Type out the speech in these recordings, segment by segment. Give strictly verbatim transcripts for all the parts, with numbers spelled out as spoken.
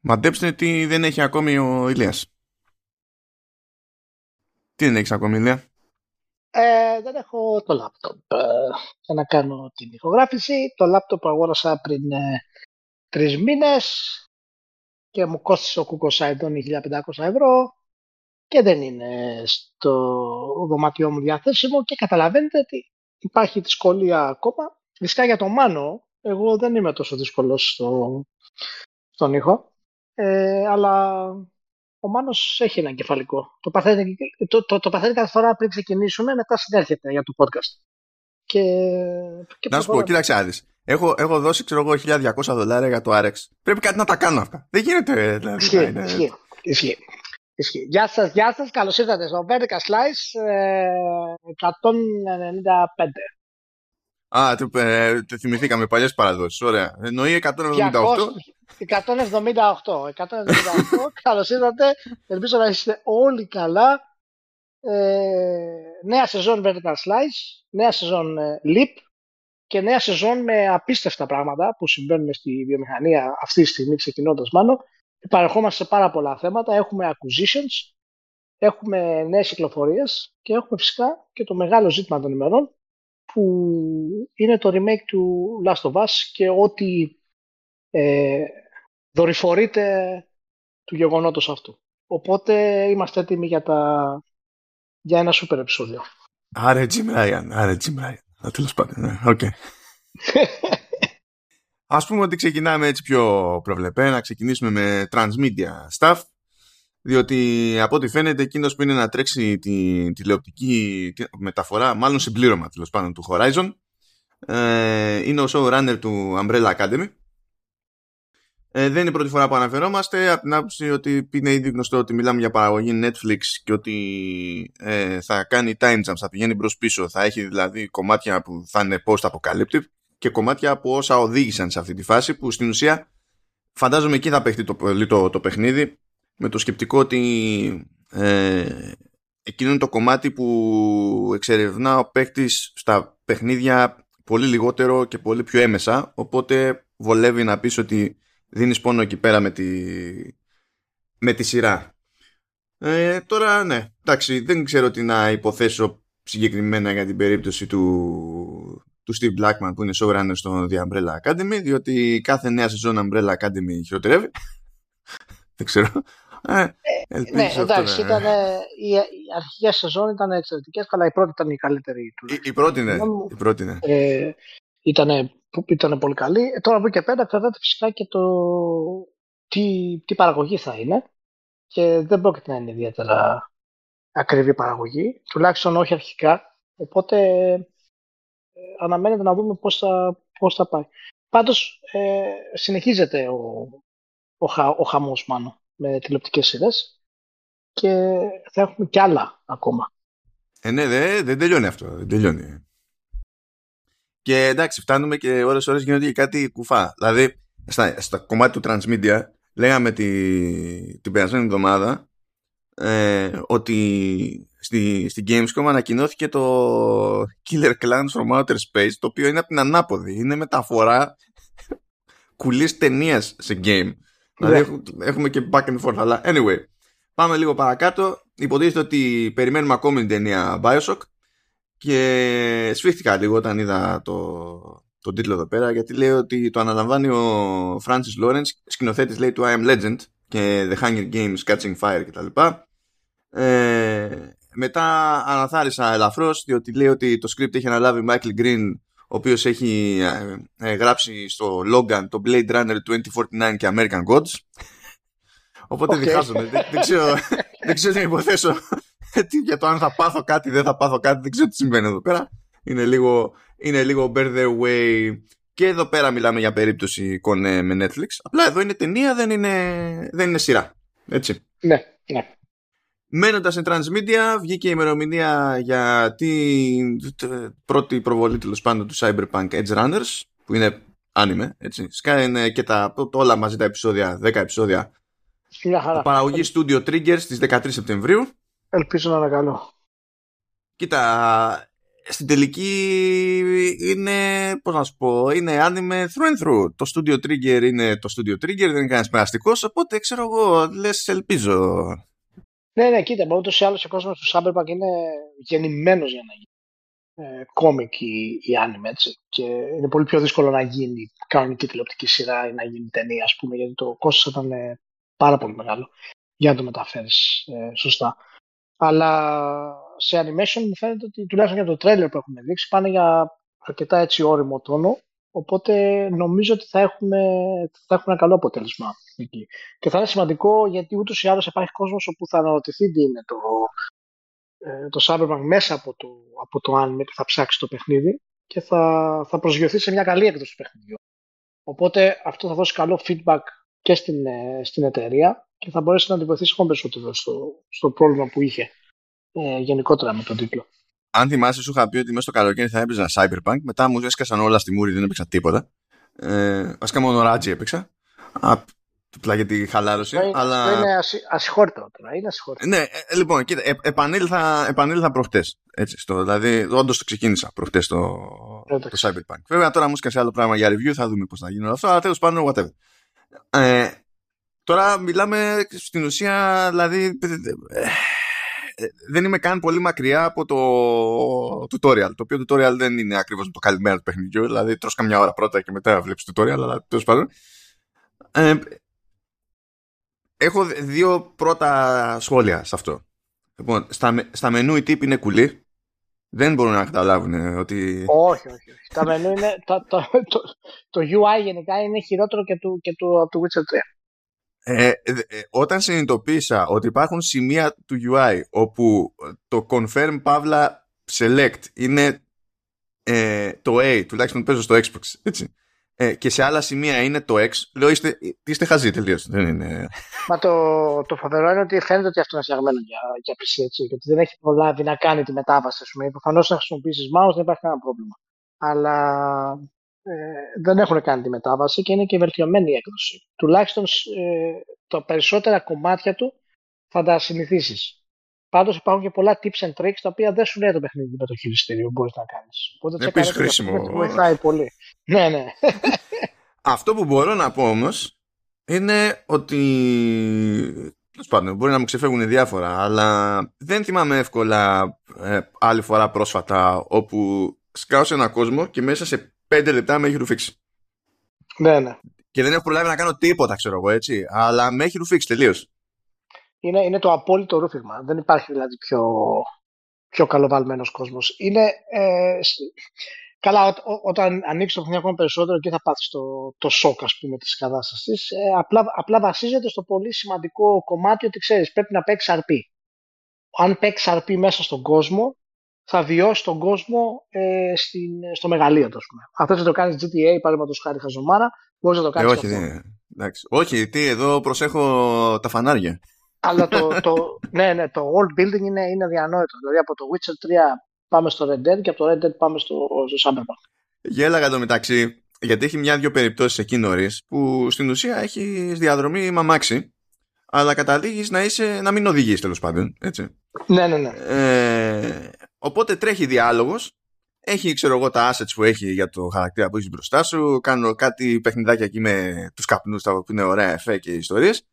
Μαντέψτε τι δεν έχει ακόμη ο Ηλίας. Τι δεν έχεις ακόμη, Ηλία? Ε, δεν έχω το λάπτοπ ε, για να κάνω την ηχογράφηση. Το λάπτοπ αγόρασα πριν ε, τρεις μήνες και μου κόστησε ο κούκος αετώνει χίλια πεντακόσια ευρώ και δεν είναι στο δωμάτιό μου διαθέσιμο και καταλαβαίνετε ότι υπάρχει δυσκολία ακόμα. Φυσικά για τον Μάνο, εγώ δεν είμαι τόσο δύσκολος στο, στον ήχο, ε, αλλά... Ο Μάνος έχει ένα κεφαλικό. Το παθαίνει, το, το, το παθαίνει κάθε φορά πριν ξεκινήσουμε, μετά συνέρχεται για το podcast. Και, και να σου πω, κοίταξε Άδης. Έχω, έχω δώσει, ξέρω εγώ, χίλια διακόσια δολάρια για το Άρεξ. Πρέπει κάτι να τα κάνω αυτά. Δεν γίνεται. Δηλαδή, ισχύει, είναι... ισχύει, ισχύει, ισχύει. Γεια σας, γεια σας. Καλώς ήρθατε στο Vertical Slice εκατόν ενενήντα πέντε. Α, το, ε, το θυμηθήκαμε παλιές παραδόσεις. Ωραία. Εννοεί εκατόν εβδομήντα οκτώ. εκατόν εβδομήντα οκτώ. εκατόν εβδομήντα οκτώ. Καλώς ήρθατε. Ελπίζω να είστε όλοι καλά. Ε, νέα σεζόν Vertical Slice, νέα σεζόν ε, Leap και νέα σεζόν με απίστευτα πράγματα που συμβαίνουν στη βιομηχανία αυτή τη στιγμή, ξεκινώντας μάλλον. Παρερχόμαστε σε πάρα πολλά θέματα. Έχουμε acquisitions, έχουμε νέες κυκλοφορίες και έχουμε φυσικά και το μεγάλο ζήτημα των ημερών, που είναι το remake του Last of Us και ό,τι ε, δορυφορείται του γεγονότος αυτού. Οπότε είμαστε έτοιμοι για, τα... για ένα σούπερ επεισόδιο. Άρα Jim Ryan, άρα Jim Ryan. Τέλος πάντων, ναι, οκ. Ας πούμε ότι ξεκινάμε έτσι πιο προβλεπέ, να ξεκινήσουμε με Transmedia Stuff, διότι από ό,τι φαίνεται εκείνος που είναι να τρέξει τη τηλεοπτική τη, μεταφορά, μάλλον συμπλήρωμα τέλος πάντων του Horizon, ε, είναι ο showrunner του Umbrella Academy. Ε, δεν είναι η πρώτη φορά που αναφερόμαστε, από την άποψη ότι είναι ήδη γνωστό ότι μιλάμε για παραγωγή Netflix και ότι ε, θα κάνει time jumps, θα πηγαίνει μπρος πίσω, θα έχει δηλαδή κομμάτια που θα είναι post-apocalyptic και κομμάτια από όσα οδήγησαν σε αυτή τη φάση, που στην ουσία φαντάζομαι εκεί θα παίχτει το, το, το παιχνίδι, με το σκεπτικό ότι ε, εκείνο είναι το κομμάτι που εξερευνά ο παίκτης στα παιχνίδια πολύ λιγότερο και πολύ πιο έμεσα, οπότε βολεύει να πεις ότι δίνεις πόνο εκεί πέρα με τη, με τη σειρά. Ε, τώρα ναι, εντάξει, δεν ξέρω τι να υποθέσω συγκεκριμένα για την περίπτωση του, του Steve Blackman που είναι showrunner στο The Umbrella Academy, διότι κάθε νέα σεζόν Umbrella Academy χειροτερεύει. Δεν ξέρω. Ε, ελπίζω, ναι, εντάξει, ήταν, ε, οι, οι αρχικές σεζόν ήταν εξαιρετικές, αλλά η πρώτη ήταν η καλύτερη. Η, η πρώτη, ναι. Η πρώτη, ναι. Ε, ήταν, ήταν πολύ καλή. Ε, τώρα από εκεί και πέρα κρατάτε φυσικά και το τι, τι παραγωγή θα είναι. Και δεν πρόκειται να είναι ιδιαίτερα ακριβή παραγωγή, τουλάχιστον όχι αρχικά. Οπότε ε, αναμένεται να δούμε πώς θα, πώς θα πάει. Πάντως ε, συνεχίζεται ο. Ο, χα, ο χαμός μάλλον με τηλεοπτικές σειρές και θα έχουμε κι άλλα ακόμα. Ε, ναι, δεν δε τελειώνει αυτό. Δεν τελειώνει. Και εντάξει, φτάνουμε και ώρες-ώρες γίνονται και κάτι κουφά. Δηλαδή, στα, στα κομμάτια του Transmedia, λέγαμε τη, την περασμένη εβδομάδα ε, ότι στη, στη Gamescom ανακοινώθηκε το Killer Klowns from Outer Space, το οποίο είναι από την ανάποδη. Είναι μεταφορά κουλής ταινίας σε game. Δηλαδή yeah. Έχουμε και back and forth, αλλά anyway, πάμε λίγο παρακάτω. Υποτίθεται ότι περιμένουμε ακόμη την ταινία Bioshock και σφίχτηκα λίγο όταν είδα τον το τίτλο εδώ πέρα, γιατί λέει ότι το αναλαμβάνει ο Francis Lawrence, σκηνοθέτης λέει του I Am Legend και The Hunger Games, Catching Fire κτλ. Ε, μετά αναθάρισα ελαφρώς, διότι λέει ότι το script έχει αναλάβει Michael Green, ο οποίος έχει ε, ε, γράψει στο Logan, το Blade Runner είκοσι σαράντα εννιά και American Gods. Οπότε okay. Διχάζομαι. δεν, δεν ξέρω, δεν ξέρω να υποθέσω για το αν θα πάθω κάτι, δεν θα πάθω κάτι. Δεν ξέρω τι συμβαίνει εδώ πέρα. Είναι λίγο, είναι λίγο bear their way. Και εδώ πέρα μιλάμε για περίπτωση εικόνε με Netflix. Απλά εδώ είναι ταινία, δεν είναι, δεν είναι σειρά. Έτσι. Ναι, ναι. Μένοντας σε Transmedia, βγήκε η ημερομηνία για την πρώτη προβολή τέλος πάντων του Cyberpunk Edge Runners, που είναι άνιμε, έτσι. Φυσικά είναι και τα, όλα μαζί τα επεισόδια, δέκα επεισόδια. Παραγωγή Studio Trigger στις δεκατρείς Σεπτεμβρίου. Ελπίζω να είναι καλό. Κοίτα, στην τελική είναι, πώς να σου πω, είναι anime through and through. Το Studio Trigger είναι το Studio Trigger, δεν είναι κανένας περαστικός, οπότε ξέρω εγώ, λες ελπίζω. Ναι, ναι, κοίτα, ούτως ή άλλως ο κόσμος του Cyberpunk είναι γεννημένος για να γίνει κόμικ ή, ή anime, έτσι. Και είναι πολύ πιο δύσκολο να γίνει κανονική τηλεοπτική σειρά ή να γίνει ταινία, ας πούμε, γιατί το κόστος ήταν πάρα πολύ μεγάλο για να το μεταφέρεις ε, σωστά. Αλλά σε animation μου φαίνεται ότι τουλάχιστον για το τρέλερ που έχουμε δείξει πάνε για αρκετά έτσι όριμο τόνο, οπότε νομίζω ότι θα έχουμε, θα έχουμε ένα καλό αποτέλεσμα εκεί. Και θα είναι σημαντικό γιατί ούτως ή άλλως υπάρχει κόσμος όπου θα αναρωτηθεί τι είναι το, ε, το Cyberpunk μέσα από το, από το anime που θα ψάξει το παιχνίδι και θα, θα προσγειωθεί σε μια καλή έκδοση του παιχνιδιού. Οπότε αυτό θα δώσει καλό feedback και στην, στην εταιρεία και θα μπορέσει να την βοηθήσει ακόμα περισσότερο στο, στο πρόβλημα που είχε ε, γενικότερα με τον τίτλο. Αν θυμάσαι, σου είχα πει ότι μέσα στο καλοκαίρι θα έπαιζα Cyberpunk. Μετά μου έσκασαν όλα στη μούρη, δεν έπαιξα τίποτα. Ε, βασικά μόνο ράτζι έπαιξα. Απλά για τη χαλάρωση. Είναι, αλλά... είναι ασυ, ασυχόρτο τώρα. Είναι ασυχόρτο. Ναι, ε, λοιπόν, κοίτα, ε, επανήλθα, επανήλθα προχτές. Έτσι, στο, δηλαδή, όντως το ξεκίνησα προχτές το, το Cyberpunk. Βέβαια, τώρα μου έσκασε άλλο πράγμα για review, θα δούμε πώς θα γίνει όλο αυτό. Αλλά τέλος πάντων, whatever. Ε, τώρα μιλάμε στην ουσία, δηλαδή δεν είμαι καν πολύ μακριά από το tutorial, το οποίο tutorial δεν είναι ακριβώς το καλημέρα του παιχνιδιού, δηλαδή τρως καμιά ώρα πρώτα και μετά βλέπεις tutorial, αλλά τέλος πάντων. Ε, έχω δύο πρώτα σχόλια σε αυτό. Λοιπόν, στα, στα μενού οι τύποι είναι κουλοί, δεν μπορούν να καταλάβουν ότι... Όχι, όχι, όχι. Τα μενού είναι, το, το, το, το γιου άι γενικά είναι χειρότερο και του, και του, από το Witcher τρία. Ε, ε, ε, όταν συνειδητοποίησα ότι υπάρχουν σημεία του γιου άι όπου το confirm Pavla select είναι ε, το A, τουλάχιστον παίζω στο Xbox, έτσι, ε, και σε άλλα σημεία είναι το X, λέω είστε, είστε χαζοί τελείως, δεν είναι... Μα το, το φοβερό είναι ότι φαίνεται ότι αυτό είναι φτιαγμένο για, για πι σι, έτσι, γιατί δεν έχει προλάβει να κάνει τη μετάβαση, ας πούμε, προφανώς να χρησιμοποιήσεις mouse δεν υπάρχει κανένα πρόβλημα, αλλά... Ε, δεν έχουν κάνει τη μετάβαση και είναι και βελτιωμένη η έκδοση. Τουλάχιστον ε, τα περισσότερα κομμάτια του θα τα συνηθίσεις. Πάντως υπάρχουν και πολλά tips and tricks τα οποία δεν σου λέει το παιχνίδι με το χειριστήριο, μπορείς να κάνεις. Οπότε επίσης χρήσιμο. Το βοηθάει πολύ. Ναι, ναι. Αυτό που μπορώ να πω όμως είναι ότι πάντων, μπορεί να μου ξεφεύγουν διάφορα, αλλά δεν θυμάμαι εύκολα ε, άλλη φορά πρόσφατα όπου σκάωσε ένα κόσμο και μέσα σε πέντε λεπτά με έχει ρουφήξει. Ναι, ναι. Και δεν έχω προλάβει να κάνω τίποτα, ξέρω εγώ, έτσι. Αλλά με έχει ρουφήξει τελείως. Είναι, είναι το απόλυτο ρούφημα. Δεν υπάρχει δηλαδή πιο, πιο καλοβαλμένος κόσμος. Είναι. Ε, καλά, ό, ό, όταν ανοίξει το παιχνίδι ακόμα περισσότερο και θα πάθεις το, το σοκ, ας πούμε, της κατάστασης. Ε, απλά, απλά βασίζεται στο πολύ σημαντικό κομμάτι ότι ξέρεις, πρέπει να παίξεις αρ πι. Αν παίξεις αρ πι μέσα στον κόσμο, θα βιώσει τον κόσμο ε, στην, στο μεγαλείο του. Αν θες να το κάνεις τζι τι έι, παραδείγματος χάρη χαζομάρα, μπορείς να το κάνεις ε, όχι, αυτό. Ναι. Όχι, τι, εδώ προσέχω τα φανάρια. Αλλά το, το, ναι, ναι, το world building είναι, είναι διανόητο. Δηλαδή από το Witcher τρία πάμε στο Red Dead και από το Red Dead πάμε στο, στο Cyberpunk. Γέλαγα εντωμεταξύ, γιατί έχει μια-δυο περιπτώσεις εκεί νωρίς, που στην ουσία έχει διαδρομή μαμάξι, αλλά καταλήγεις να, είσαι, να μην οδηγείς τέλος πάντων. Έτσι. Ναι, ναι, ναι. Ε, Οπότε τρέχει διάλογος, έχει ξέρω εγώ τα assets που έχει για το χαρακτήρα που έχει μπροστά σου, κάνω κάτι παιχνιδάκια εκεί με τους καπνούς που είναι ωραία εφέ και ιστορίες.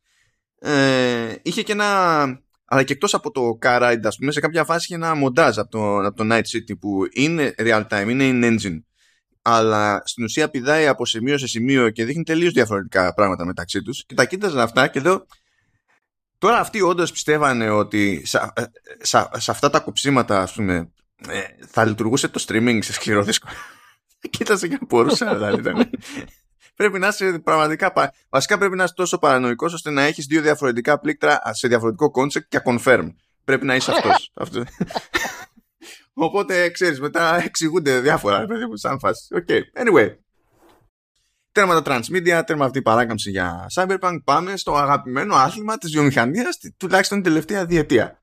Ε, είχε και ένα, αλλά και εκτός από το car ride, ας πούμε, σε κάποια φάση είχε ένα μοντάζ από το, από το Night City που είναι real time, είναι in engine, αλλά στην ουσία πηδάει από σημείο σε σημείο και δείχνει τελείως διαφορετικά πράγματα μεταξύ τους και τα κοίταζα αυτά και λέω... Τώρα αυτοί όντως πιστεύανε ότι σε, σε, σε αυτά τα κοψίματα, ας πούμε, θα λειτουργούσε το streaming σε σκληρό δίσκο. Κοίτασε και μπορούσα, δηλαδή. Ήταν. Πρέπει να είσαι πραγματικά, βασικά πρέπει να είσαι τόσο παρανοϊκός ώστε να έχεις δύο διαφορετικά πλήκτρα σε διαφορετικό concept και confirm. Πρέπει να είσαι αυτός. αυτός. Οπότε, ξέρεις, μετά εξηγούνται διάφορα, παιδί μου, σαν φάση. Okay. Anyway. Τέρμα τα Transmedia, τέρμα αυτή η παράκαμψη για Cyberpunk. Πάμε στο αγαπημένο άθλημα της βιομηχανίας, τουλάχιστον την τελευταία διετία.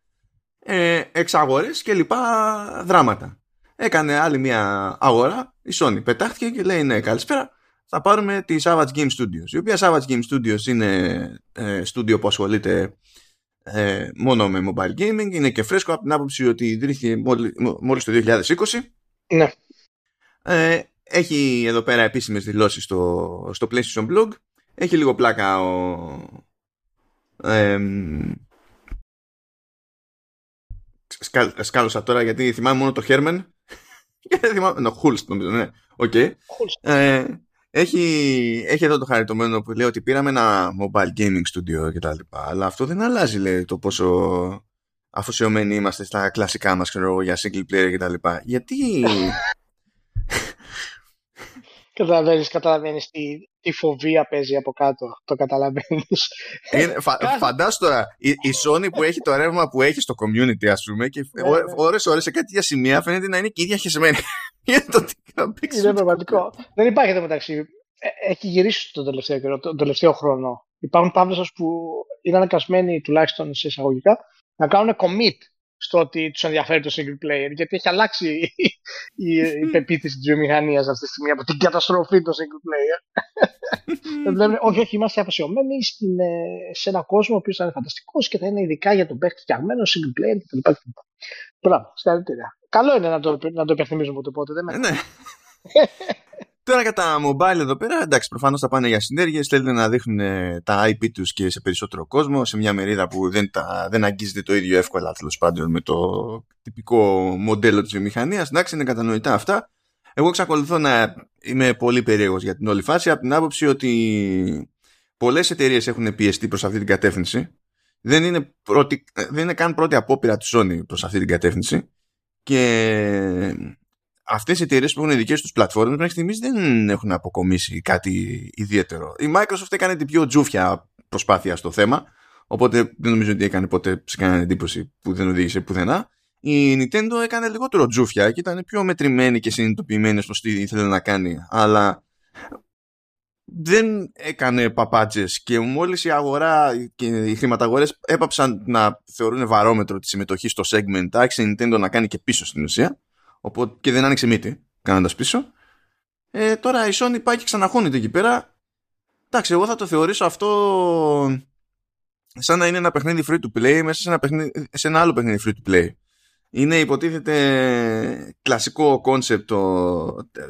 Ε, εξαγορές και λοιπά δράματα. Έκανε άλλη μια αγορά, η Sony πετάχτηκε και λέει ναι, καλησπέρα, θα πάρουμε τη Savage Game Studios. Η οποία Savage Game Studios είναι στούντιο ε, που ασχολείται ε, μόνο με mobile gaming, είναι και φρέσκο από την άποψη ότι ιδρύθηκε μόλι, μόλις το δύο χιλιάδες είκοσι Ναι. Ε, έχει εδώ πέρα επίσημες δηλώσεις στο, στο PlayStation Blog. Έχει λίγο πλάκα ο... Ε, σκά, σκάλωσα τώρα γιατί θυμάμαι μόνο το Herman. No, Hulst νομίζω, ναι. Okay. Hulst. Ε, έχει, έχει εδώ το χαριτωμένο που λέει ότι πήραμε ένα mobile gaming studio κτλ. Αλλά αυτό δεν αλλάζει, λέει, το πόσο αφοσιωμένοι είμαστε στα κλασικά μας, ξέρω εγώ, για single player κτλ. Γιατί... Καταλαβαίνεις, καταλαβαίνεις τι, τι φοβία παίζει από κάτω. Το καταλαβαίνεις. Φα, φαντάσου τώρα, η, η Sony που έχει το ρεύμα που έχει στο community, ας πούμε, και ώρες ώρες σε κάτι για σημεία φαίνεται να είναι και η ίδια χεσμένη. Είναι πραγματικό. Δεν υπάρχει εδώ μεταξύ. Έχει γυρίσει τον τελευταίο καιρό, τον τελευταίο χρόνο. Υπάρχουν publishers που είναι αναγκασμένοι, τουλάχιστον σε εισαγωγικά, να κάνουν commit στο ότι τους ενδιαφέρει το single player, γιατί έχει αλλάξει η, η, η πεποίθηση της βιομηχανίας αυτή τη στιγμή από την καταστροφή των single player. Βλέπουν, όχι, όχι, είμαστε αφοσιωμένοι στην, σε έναν κόσμο ο οποίος θα είναι φανταστικός και θα είναι ειδικά για τον παίκτη φτιαγμένο single player κτλ. Μπράβο, συγχαρητήρια. Καλό είναι να το, να το υπενθυμίζουμε από το πότε, δεν με. Τώρα κατά mobile εδώ πέρα, εντάξει, προφανώς θα πάνε για συνέργειες, θέλουν να δείχνουν τα άι πι τους και σε περισσότερο κόσμο, σε μια μερίδα που δεν, τα, δεν αγγίζεται το ίδιο εύκολα, τέλος πάντων, με το τυπικό μοντέλο της βιομηχανίας. Εντάξει, είναι κατανοητά αυτά. Εγώ εξακολουθώ να είμαι πολύ περίεργος για την όλη φάση, από την άποψη ότι πολλές εταιρείες έχουν πιεστεί προς αυτή την κατεύθυνση. Δεν είναι, πρώτη, δεν είναι καν πρώτη απόπειρα της Sony προς αυτή την κατεύθυνση. Και... αυτές οι εταιρείες που έχουν οι δικές τους πλατφόρμες μέχρι στιγμής δεν έχουν αποκομίσει κάτι ιδιαίτερο. Η Microsoft έκανε την πιο τζούφια προσπάθεια στο θέμα, οπότε δεν νομίζω ότι έκανε ποτέ σε κανένα εντύπωση που δεν οδήγησε πουθενά. Η Nintendo έκανε λιγότερο τζούφια και ήταν πιο μετρημένη και συνειδητοποιημένη στο τι ήθελε να κάνει, αλλά δεν έκανε παπάτσες και μόλις η αγορά και οι χρηματαγορές έπαψαν να θεωρούν βαρόμετρο τη συμμετοχή στο segment, άρχισε η Nintendo να κάνει και πίσω στην ουσία. Οπότε, και δεν άνοιξε μύτη, κάνοντας πίσω. Ε, τώρα η Sony πάει και ξαναχώνεται εκεί πέρα. Εντάξει, εγώ θα το θεωρήσω αυτό σαν να είναι ένα παιχνίδι free to play μέσα σε ένα, παιχνίδι, σε ένα άλλο παιχνίδι free to play. Είναι υποτίθεται κλασικό concept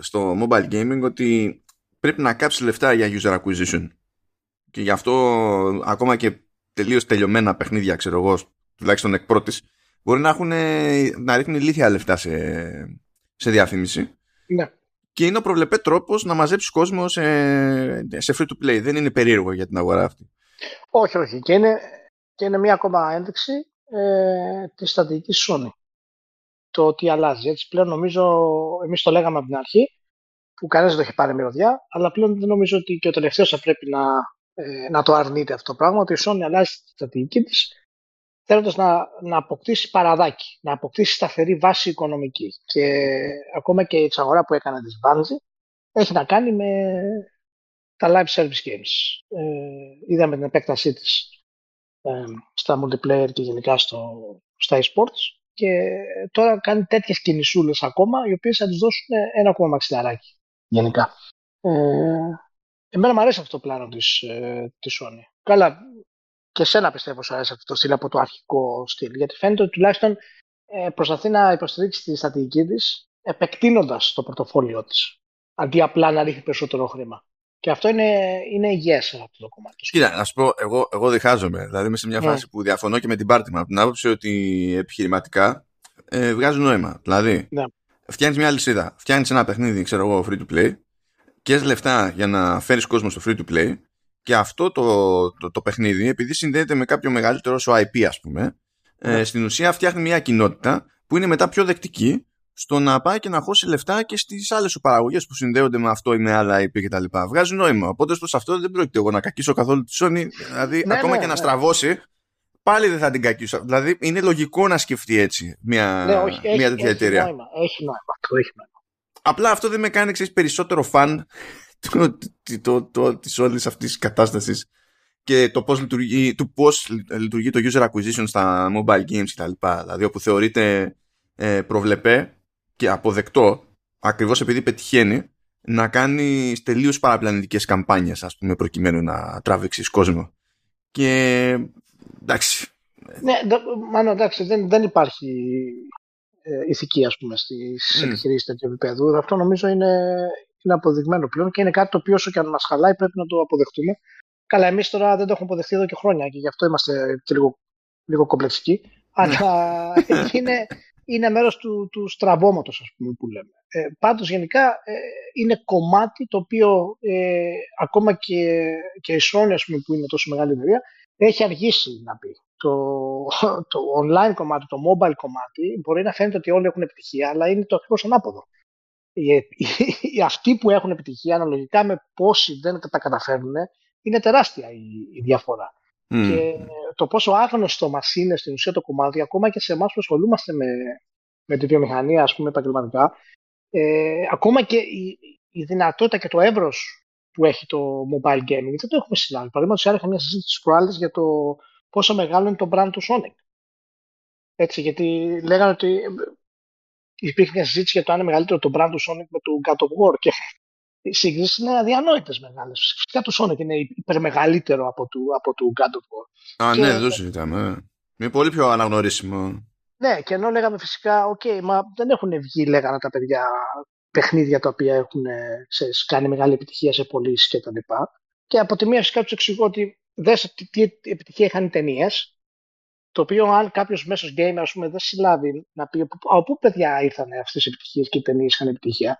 στο mobile gaming ότι πρέπει να κάψει λεφτά για user acquisition. Και γι' αυτό ακόμα και τελείως τελειωμένα παιχνίδια, ξέρω εγώ, τουλάχιστον εκ πρώτης, μπορεί να, έχουν, να ρίχνουν ηλίθια λεφτά σε, σε διαφήμιση. Ναι. Και είναι ο προβλεπέ τρόπος να μαζέψει κόσμο σε, σε free-to-play. Δεν είναι περίεργο για την αγορά αυτή. Όχι, όχι. Και είναι, και είναι μία ακόμα ένδειξη ε, της στρατηγικής Sony. Το ότι αλλάζει. Έτσι, πλέον νομίζω, εμείς το λέγαμε από την αρχή, που κανένας δεν το έχει πάρει μυρωδιά, αλλά πλέον δεν νομίζω ότι και ο τελευταίος θα πρέπει να, ε, να το αρνείται αυτό το πράγμα, ότι η Sony αλλάζει τη στρατηγική της, θέλοντας να, να αποκτήσει παραδάκι, να αποκτήσει σταθερή βάση οικονομική. Και ακόμα και η εξαγορά που έκανε της Bungie έχει να κάνει με τα live service games. Ε, είδαμε την επέκτασή της ε, στα multiplayer και γενικά στο, στα e-sports και τώρα κάνει τέτοιες κινησούλες ακόμα, οι οποίες θα της δώσουν ένα ακόμα μαξιλαράκι γενικά. Ε, εμένα μου αρέσει αυτό το πλάνο της, ε, της Sony. Καλά, και σένα πιστεύω σου αρέσει αυτό το στυλ από το αρχικό στυλ. Γιατί φαίνεται ότι τουλάχιστον προσπαθεί να υποστηρίξει τη στρατηγική της επεκτείνοντας το πορτοφόλιό της. Αντί απλά να ρίχνει περισσότερο χρήμα. Και αυτό είναι, είναι υγιές αυτό το κομμάτι. Κοίτα, να σου πω, εγώ, εγώ διχάζομαι. Δηλαδή είμαι σε μια φάση yeah. που διαφωνώ και με την πάρτι μου από την άποψη ότι επιχειρηματικά ε, βγάζουν νόημα. Δηλαδή, yeah. φτιάνεις μια λυσίδα, φτιάνεις ένα παιχνίδι, ξέρω εγώ, free to play, καίς λεφτά για να φέρεις κόσμο στο free to play. Και αυτό το, το, το παιχνίδι, επειδή συνδέεται με κάποιο μεγαλύτερο όσο άι πι, ας πούμε, ε, στην ουσία φτιάχνει μια κοινότητα που είναι μετά πιο δεκτική στο να πάει και να χώσει λεφτά και στις άλλες σου παραγωγές που συνδέονται με αυτό ή με άλλα άι πι κτλ. Βγάζει νόημα. Οπότε προς αυτό δεν πρόκειται εγώ να κακίσω καθόλου τη Sony. Δηλαδή, ναι, ακόμα ναι, και να ναι. στραβώσει, πάλι δεν θα την κακίσω. Δηλαδή, είναι λογικό να σκεφτεί έτσι μια, ναι, όχι, μια έχει, τέτοια έχει εταιρεία. Νόημα, έχει νόημα, το έχει νόημα. Απλά αυτό δεν με κάνει ξέρεις, περισσότερο φαν. Το, το, το, της όλης αυτής της κατάστασης και το πώς λειτουργεί, του πώς λειτουργεί το user acquisition στα mobile games κτλ. Δηλαδή όπου θεωρείται ε, προβλεπέ και αποδεκτό ακριβώς επειδή πετυχαίνει να κάνει τελείως παραπλανητικές καμπάνιες ας πούμε προκειμένου να τραβήξεις κόσμο και εντάξει. Ναι, μάλλον εντάξει δεν, δεν υπάρχει ε, ηθική, ας πούμε, στις mm. επιχειρήσεις τέτοιου επίπεδου. Αυτό νομίζω είναι, είναι αποδειγμένο πλέον και είναι κάτι το οποίο όσο και αν μας χαλάει πρέπει να το αποδεχτούμε. Καλά, εμείς τώρα δεν το έχουμε αποδεχτεί εδώ και χρόνια και γι' αυτό είμαστε και λίγο, λίγο κομπλεξικοί. Αλλά είναι, είναι μέρος του, του στραβώματος, ας πούμε, που λέμε. Ε, πάντως, γενικά, ε, είναι κομμάτι το οποίο ε, ακόμα και, και η Sony, ας πούμε, που είναι τόσο μεγάλη εταιρεία, έχει αργήσει να πει. Το, το online κομμάτι, το mobile κομμάτι, μπορεί να φαίνεται ότι όλοι έχουν επιτυχία, αλλά είναι το ακριβώς ανάποδο. Οι, οι, οι, αυτοί που έχουν επιτυχία, αναλογικά με πόσοι δεν τα καταφέρνουν, είναι τεράστια η, η διαφορά. Mm. Και το πόσο άγνωστο μας είναι στην ουσία το κομμάτι, ακόμα και σε εμάς που ασχολούμαστε με, με τη βιομηχανία, ας πούμε, επαγγελματικά, ε, ακόμα και η, η δυνατότητα και το εύρος που έχει το mobile gaming, δεν το έχουμε συλλάβει. Παραδείγματος, είχα μια συζήτηση στις προάλλες για το πόσο μεγάλο είναι το brand του Sonic. Έτσι, γιατί λέγανε ότι υπήρχε μια συζήτηση για το αν είναι μεγαλύτερο το brand του Sonic με του God of War. Και οι σύγκρισεις είναι αδιανόητες μεγάλες. Φυσικά το Sonic είναι υπερμεγαλύτερο από του, από του God of War. Α, και... ναι, δεν το συζητάμε. Είναι πολύ πιο αναγνωρίσιμο. Ναι, και ενώ λέγαμε φυσικά, οκ, okay, μα δεν έχουν βγει, λέγανε τα παιδιά, παιχνίδια τα οποία έχουν ξέρεις, κάνει μεγάλη επιτυχία σε πωλήσεις και τα λοιπά. Και από τη μία φυσικά τους εξηγώ ότι δες τι επιτυχία είχαν οι ταινίες, το οποίο αν κάποιος μέσος gamer, ας πούμε, δεν συλλάβει να πει από πού παιδιά ήρθαν αυτές οι επιτυχίες και οι ταινίες είχαν επιτυχία,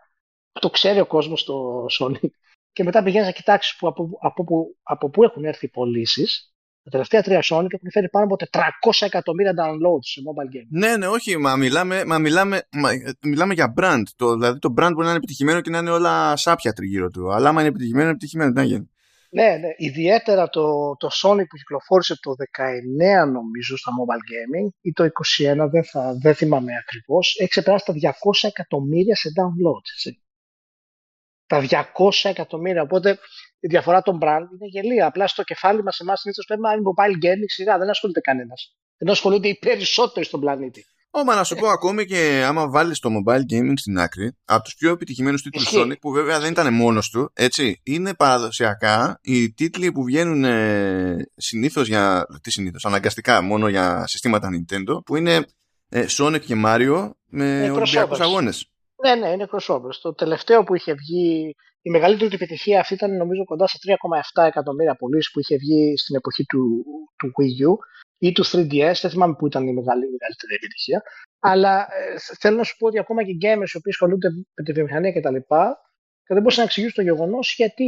το ξέρει ο κόσμος το Sony, και μετά πηγαίνεις να κοιτάξεις που, από, από, που, από που έχουν έρθει οι πωλήσεις. Τα τελευταία τρία Sonic έχουν φέρει πάνω από τετρακόσια εκατομμύρια downloads σε mobile game. Ναι, ναι, όχι, μα μιλάμε, μα μιλάμε, μα, μιλάμε για brand. Το, δηλαδή το brand μπορεί να είναι επιτυχημένο και να είναι όλα σάπια τριγύρω του. Αλλά άμα είναι επιτυχημένο, είναι επιτυχημένο. Ναι, ναι, ναι. Ιδιαίτερα το, το Sonic που κυκλοφόρησε το δεκαεννιά νομίζω στα mobile gaming ή το είκοσι ένα, δεν, θα, δεν θυμάμαι ακριβώς, έχει ξεπεράσει τα διακόσια εκατομμύρια σε downloads. Έτσι. Τα διακόσια εκατομμύρια, οπότε... Η διαφορά των brand είναι γελία. Απλά στο κεφάλι μας, εμάς συνήθως λέμε αν είναι mobile gaming, σιγά, δεν ασχολείται κανένας. Ενώ ασχολούνται οι περισσότεροι στον πλανήτη. Όμα να σου πω ακόμη και άμα βάλεις το mobile gaming στην άκρη, από τους πιο επιτυχημένους τίτλους Sonic, που βέβαια δεν ήταν μόνος του, έτσι, είναι παραδοσιακά οι τίτλοι που βγαίνουν ε, συνήθως για. Τι συνήθως, αναγκαστικά μόνο για συστήματα Nintendo, που είναι ε, Sonic και Mario με Ολυμπιακούς αγώνες. Ναι, ναι, είναι crossovers. Το τελευταίο που είχε βγει, η μεγαλύτερη του επιτυχία αυτή ήταν νομίζω κοντά σε τρία κόμμα επτά εκατομμύρια πωλήσεις που είχε βγει στην εποχή του, του Wii U ή του θρι ντι ες. Δεν θυμάμαι που ήταν η μεγαλύτερη επιτυχία. Αλλά ε, θέλω να σου πω ότι ακόμα και gamers οι οποίοι ασχολούνται με τη βιομηχανία κτλ. Δεν μπορούσαν να εξηγήσουν το γεγονός γιατί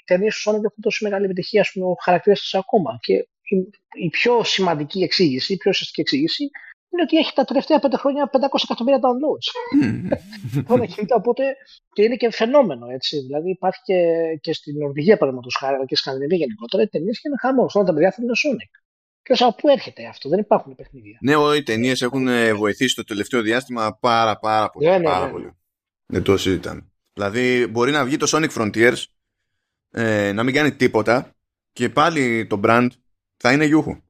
οι ταινίες του Sonic έχουν τόσο μεγάλη επιτυχία, ας πούμε, ο χαρακτήρας της ακόμα. Και η, η πιο σημαντική εξήγηση, η πιο ουσιαστική εξήγηση, είναι ότι έχει τα τελευταία πέντε χρόνια πεντακόσια εκατομμύρια downloads. Όλα κινητά, οπότε και είναι και φαινόμενο, έτσι. Δηλαδή υπάρχει και, και στην Νορβηγία, παραδείγματος χάρη, αλλά και στη Σκανδιναβία γενικότερα, οι ταινίες είναι χαμός. Όλα τα παιδιά θέλουν Sonic. Και από πού έρχεται αυτό, δεν υπάρχουν παιχνίδια. Ναι, οι ταινίες έχουν βοηθήσει το τελευταίο διάστημα πάρα, πάρα πολύ. Ναι, ναι, πάρα ναι. πολύ. Ναι, το συζητάμε. Δηλαδή μπορεί να βγει το Sonic Frontiers, ε, να μην κάνει τίποτα και πάλι το brand θα είναι γιούχου.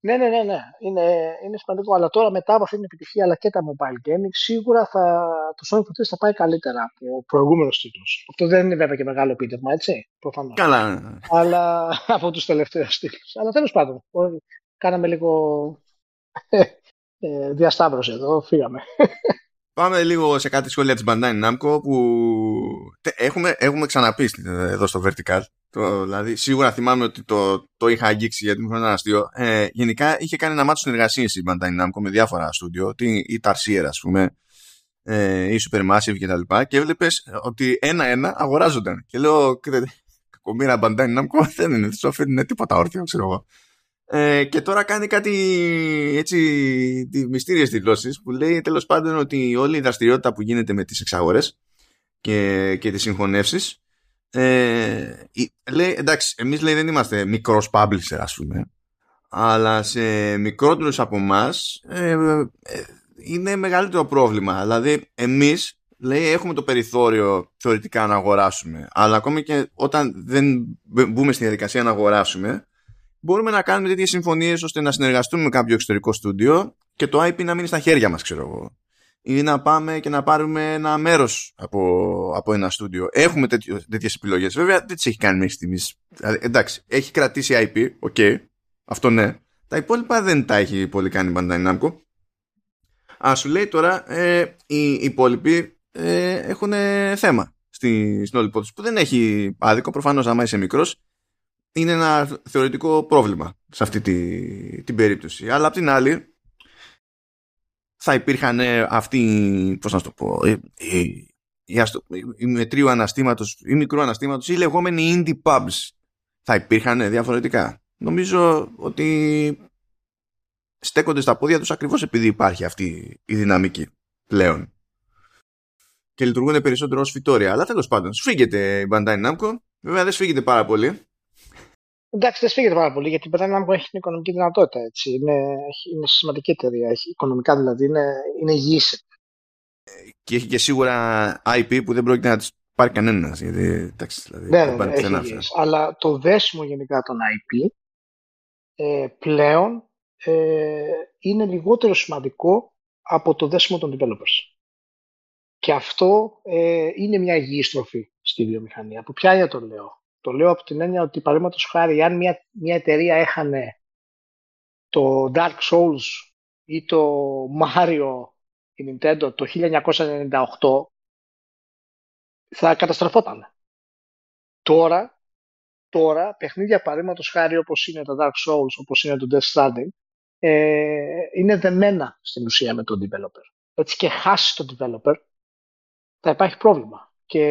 Ναι, ναι, ναι, ναι. Είναι, είναι σημαντικό. Αλλά τώρα μετά από αυτή την επιτυχία, αλλά και τα mobile gaming, σίγουρα θα, το Sonic Frontiers θα πάει καλύτερα από ο προηγούμενος τίτλος. Αυτό δεν είναι βέβαια και μεγάλο επίτευγμα, έτσι, προφανώς. Καλά, ναι, ναι. Αλλά από τους τελευταίους τίτλους. Αλλά τέλος πάντων, κάναμε λίγο ε, διασταύρωση εδώ, φύγαμε. Πάμε λίγο σε κάτι σχόλια της Bandai Namco που έχουμε, έχουμε ξαναπεί εδώ στο Vertical. Το, δηλαδή, σίγουρα θυμάμαι ότι το, το είχα αγγίξει γιατί μου φαίνεται ένα αστείο. Ε, γενικά είχε κάνει ένα μάτσο συνεργασίες η Bandai Namco με διάφορα στούντιο, η Tarsier, ας πούμε, ε, η Supermassive κτλ. Και, και έβλεπες ότι ένα-ένα αγοράζονταν. Και λέω, κακομοίρα Bandai Namco, δεν είναι, δεν σου αφήνουν τίποτα όρθιο, ξέρω εγώ. Ε, και τώρα κάνει κάτι έτσι μυστήριες δηλώσεις που λέει τέλος πάντων ότι όλη η δραστηριότητα που γίνεται με τις εξαγορές και, και τις συγχωνεύσεις ε, λέει εντάξει εμείς λέει δεν είμαστε μικρός publisher ας πούμε αλλά σε μικρότερους από εμάς ε, ε, είναι μεγαλύτερο πρόβλημα δηλαδή εμείς λέει έχουμε το περιθώριο θεωρητικά να αγοράσουμε αλλά ακόμη και όταν δεν μπούμε στη διαδικασία να αγοράσουμε μπορούμε να κάνουμε τέτοιες συμφωνίες ώστε να συνεργαστούμε με κάποιο εξωτερικό στούντιο και το άι πι να μείνει στα χέρια μας, ξέρω εγώ. Ή να πάμε και να πάρουμε ένα μέρος από, από ένα στούντιο. Έχουμε τέτοιες επιλογές. Βέβαια, δεν τις έχει κάνει μέχρι στιγμής. Εντάξει, έχει κρατήσει άι πι, οκ, okay, αυτό ναι. Τα υπόλοιπα δεν τα έχει πολύ κάνει η Bandai Namco. Α, σου λέει τώρα ε, οι υπόλοιποι ε, έχουν ε, θέμα στη, στην όλη υπόθεση. Που δεν έχει άδικο. Προφανώς, άμα είσαι μικρός, είναι ένα θεωρητικό πρόβλημα σε αυτή τη, την περίπτωση. Αλλά απ' την άλλη, θα υπήρχαν ε, αυτοί, πώς να το πω, ε, ε, ε, αστο, ε, οι μετρίου αναστήματος ή μικρού αναστήματος, οι λεγόμενοι indie pubs. Θα υπήρχαν ε, διαφορετικά. Νομίζω ότι στέκονται στα πόδια τους ακριβώς επειδή υπάρχει αυτή η δυναμική πλέον. Και λειτουργούν περισσότερο ως φυτόρια. Αλλά τέλος πάντων, σφίγγεται η Bandai Namco. Βέβαια δεν σφίγγεται πάρα πολύ. Εντάξει, δεν σφίγγεται πάρα πολύ, γιατί η Bandai Namco έχει την οικονομική δυνατότητα. Έτσι. Είναι, είναι σημαντική εταιρεία. Έχει, οικονομικά δηλαδή είναι, είναι υγιής. Και έχει και σίγουρα άι πι που δεν πρόκειται να τις πάρει κανένας. Γιατί εντάξει, δηλαδή, δεν, δεν πάρει έχει ξένα, υγιής. Αλλά το δέσιμο γενικά των άι πι ε, πλέον Ε, είναι λιγότερο σημαντικό από το δέσιμο των developers. Και αυτό ε, είναι μια υγιή στροφή στη βιομηχανία. Από ποια έννοια το λέω? Το λέω από την έννοια ότι παραδείγματος χάρη, αν μια, μια εταιρεία έχανε το Dark Souls ή το Mario η Nintendo το χίλια εννιακόσια ενενήντα οκτώ, θα καταστραφόταν. Τώρα, τώρα παιχνίδια παραδείγματος χάρη όπως είναι τα Dark Souls, όπως είναι το Death Stranding, Ε, είναι δεμένα στην ουσία με τον developer. Έτσι και χάσει τον developer, θα υπάρχει πρόβλημα. Και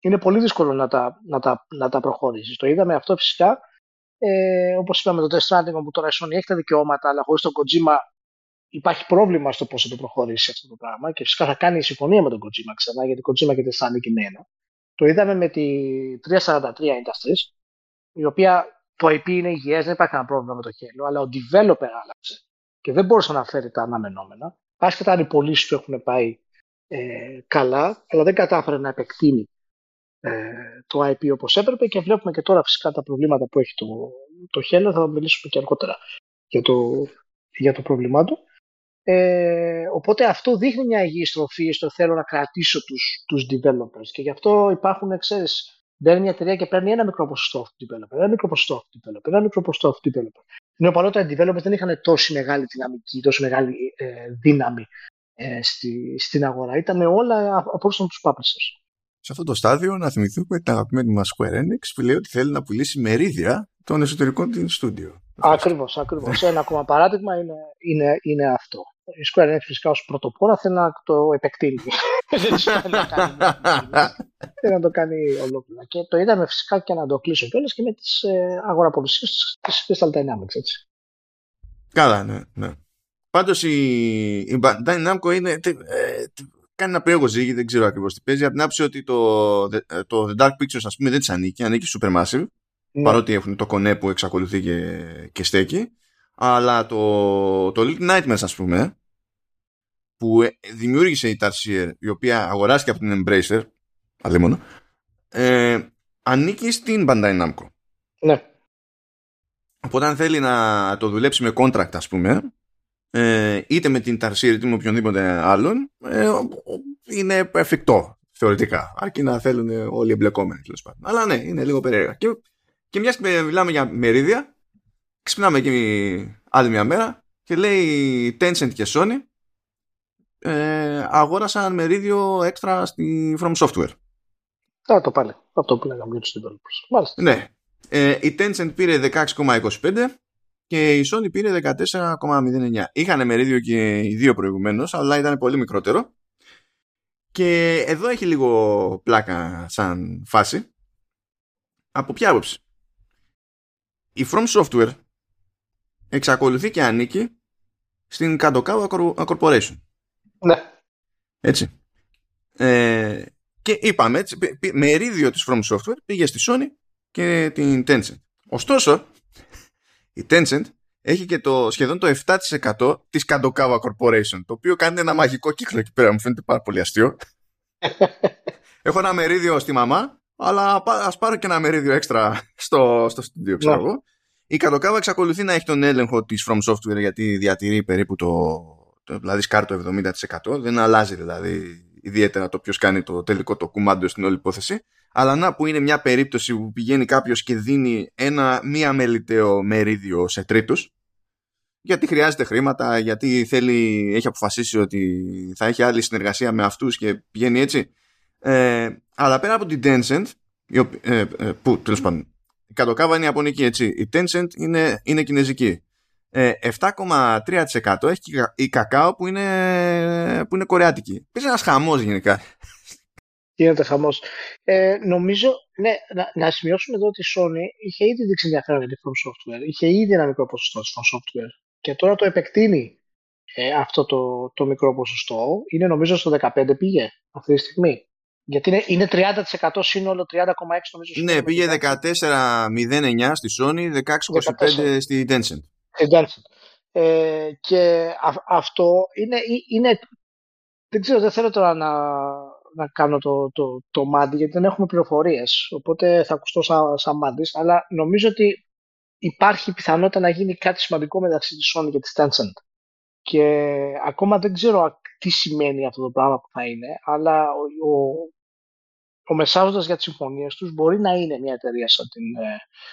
είναι πολύ δύσκολο να τα, να τα, να τα προχωρήσεις. Το είδαμε αυτό φυσικά. Ε, όπως είπαμε, το Death Stranding που τώρα η Sony έχει τα δικαιώματα, αλλά χωρίς τον Kojima υπάρχει πρόβλημα στο πώς θα το προχωρήσει αυτό το πράγμα. Και φυσικά θα κάνει η συμφωνία με τον Kojima ξανά, γιατί Kojima και Death Stranding είναι ένα. Το είδαμε με τη τριακόσια σαράντα τρία Industries, η οποία. Το άι πι είναι υγιές, δεν υπάρχει κανένα πρόβλημα με το Halo, αλλά ο developer άλλαξε και δεν μπορούσε να φέρει τα αναμενόμενα. Άσχετα αν οι πωλήσεις του έχουν πάει ε, καλά, αλλά δεν κατάφερε να επεκτείνει ε, το άι πι όπως έπρεπε και βλέπουμε και τώρα φυσικά τα προβλήματα που έχει το, το Halo, θα μιλήσουμε και αργότερα για το, για το πρόβλημά του. Ε, οπότε αυτό δείχνει μια υγιή στροφή στο θέλω να κρατήσω τους, τους developers και γι' αυτό υπάρχουν, ξέρεις, μπαίνει μια εταιρεία και παίρνει ένα μικρό ποσοστό από την developer, ένα μικρό ποσοστό από την developer, ένα μικρό ποσοστό από την developer. Ενώ παλαιότερα οι developers δεν είχαν τόση μεγάλη δυναμική, τόση μεγάλη ε, δύναμη ε, στη, στην αγορά. Ήταν όλα απόρριψαν τους publishers. Σε αυτό το στάδιο, να θυμηθούμε την αγαπημένη μας Square Enix που λέει ότι θέλει να πουλήσει μερίδια των εσωτερικών του στούντιο. Ακριβώς, ακριβώς. Ένα ακόμα παράδειγμα είναι, είναι, είναι αυτό. Η Square Enix φυσικά ως πρωτοπόρα θέλει να το επεκτείνει. Δεν θέλει να το κάνει ολόκληρα. Και το είδαμε φυσικά και να το κλείσω κιόλας και με τις αγοραπολισίες της Crystal Dynamics, έτσι. Καλά, ναι, ναι. Πάντως η Bandai Namco είναι... κάνει ένα περίεργο ζύγι, δεν ξέρω ακριβώς τι παίζει. Από την άποψη ότι το, το The Dark Pictures, ας πούμε, δεν της ανήκει, ανήκει στο Supermassive. Ναι. Παρότι έχουν το κονέ που εξακολουθεί και, και στέκει. Αλλά το, το Little Nightmares, ας πούμε, που δημιούργησε η Tarsier, η οποία αγοράστηκε από την Embracer, αλίμονο, ε, ανήκει στην Bandai Namco. Ναι. Οπότε αν θέλει να το δουλέψει με contract, ας πούμε, Ε, είτε με την Tarsier είτε με οποιονδήποτε άλλον, ε, είναι εφικτό θεωρητικά, αρκεί να θέλουν όλοι εμπλεκόμενοι, τέλος πάντων. Αλλά ναι, είναι λίγο περίεργα. Και, και μιας και μιλάμε για μερίδια, ξυπνάμε και άλλη μια μέρα και λέει Tencent και Sony ε, αγόρασαν μερίδιο έξτρα στη From Software. Α, το πάλι, αυτό που λέγαμε για τους developers. Μάλιστα. Ναι, ε, η Tencent πήρε δεκαέξι κόμμα είκοσι πέντε και η Sony πήρε δεκατέσσερα κόμμα μηδέν εννέα. Είχανε μερίδιο και οι δύο προηγουμένως, αλλά ήταν πολύ μικρότερο. Και εδώ έχει λίγο πλάκα σαν φάση. Από ποια άποψη? Η From Software εξακολουθεί και ανήκει στην Kadokawa Corporation. Ναι. Έτσι. Ε, και είπαμε, έτσι, μερίδιο της From Software πήγε στη Sony και την Tencent. Ωστόσο, η Tencent έχει και το, σχεδόν το επτά τοις εκατό της Kadokawa Corporation, το οποίο κάνει ένα μαγικό κύκλο εκεί πέρα, μου φαίνεται πάρα πολύ αστείο. Έχω ένα μερίδιο στη μαμά, αλλά ας πάρω και ένα μερίδιο έξτρα στο στούντιο, ξέρω εγώ. Yeah. Η Kadokawa εξακολουθεί να έχει τον έλεγχο της From Software, γιατί διατηρεί περίπου το, το δηλαδή σκάρτο εβδομήντα τοις εκατό, δεν αλλάζει δηλαδή ιδιαίτερα το ποιος κάνει το τελικό το κουμάντο στην όλη υπόθεση. Αλλά να που είναι μια περίπτωση που πηγαίνει κάποιος και δίνει ένα, μία μελιτέο μερίδιο σε τρίτους γιατί χρειάζεται χρήματα, γιατί θέλει, έχει αποφασίσει ότι θα έχει άλλη συνεργασία με αυτούς και πηγαίνει έτσι. Ε, αλλά πέρα από την Tencent, ε, που τέλος πάντων, η Κατοκάβα είναι ιαπωνική, έτσι. Η Tencent είναι, είναι κινέζική. Ε, επτά κόμμα τρία τοις εκατό έχει η Kakao που είναι, που είναι κορεάτικη. Πες ένας χαμός γενικά. Γίνεται χαμός. Ε, νομίζω, ναι, να, να σημειώσουμε εδώ ότι η Sony είχε ήδη δείξει ενδιαφέρον για From Software. Είχε ήδη ένα μικρό ποσοστό στο software. Και τώρα το επεκτείνει ε, αυτό το, το μικρό ποσοστό. Είναι νομίζω στο δεκαπέντε πήγε αυτή τη στιγμή. Γιατί είναι, είναι τριάντα τοις εκατό σύνολο, τριάντα κόμμα έξι τοις εκατό νομίζω. Ναι, πήγε δεκατέσσερα κόμμα μηδέν εννιά στη Sony, δεκαέξι κόμμα είκοσι πέντε στη Tencent. Ε, και α, αυτό είναι, είναι. Δεν ξέρω, δεν θέλω τώρα να, να κάνω το, το, το μάντι, γιατί δεν έχουμε πληροφορίες. Οπότε θα ακουστώ σαν σα μάντις, αλλά νομίζω ότι υπάρχει πιθανότητα να γίνει κάτι σημαντικό μεταξύ της Sony και της Tencent. Και ακόμα δεν ξέρω τι σημαίνει αυτό το πράγμα που θα είναι, αλλά ο, ο, ο μεσάζοντας για τις συμφωνίες τους μπορεί να είναι μια εταιρεία σαν την,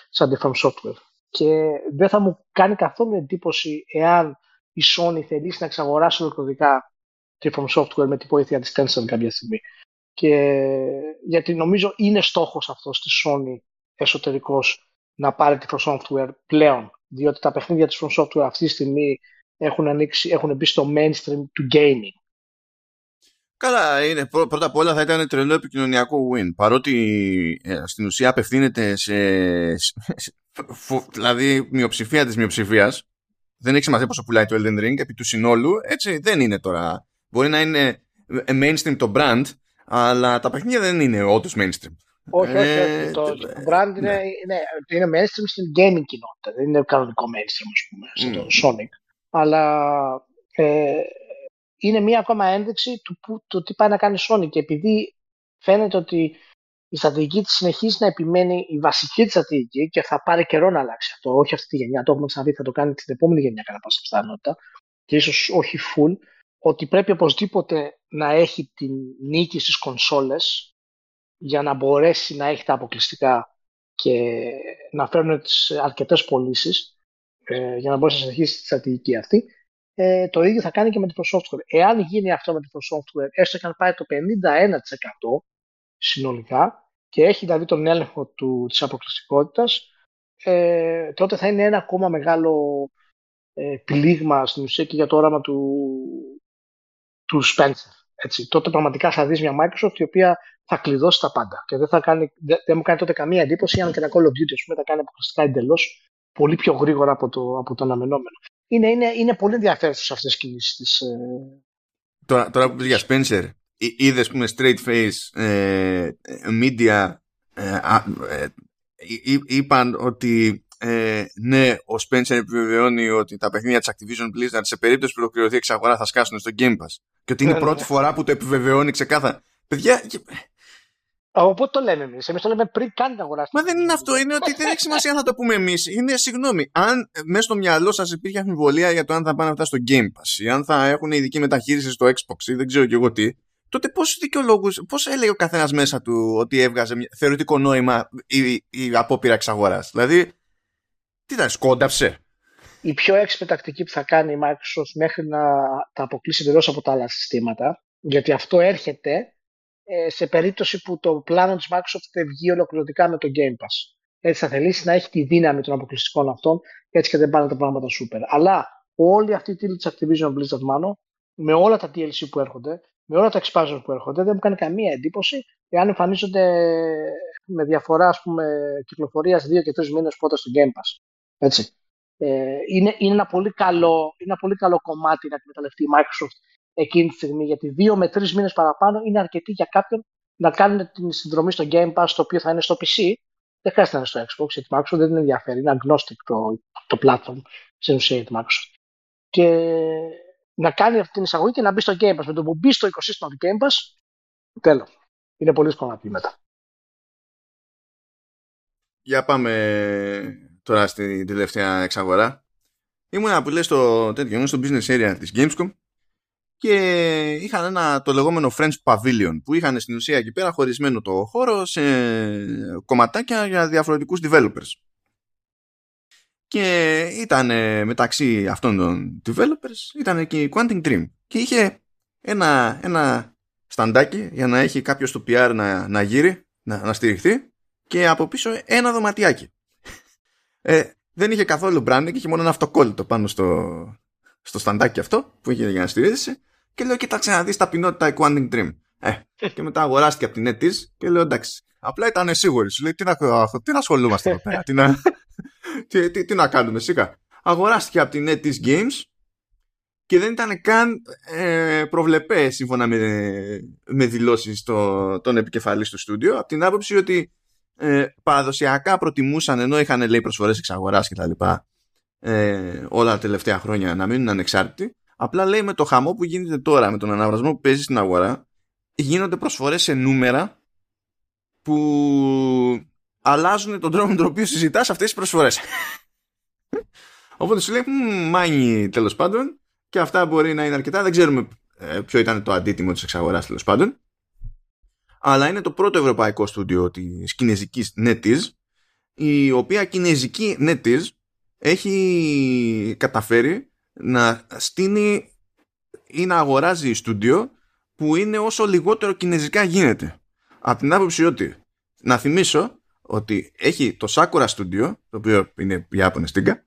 σαν την From Software. Και δεν θα μου κάνει καθόλου εντύπωση εάν η Sony θελήσει να εξαγοράσει ολοκληρωτικά τη From Software με τη βοήθεια της Tencent κάποια στιγμή. Και, γιατί νομίζω είναι στόχος αυτός της Sony εσωτερικός να πάρει τη From Software πλέον, διότι τα παιχνίδια της From Software αυτή τη στιγμή έχουν, ανοίξει, έχουν μπει στο mainstream του gaming. Καλά, είναι. Πρώτα απ' όλα θα ήταν τρελό επικοινωνιακό win, παρότι ε, στην ουσία απευθύνεται σε, σε φο, δηλαδή μειοψηφία της μειοψηφίας. Δεν έχει σημασία πόσο πουλάει το Elden Ring επί του συνόλου, έτσι δεν είναι τώρα. Μπορεί να είναι mainstream το brand, αλλά τα παιχνίδια δεν είναι όντως mainstream. Όχι, όχι, όχι. Το, το brand ναι. Είναι, ναι, είναι mainstream στην gaming κοινότητα. Δεν είναι κανονικό mainstream, ας πούμε, στο mm. Sonic. Αλλά ε, είναι μία ακόμα ένδειξη του, που, του τι πάει να κάνει Sony. Και επειδή φαίνεται ότι η στρατηγική της συνεχίζει να επιμένει, η βασική της στρατηγική, και θα πάρει καιρό να αλλάξει αυτό, όχι αυτή τη γενιά, το έχουμε ξαναδεί, θα το κάνει την επόμενη γενιά κατά πάσα πιθανότητα, και ίσως όχι full, ότι πρέπει οπωσδήποτε να έχει την νίκη στις κονσόλες για να μπορέσει να έχει τα αποκλειστικά και να φέρνουν τις αρκετές πωλήσεις ε, για να μπορέσει να συνεχίσει τη στρατηγική αυτή. Ε, το ίδιο θα κάνει και με το software. Εάν γίνει αυτό με το software, έστω και αν πάει το πενήντα ένα τοις εκατό συνολικά και έχει δηλαδή τον έλεγχο του, της αποκλειστικότητας, ε, τότε θα είναι ένα ακόμα μεγάλο ε, πλήγμα στην ουσία και για το όραμα του, του Spencer. Έτσι. Τότε πραγματικά θα δεις μια Microsoft η οποία θα κλειδώσει τα πάντα και δεν, θα κάνει, δεν, δεν μου κάνει τότε καμία εντύπωση αν και τα Call of Duty, ας πούμε, τα κάνει αποκλειστικά εντελώς πολύ πιο γρήγορα από το, από το αναμενόμενο. Είναι, είναι, είναι πολύ ενδιαφέρουσες αυτές τις κινήσεις. Τώρα, τώρα που πεις για Spencer, είδες πούμε straight face ε, media ε, ε, εί, είπαν ότι ε, ναι, ο Spencer επιβεβαιώνει ότι τα παιχνίδια της Activision Blizzard σε περίπτωση που ολοκληρωθεί εξαγορά θα σκάσουν στο Game Pass και ότι είναι η πρώτη φορά που το επιβεβαιώνει ξεκάθαρα. Παιδιά... Οπότε το λέμε εμείς. Εμείς το λέμε πριν καν την αγορά. Μα δεν είναι αυτό. Είναι ότι δεν έχει σημασία αν θα το πούμε εμείς. Είναι, συγγνώμη, αν μέσα στο μυαλό σας υπήρχε αμφιβολία για το αν θα πάνε αυτά στο Game Pass ή αν θα έχουν ειδική μεταχείριση στο Xbox ή δεν ξέρω και εγώ τι, τότε πώς δικαιολόγους, πώς έλεγε ο καθένας μέσα του ότι έβγαζε θεωρητικό νόημα η, η απόπειρα εξαγοράς. Δηλαδή, τι ήταν, σκόνταψε. Η πιο έξυπνη τακτική που θα κάνει η Microsoft μέχρι να τα αποκλείσει εντελώς από τα άλλα συστήματα, γιατί αυτό έρχεται. Σε περίπτωση που το πλάνο της Microsoft δεν βγει ολοκληρωτικά με το Game Pass. Έτσι θα θελήσει να έχει τη δύναμη των αποκλειστικών αυτών, έτσι και δεν πάνε τα πράγματα σούπερ. Αλλά όλη αυτή η τίτλη της Activision Blizzard μάνο, με όλα τα ντι ελ σι που έρχονται, με όλα τα expansion που έρχονται, δεν μου κάνει καμία εντύπωση εάν εμφανίζονται με διαφορά, ας πούμε, κυκλοφορίας δύο και τρεις μήνες πρώτα στο Game Pass. Έτσι. Ε, είναι, είναι, ένα πολύ καλό, είναι ένα πολύ καλό κομμάτι να εκμεταλλευτεί η Microsoft εκείνη τη στιγμή, γιατί δύο με τρεις μήνες παραπάνω είναι αρκετοί για κάποιον να κάνουν την συνδρομή στο Game Pass, το οποίο θα είναι στο πι σι. Δεν χρειάζεται να είναι στο Xbox, γιατί Microsoft δεν την ενδιαφέρει. Είναι agnostic το, το platform, στην ουσία τη Microsoft. Και να κάνει αυτή την εισαγωγή και να μπει στο Game Pass. Με το που μπει στο οικοσύστημα του Game Pass, τέλος. Είναι πολύ δύσκολο να πει μετά. Για πάμε τώρα στην τελευταία εξαγορά. Ήμουν που λες στο τέτοιο, στο business area της Gamescom. Και είχαν ένα, το λεγόμενο French Pavilion, που είχαν στην ουσία εκεί πέρα χωρισμένο το χώρο σε κομματάκια για διαφορετικούς developers. και ήταν μεταξύ αυτών των developers ήταν και η Quantic Dream και είχε ένα, ένα σταντάκι για να έχει κάποιος το πι αρ να, να γύρει, να, να στηριχθεί και από πίσω ένα δωματιάκι. Ε, δεν είχε καθόλου branding, είχε μόνο ένα αυτοκόλλητο πάνω στο, στο σταντάκι αυτό που είχε για να στηρίζεσαι και λέω κοίταξε να δεις ταπεινότητα η Quantic Dream. Ε, και μετά αγοράστηκε από την NetEase και λέω εντάξει. Απλά ήταν σίγουροι. Σου λέει τι να, τι να ασχολούμαστε εδώ πέρα, τι να, τι, τι, τι να κάνουμε σίγα. Αγοράστηκε από την NetEase Games και δεν ήταν καν ε, προβλεπέ σύμφωνα με, με δηλώσεις το, των επικεφαλής του στούντιο. Από την άποψη ότι ε, παραδοσιακά προτιμούσαν ενώ είχαν λέει προσφορές εξαγοράς και τα λοιπά ε, όλα τα τελευταία χρόνια να μείνουν ανεξάρτητοι. Απλά λέει με το χαμό που γίνεται τώρα, με τον αναβρασμό που παίζει στην αγορά, γίνονται προσφορές σε νούμερα που αλλάζουν τον τρόπο με τον οποίο συζητάς αυτές τις προσφορές. Οπότε σου λέει μάνι τέλος πάντων και αυτά μπορεί να είναι αρκετά. Δεν ξέρουμε ε, ποιο ήταν το αντίτιμο της εξαγοράς τέλος πάντων. Αλλά είναι το πρώτο ευρωπαϊκό στούντιο της κινέζικης NetEase, η οποία κινέζικη NetEase έχει καταφέρει να στείνει ή να αγοράζει στούντιο που είναι όσο λιγότερο κινέζικα γίνεται. Από την άποψη ότι, να θυμίσω ότι έχει το Sakura Studio, το οποίο είναι Ιάπωνες Τίγκα,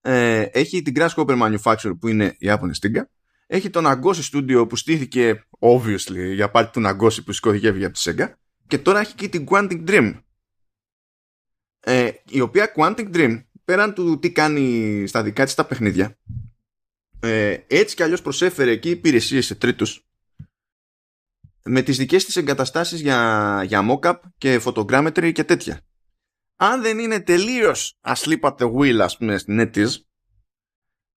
ε, έχει την Grasshopper Manufacture που είναι Ιάπωνες Τίγκα, έχει το Nagoshi Studio που στήθηκε, obviously, για πάρτι του Nagoshi που σηκώθηκε από τη Sega, και τώρα έχει και την Quantic Dream. Ε, η οποία Quantic Dream, πέραν του τι κάνει στα δικά της τα παιχνίδια, ε, έτσι κι αλλιώς προσέφερε εκεί υπηρεσίες σε τρίτους, με τις δικές της εγκαταστάσεις για, για mock-up και photogrammetry και τέτοια. Αν δεν είναι τελείως asleep at the wheel, ας πούμε, στην NetEase,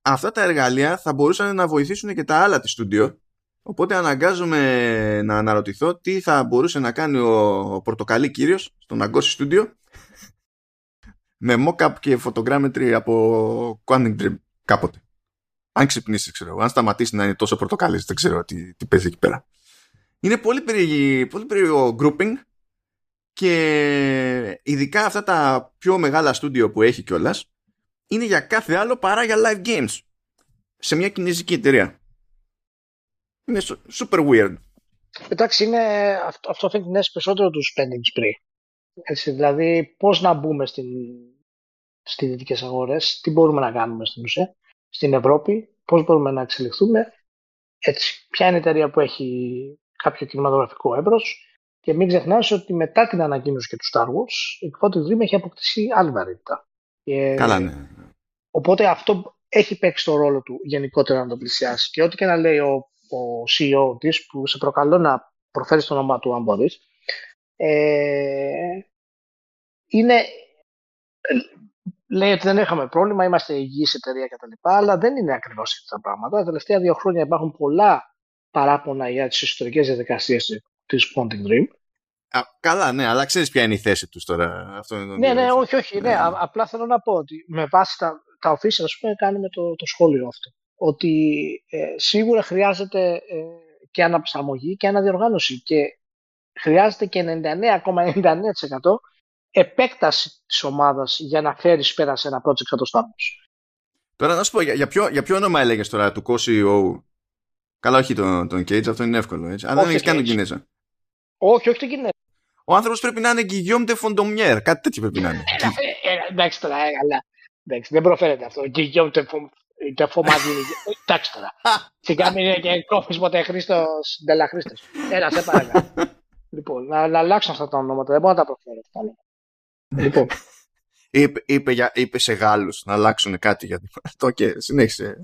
αυτά τα εργαλεία θα μπορούσαν να βοηθήσουν και τα άλλα της στούντιο, οπότε αναγκάζομαι να αναρωτηθώ τι θα μπορούσε να κάνει ο Πορτοκαλί κύριος στον Αγκώση Studio με mock-up και photogrammetry από Quantic Dream κάποτε. Αν ξυπνήσει, ξέρω, αν σταματήσει να είναι τόσο πορτοκαλής, δεν ξέρω τι, τι παίζει εκεί πέρα. Είναι πολύ περίεργο grouping και ειδικά αυτά τα πιο μεγάλα στούντιο που έχει κιόλας είναι για κάθε άλλο παρά για live games σε μια κινέζικη εταιρεία. Είναι super weird. Εντάξει, είναι, αυτό, αυτό θέλει την αίσθηση περισσότερο του spending spree. Έτσι, δηλαδή πώς να μπούμε στην, στις δυτικές αγορές, τι μπορούμε να κάνουμε στην ουσία, στην Ευρώπη, πώς μπορούμε να εξελιχθούμε, έτσι, ποια είναι η εταιρεία που έχει κάποιο κινηματογραφικό έμπρος και μην ξεχνάς ότι μετά την ανακοίνωση και του Star Wars η Quantic Dream έχει αποκτήσει άλλη βαρύτητα. Καλά, ναι. Οπότε αυτό έχει παίξει το ρόλο του γενικότερα να το πλησιάσει και ό,τι και να λέει ο, ο σι ι ο της που σε προκαλώ να προφέρεις το όνομα του αν μπορείς ε, είναι λέει ότι δεν είχαμε πρόβλημα, είμαστε υγιής εταιρεία κτλ. Αλλά δεν είναι ακριβώς αυτά τα πράγματα. Τα τελευταία δύο χρόνια υπάρχουν πολλά παράπονα για τις ιστορικές διαδικασίες της Quantic Dream. Α, καλά, ναι, αλλά ξέρεις ποια είναι η θέση τους τώρα. Αυτό είναι το ναι, ναι, όχι, όχι. Ναι. Ναι. Α, απλά θέλω να πω ότι με βάση τα, τα official, ας πούμε, κάνουμε το, το σχόλιο αυτό. Ότι ε, σίγουρα χρειάζεται ε, και αναπροσαρμογή και αναδιοργάνωση και χρειάζεται και ενενήντα εννέα κόμμα ενενήντα εννέα τοις εκατό επέκταση της ομάδας για να φέρεις πέρα σε ένα project σαν το Star Wars. Τώρα να σου πω, για, για, ποιο, για ποιο όνομα έλεγες τώρα του co-σι ι ο? Καλά, όχι τον, τον Cage, αυτό είναι εύκολο. Έτσι. Αλλά δεν έχει κάνει τον Κινέζα. Όχι, όχι τον Κινέζα. Ο άνθρωπος πρέπει να είναι Guillaume de Fondomier. Κάτι τέτοιο πρέπει να είναι. Εντάξει τώρα, αλλά. Δεν προφέρεται αυτό. Guillaume de Fondomier. Εντάξει τώρα. Σιγά μην είναι και κόφισμα τα Χρήστο Ντελαχρήστο. Ένα, σε παρακαλώ. Λοιπόν, να αλλάξουν αυτά τα ονόματα. Δεν μπορώ να τα προφέρω. Λοιπόν. Είπε σε Γάλλους να αλλάξουν κάτι για αυτό και συνέχισε.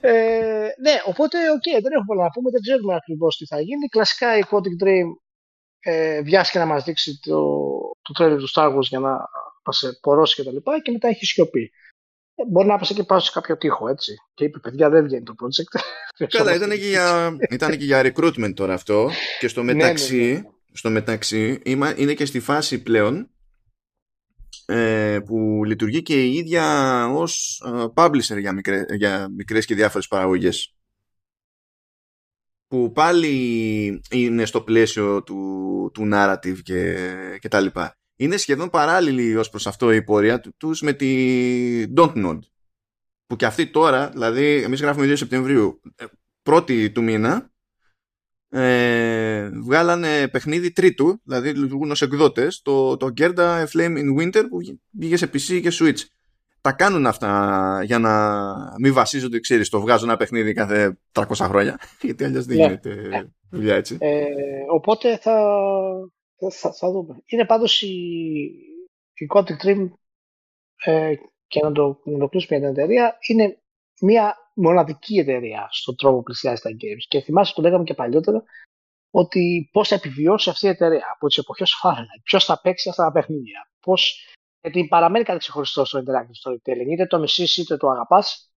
Ε, ναι, οπότε okay, δεν έχουμε πολλά να πούμε, δεν ξέρουμε ακριβώς τι θα γίνει. Κλασικά η Quantic Dream ε, βιάστηκε να μας δείξει το, το trailer του Star Wars για να πάσε πορώσει και τα λοιπά και μετά έχει σιωπή. Ε, μπορεί να πάσε και πάω σε κάποιο τοίχο, έτσι. Και είπε, παιδιά, δεν βγαίνει το project. Καλά, ήταν, και για, ήταν και για recruitment τώρα αυτό και στο μεταξύ, ναι, ναι, ναι. Στο μεταξύ είμα, είναι και στη φάση πλέον που λειτουργεί και η ίδια ως publisher για μικρές, για μικρές και διάφορες παραγωγές που πάλι είναι στο πλαίσιο του, του narrative και, και τα λοιπά είναι σχεδόν παράλληλη ως προς αυτό η πορεία τους με τη Dontnod, που και αυτή τώρα, δηλαδή εμείς γράφουμε δύο Σεπτεμβρίου, πρώτη του μήνα, ε, βγάλανε παιχνίδι τρίτου, δηλαδή λειτουργούν ως εκδότες, το, το Gerda A Flame in Winter, που πήγε σε πι σι και Switch. Τα κάνουν αυτά για να μην βασίζονται, ξέρεις, το βγάζω ένα παιχνίδι κάθε τριακόσια χρόνια, γιατί αλλιώς δεν γίνεται yeah. δουλειά έτσι. Ε, οπότε θα, θα, θα δούμε. Είναι πάντως η, η Quantic Dream, ε, και να το κλείσουμε για την εταιρεία, είναι μια μοναδική εταιρεία στον τρόπο που πλησιάζει τα games. Και θυμάσαι, το λέγαμε και παλιότερα, ότι πώς θα επιβιώσει αυτή η εταιρεία από τις εποχές Fahrenheit, ποιος θα παίξει αυτά τα παιχνίδια, πώς. Γιατί παραμένει κάτι ξεχωριστό στο interactive storytelling. Είτε το μισείς είτε το αγαπάς.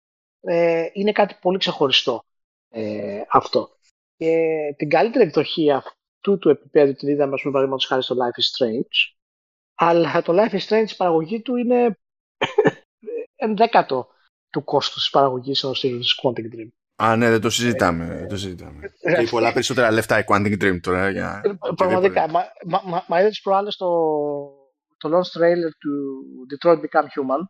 Ε, είναι κάτι πολύ ξεχωριστό ε, αυτό. Και την καλύτερη εκδοχή αυτού του επίπεδου την είδαμε, ας πούμε, παραδείγματος χάρη στο Life is Strange. Αλλά το Life is Strange, η παραγωγή του είναι ενδέκατο του κόστου της παραγωγής ενός τίτλου της Quantic Dream. Α, ναι, δεν το συζητάμε. Ε, το συζητάμε. Ε, και ε, πολλά περισσότερα λεφτά η Quantic Dream τώρα. Για... Πραγματικά. Μα, μα, μα, μα είδες προάλλες το... το launch trailer του Detroit Become Human,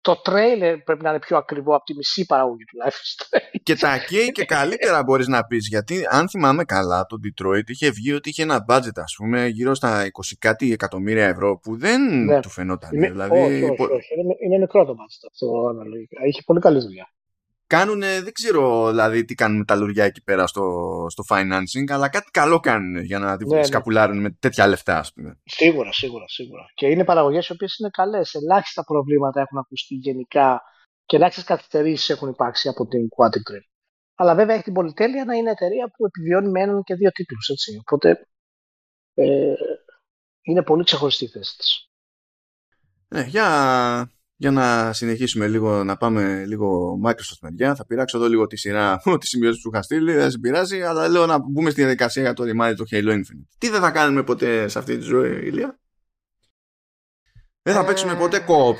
το trailer πρέπει να είναι πιο ακριβό από τη μισή παραγωγή του Life is Strange. Και τα καίει και καλύτερα μπορείς να πεις, γιατί αν θυμάμαι καλά, το Detroit είχε βγει ότι είχε ένα budget, ας πούμε, γύρω στα είκοσι κάτι εκατομμύρια ευρώ, που δεν ναι. του φαινόταν. Είναι, δηλαδή, όχι, όχι, όχι, όχι. Είναι, είναι μικρό το budget αυτό, αναλογικά. Είχε πολύ καλή δουλειά. Κάνουν, δεν ξέρω δηλαδή τι κάνουν τα λουριά εκεί πέρα στο, στο financing, αλλά κάτι καλό κάνουν για να ναι, σκαπουλάρουν ναι. με τέτοια λεφτά, ας πούμε. Σίγουρα, σίγουρα, σίγουρα. Και είναι παραγωγές οι οποίες είναι καλές. Ελάχιστα προβλήματα έχουν ακουστεί γενικά και ελάχιστες καθυστερήσεις έχουν υπάρξει από την Quantic Dream. Αλλά βέβαια έχει την πολυτέλεια να είναι εταιρεία που επιβιώνει με έναν και δύο τίτλους, έτσι. Οπότε ε, είναι πολύ ξεχωριστή η θέση της. Ναι, για... Για να συνεχίσουμε λίγο, να πάμε λίγο Microsoft μεριά. Θα πειράξω εδώ λίγο τη σειρά, τη σημειώσεις που είχα στείλει, δεν σε πειράζει, αλλά λέω να μπούμε στη διαδικασία για το ρημάδι του Halo Infinite. Τι δεν θα κάνουμε ποτέ σε αυτή τη ζωή, Ηλία? Δεν θα παίξουμε ποτέ co-op.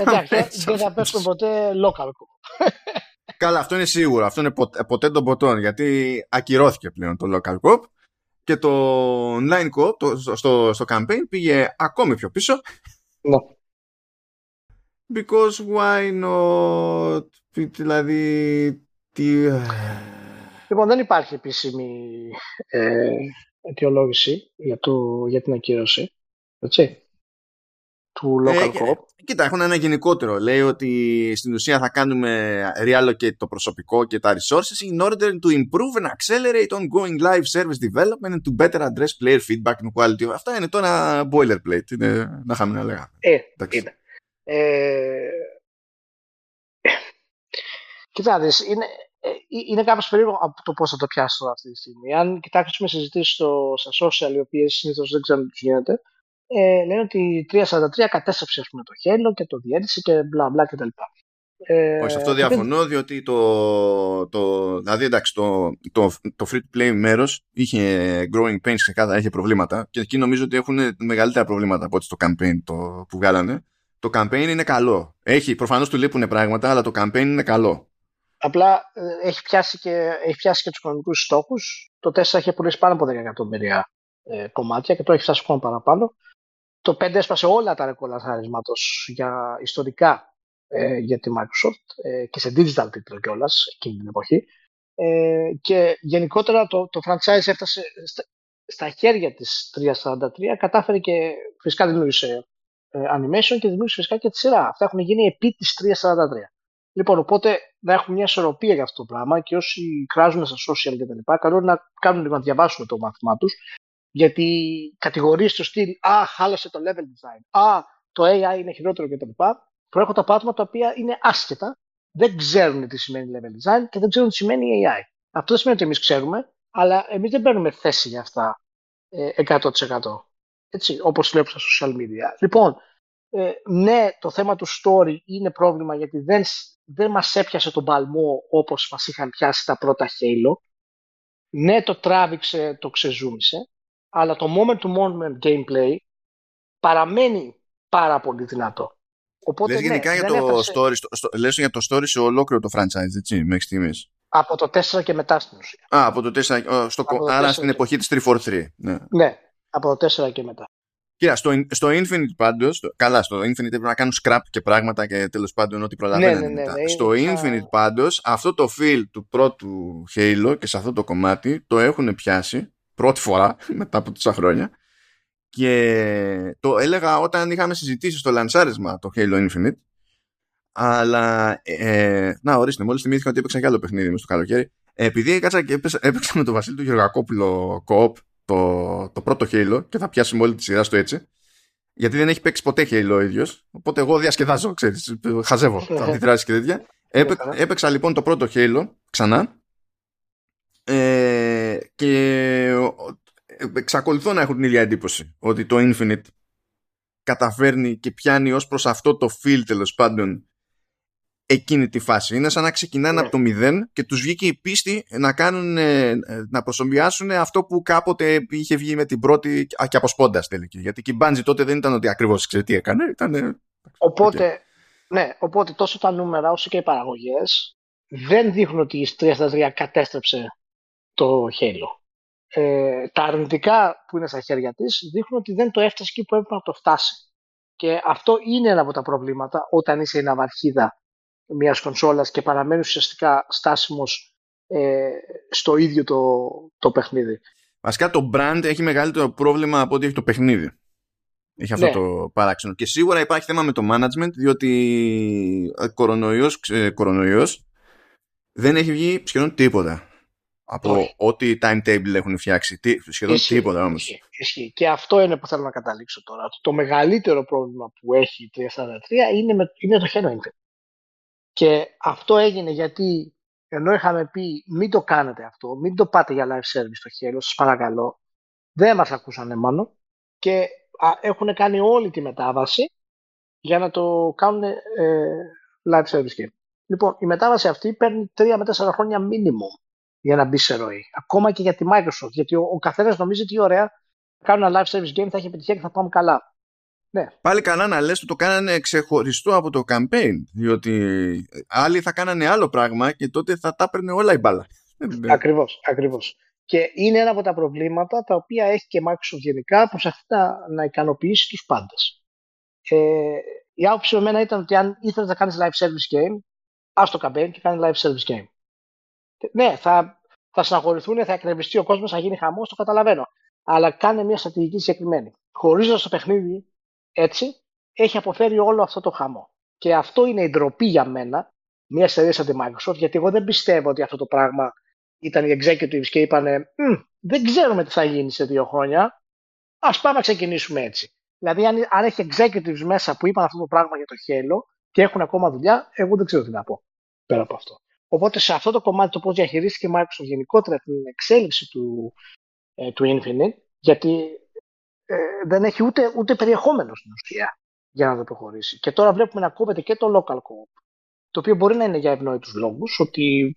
Εντάξει, δεν θα παίξουμε ποτέ local co-op. Καλά, αυτό είναι σίγουρο, αυτό είναι ποτέ των ποτών, γιατί ακυρώθηκε πλέον το local co-op και το online co-op στο campaign πήγε ακόμη πιο πίσω. Because why not? Δηλαδή. Τι... Λοιπόν, δεν υπάρχει επίσημη ε, αιτιολόγηση για, το, για την ακύρωση. Έτσι. Του local co-op. Ε, κοίτα, έχουν ένα γενικότερο. Λέει ότι στην ουσία θα κάνουμε reallocate το προσωπικό και τα resources in order to improve and accelerate ongoing live service development and to better address player feedback and quality. Αυτά είναι τώρα boilerplate. Είναι, να είχαμε να λέγαμε. Ε, είναι. Ε... Κοιτάξτε, είναι, είναι κάπως περίεργο από το πώς θα το πιάσω αυτή τη στιγμή. Αν κοιτάξουμε συζητήσεις στα social, οι οποίες συνήθως δεν ξέρουν τι γίνεται, ε, λένε ότι τριακόσια σαράντα τρία κατέστρεψε το Halo και το διέλυσε και μπλα μπλα κτλ. Ε, Όχι, σε αυτό διαφωνώ, και... διότι το, το, δηλαδή, εντάξει, το, το, το free-to-play μέρος είχε growing pains ξεκάθαρα, είχε προβλήματα και εκεί νομίζω ότι έχουν μεγαλύτερα προβλήματα από ό,τι στο campaign το, που βγάλανε. Το campaign είναι καλό. Έχει, προφανώς του λείπουν πράγματα, αλλά το campaign είναι καλό. Απλά ε, έχει πιάσει και, έχει πιάσει και τους οικονομικούς στόχους. Το τέσσερα είχε πουλήσει πάνω από δέκα εκατομμύρια ε, κομμάτια και τώρα έχει φτάσει ακόμα παραπάνω. Το πέντε έσπασε όλα τα ρεκόρ λανσάρισματος για ιστορικά ε, για τη Microsoft ε, και σε digital τίτλο κιόλας εκείνη την εποχή. Ε, και γενικότερα το, το franchise έφτασε στα, στα χέρια της τριακόσια σαράντα τρία, κατάφερε και φυσικά δημιούργησε animation και δημιούργησε φυσικά και τη σειρά. Αυτά έχουν γίνει επί της τριακόσια σαράντα τρία. Λοιπόν, οπότε να έχουμε μια ισορροπία για αυτό το πράγμα και όσοι κράζουν στα social και τα λοιπά, καλό είναι να κάνουν λίγο να διαβάσουν το μάθημά τους, γιατί κατηγορίες του στυλ «Α, χάλασε το level design», «Α, το έι άι είναι χειρότερο» και τα λοιπά, προέρχονται από άτομα τα οποία είναι άσχετα, δεν ξέρουν τι σημαίνει level design και δεν ξέρουν τι σημαίνει έι άι. Αυτό δεν σημαίνει ότι εμείς ξέρουμε, αλλά εμείς δεν παίρνουμε θέση για αυτά εκατό τοις εκατό. Έτσι, όπως βλέπω στα social media. Λοιπόν, ε, ναι, το θέμα του story είναι πρόβλημα γιατί δεν, δεν μας έπιασε τον παλμό όπως μας είχαν πιάσει τα πρώτα Halo. Ναι, το τράβηξε, το ξεζούμισε, αλλά το moment to moment gameplay παραμένει πάρα πολύ δυνατό. Οπότε, λες γενικά ναι, για, το έφτασε... story, στο, λες για το story σε ολόκληρο το franchise, έτσι, μέχρι στιγμής. Από το τέσσερα και μετά στην ουσία. Α, από το τέσσερα, στο, από άρα το τέσσερα στην και... εποχή της τρία τέσσερα τρία. Ναι. Ναι. Από το τέσσερα και μετά. Κοίτα, στο, στο Infinite πάντως, στο, καλά, στο Infinite έπρεπε να κάνουν scrap και πράγματα και τέλος πάντων ό,τι προλαβαίνουν. Ναι, ναι, ναι, ναι. Στο Infinite πάντως, αυτό το feel του πρώτου Halo και σε αυτό το κομμάτι το έχουν πιάσει πρώτη φορά μετά από τόσα χρόνια. Και το έλεγα όταν είχαμε συζητήσει στο λανσάρισμα το Halo Infinite. Αλλά, ε, να ορίστε, μόλις θυμήθηκα ότι έπαιξα κι άλλο παιχνίδι μες στο καλοκαίρι. Επειδή κάτσα και έπαιξα, έπαιξα με τον Βασίλη του Γεωργακόπουλο κοοπ το, το πρώτο Halo και θα πιάσουμε όλη τη σειρά στο έτσι. Γιατί δεν έχει παίξει ποτέ Halo ο ίδιος. Οπότε εγώ διασκεδάζω, ξέρεις, χαζεύω τα αντιδράσεις και τέτοια. Έπαι, έπαιξα λοιπόν το πρώτο Halo ξανά. Ε, και εξακολουθώ να έχω την ίδια εντύπωση ότι το Infinite καταφέρνει και πιάνει ως προς αυτό το feel τέλος πάντων εκείνη τη φάση. Είναι σαν να ξεκινάνε yeah. από το μηδέν και τους βγήκε η πίστη να κάνουν, να προσωμιάσουν αυτό που κάποτε είχε βγει με την πρώτη και αποσπώντας τελική. Γιατί και η Bungie τότε δεν ήταν ότι ακριβώς ξέρει τι έκανε. Ήταν... Οπότε, okay. ναι, οπότε τόσο τα νούμερα όσο και οι παραγωγές δεν δείχνουν ότι η τρία στα τρία κατέστρεψε το Halo. Ε, τα αρνητικά που είναι στα χέρια της δείχνουν ότι δεν το έφτασε εκεί που έπρεπε να το φτάσει. Και αυτό είναι ένα από τα προβλήματα όταν είσαι η ναυαρχίδα μιας κονσόλας και παραμένεις ουσιαστικά στάσιμος ε, στο ίδιο το, το παιχνίδι. Βασικά το brand έχει μεγαλύτερο πρόβλημα από ό,τι έχει το παιχνίδι. Έχει αυτό ναι. το παράξενο. Και σίγουρα υπάρχει θέμα με το management, διότι κορονοϊός, ε, κορονοϊός δεν έχει βγει σχεδόν τίποτα. Από όχι. ό,τι timetable έχουν φτιάξει. Τι, σχεδόν ισχύει, τίποτα όμως. Ισχύει, ισχύει. Και αυτό είναι που θέλω να καταλήξω τώρα. Το μεγαλύτερο πρόβλημα που έχει η τρία σαράντα τρία είναι, με, είναι το Halo Infinite. Και αυτό έγινε γιατί ενώ είχαμε πει μην το κάνετε αυτό, μην το πάτε για live service το Halo, σας παρακαλώ, δεν μας ακούσανε μάλλον και έχουν κάνει όλη τη μετάβαση για να το κάνουν ε, live service game. Λοιπόν, η μετάβαση αυτή παίρνει τρία με τέσσερα χρόνια minimum για να μπει σε ροή. Ακόμα και για τη Microsoft. Γιατί ο, ο καθένας νομίζει ότι ωραία, κάνουν ένα live service game, θα έχει επιτυχία και θα πάμε καλά. Ναι. Πάλι καλά να λες ότι το κάνανε ξεχωριστό από το campaign. Διότι άλλοι θα κάνανε άλλο πράγμα και τότε θα τα έπαιρνε όλα η μπάλα. Ακριβώς, ακριβώς. Και είναι ένα από τα προβλήματα τα οποία έχει και η Microsoft γενικά, προσπαθεί να, να ικανοποιήσει τους πάντες. Ε, η άποψη με εμένα ήταν ότι αν ήθελες να κάνεις live service game, ας το campaign και κάνει live service game. Ναι, θα, θα συναγορηθούν, θα εκνευριστεί ο κόσμος, θα γίνει χαμός, το καταλαβαίνω. Αλλά κάνε μια στρατηγική συγκεκριμένη. Χωρίζοντας το παιχνίδι έτσι, έχει αποφέρει όλο αυτό το χαμό. Και αυτό είναι η ντροπή για μένα, μια εταιρεία σαν τη Microsoft, γιατί εγώ δεν πιστεύω ότι αυτό το πράγμα ήταν οι executives και είπανε δεν ξέρουμε τι θα γίνει σε δύο χρόνια, ας πάμε να ξεκινήσουμε έτσι. Δηλαδή, αν, αν έχει executives μέσα που είπαν αυτό το πράγμα για το Halo και έχουν ακόμα δουλειά, εγώ δεν ξέρω τι να πω πέρα από αυτό. Οπότε σε αυτό το κομμάτι το πώς διαχειρίστηκε η Microsoft γενικότερα την εξέλιξη του, ε, του Infinite, γιατί ε, δεν έχει ούτε, ούτε περιεχόμενο στην ουσία για να το προχωρήσει. Και τώρα βλέπουμε να κόβεται και το local co-op, το οποίο μπορεί να είναι για ευνόητους λόγους, ότι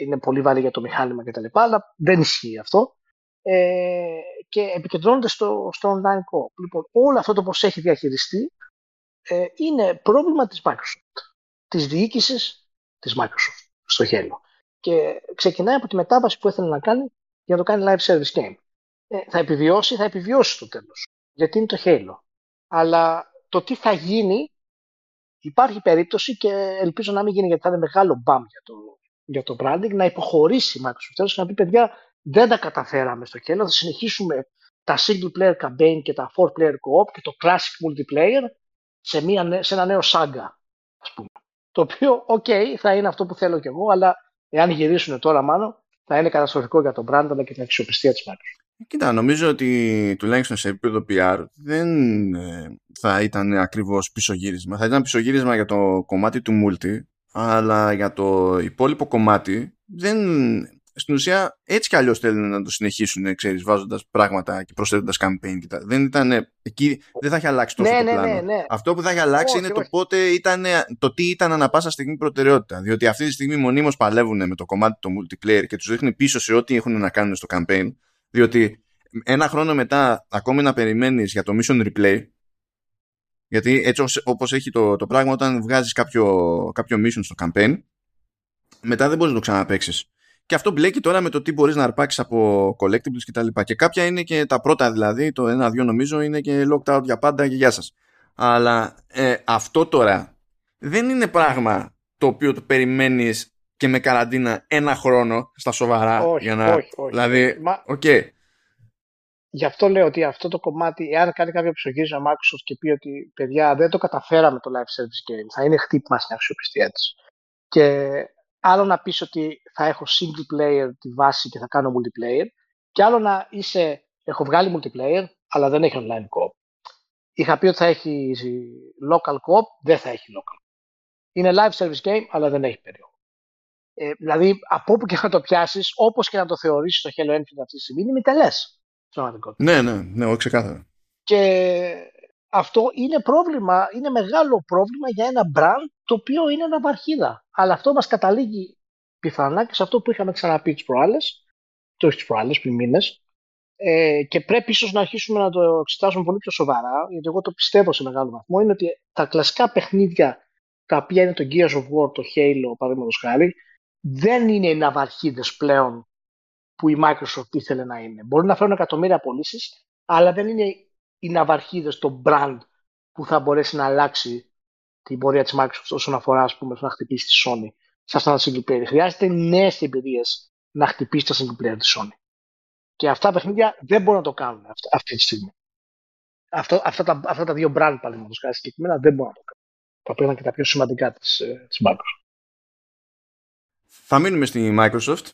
είναι πολύ βαρύ για το μηχάνημα κτλ. Αλλά δεν ισχύει αυτό. Ε, και επικεντρώνεται στο, στο online co-op. Λοιπόν, όλο αυτό το πώς έχει διαχειριστεί ε, είναι πρόβλημα της Microsoft, της διοίκησης της Microsoft στο Halo. Και ξεκινάει από τη μετάβαση που ήθελε να κάνει για να το κάνει live service game. Ε, θα επιβιώσει, θα επιβιώσει στο τέλος. Γιατί είναι το Halo. Αλλά το τι θα γίνει υπάρχει περίπτωση και ελπίζω να μην γίνει γιατί θα είναι μεγάλο μπαμ για το, για το branding να υποχωρήσει η Microsoft και να πει παιδιά δεν τα καταφέραμε στο Halo, θα συνεχίσουμε τα single player campaign και τα four player co-op και το classic multiplayer σε, μια, σε ένα νέο saga ας πούμε. Το οποίο, οκ, okay, θα είναι αυτό που θέλω κι εγώ, αλλά εάν γυρίσουν τώρα μάλλον, θα είναι καταστροφικό για τον brand αλλά και την αξιοπιστία της Microsoft. Κοίτα, νομίζω ότι τουλάχιστον σε επίπεδο πι αρ δεν θα ήταν ακριβώς πισωγύρισμα. Θα ήταν πισωγύρισμα για το κομμάτι του multi, αλλά για το υπόλοιπο κομμάτι δεν... Στην ουσία, έτσι κι αλλιώς θέλουν να το συνεχίσουν, ξέρεις, βάζοντας πράγματα και προσθέτοντας campaign και τα. Δεν ήταν εκεί, δεν θα έχει αλλάξει τόσο ναι, το ναι, πλάνο. Ναι, ναι. Αυτό που θα έχει αλλάξει όχι, είναι όχι. το πότε ήταν, το τι ήταν ανα πάσα στιγμή προτεραιότητα. Διότι αυτή τη στιγμή μονίμως παλεύουν με το κομμάτι του multiplayer και τους δείχνει πίσω σε ό,τι έχουν να κάνουν στο campaign. Διότι ένα χρόνο μετά, ακόμη να περιμένεις για το mission replay. Γιατί έτσι όπως έχει το, το πράγμα, όταν βγάζεις κάποιο, κάποιο mission στο campaign, μετά δεν μπορείς να το ξαναπαίξεις. Και αυτό μπλέκει τώρα με το τι μπορείς να αρπάξεις από collectibles και τα λοιπά. Και κάποια είναι και τα πρώτα, δηλαδή, το ένα-δύο νομίζω είναι και locked out για πάντα και γεια σας. Αλλά ε, αυτό τώρα δεν είναι πράγμα το οποίο το περιμένεις και με καραντίνα ένα χρόνο στα σοβαρά. Όχι, για να... όχι, όχι. Δηλαδή, Μα... okay. Γι' αυτό λέω ότι αυτό το κομμάτι, εάν κάνει κάποια ψωγή στο Microsoft και πει ότι παιδιά δεν το καταφέραμε το live service game, θα είναι χτύπημα στην αξιοπιστία της. Και άλλο να πεις ότι θα έχω single player τη βάση και θα κάνω multiplayer, και άλλο να είσαι, έχω βγάλει multiplayer, αλλά δεν έχει online co-op. Είχα πει ότι θα έχει local co-op, δεν θα έχει local. Είναι live service game, αλλά δεν έχει περίοδο. Ε, δηλαδή, από όπου και να το πιάσεις, όπως και να το θεωρήσεις το Halo Infinite αυτή τη στιγμή, είναι μητελές. Ναι, ναι, ναι, ξεκάθαρα. Και αυτό είναι πρόβλημα, είναι μεγάλο πρόβλημα για ένα brand το οποίο είναι αναβαρχίδα. Αλλά αυτό μας καταλήγει πιθανά και σε αυτό που είχαμε ξαναπεί τις προάλλες, το όχι τις προάλλες, πριν μήνες, ε, και πρέπει ίσως να αρχίσουμε να το εξετάσουμε πολύ πιο σοβαρά, γιατί εγώ το πιστεύω σε μεγάλο βαθμό, είναι ότι τα κλασικά παιχνίδια τα οποία είναι το Gears of War, το Halo, παραδείγματος χάρη, δεν είναι οι ναυαρχίδες πλέον που η Microsoft ήθελε να είναι. Μπορεί να φέρουν εκατομμύρια πωλήσεις, αλλά δεν είναι οι ναυαρχίδες, το brand που θα μπορέσει να αλλάξει την πορεία της Microsoft όσον αφορά, ας πούμε, να χτυπήσει τη Sony σε αυτά τα single player. Χρειάζεται νέες εμπειρίες να χτυπήσει τα single player της Sony. Και αυτά τα παιχνίδια δεν μπορούν να το κάνουν αυτή, αυτή τη στιγμή. Αυτό, αυτά, τα, αυτά τα δύο brand, παραδείγματος χάρη συγκεκριμένα, δεν μπορούν να το κάνουν. Τα οποία είναι και τα πιο σημαντικά της, της Microsoft. Θα μείνουμε στη Microsoft,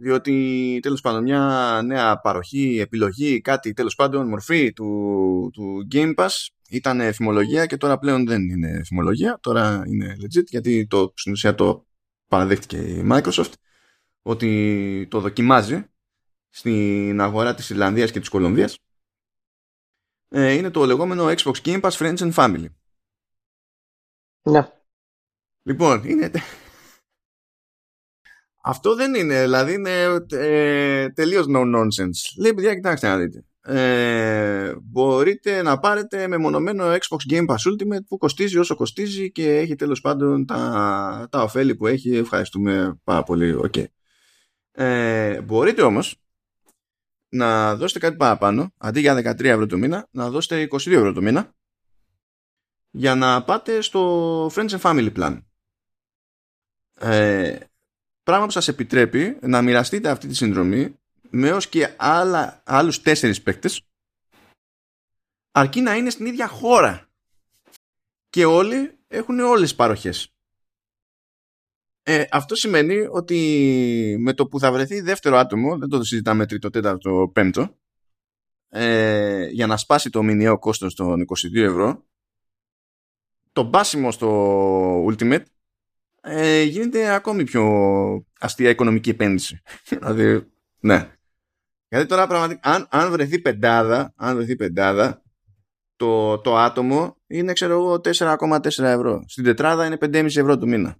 διότι τέλος πάντων μια νέα παροχή, επιλογή, κάτι τέλος πάντων, μορφή του, του Game Pass ήταν φημολογία και τώρα πλέον δεν είναι φημολογία, τώρα είναι legit, γιατί το, στην ουσία το παραδέχτηκε η Microsoft ότι το δοκιμάζει στην αγορά της Ιρλανδίας και της Κολομβίας. Ε, είναι το λεγόμενο Xbox Game Pass Friends and Family. Ναι. Λοιπόν, είναι... Αυτό δεν είναι, δηλαδή είναι ε, τελείως no-nonsense. Λέει, παιδιά, κοιτάξτε να δείτε. Ε, μπορείτε να πάρετε μεμονωμένο Xbox Game Pass Ultimate που κοστίζει όσο κοστίζει και έχει τέλος πάντων τα, τα ωφέλη που έχει. Ευχαριστούμε πάρα πολύ. Okay. Ε, μπορείτε όμως να δώσετε κάτι παραπάνω, αντί για δεκατρία ευρώ το μήνα, να δώσετε είκοσι δύο ευρώ το μήνα για να πάτε στο Friends and Family Plan. Ε, Πράγμα που σας επιτρέπει να μοιραστείτε αυτή τη συνδρομή με έως και άλλα, άλλους τέσσερις παίκτες, αρκεί να είναι στην ίδια χώρα και όλοι έχουν όλες τις παροχές. Ε, αυτό σημαίνει ότι με το που θα βρεθεί δεύτερο άτομο, δεν το συζητάμε τρίτο, τέταρτο, πέμπτο, ε, για να σπάσει το μηνιαίο κόστος των είκοσι δύο ευρώ, το μπάσιμο στο Ultimate Ε, γίνεται ακόμη πιο αστεία οικονομική επένδυση. Δηλαδή, ναι. Γιατί τώρα πραγματικά, αν, αν βρεθεί πεντάδα, αν βρεθεί πεντάδα, το, το άτομο είναι, ξέρω εγώ, τέσσερα κόμμα τέσσερα ευρώ. Στην τετράδα είναι πέντε κόμμα πέντε ευρώ το μήνα.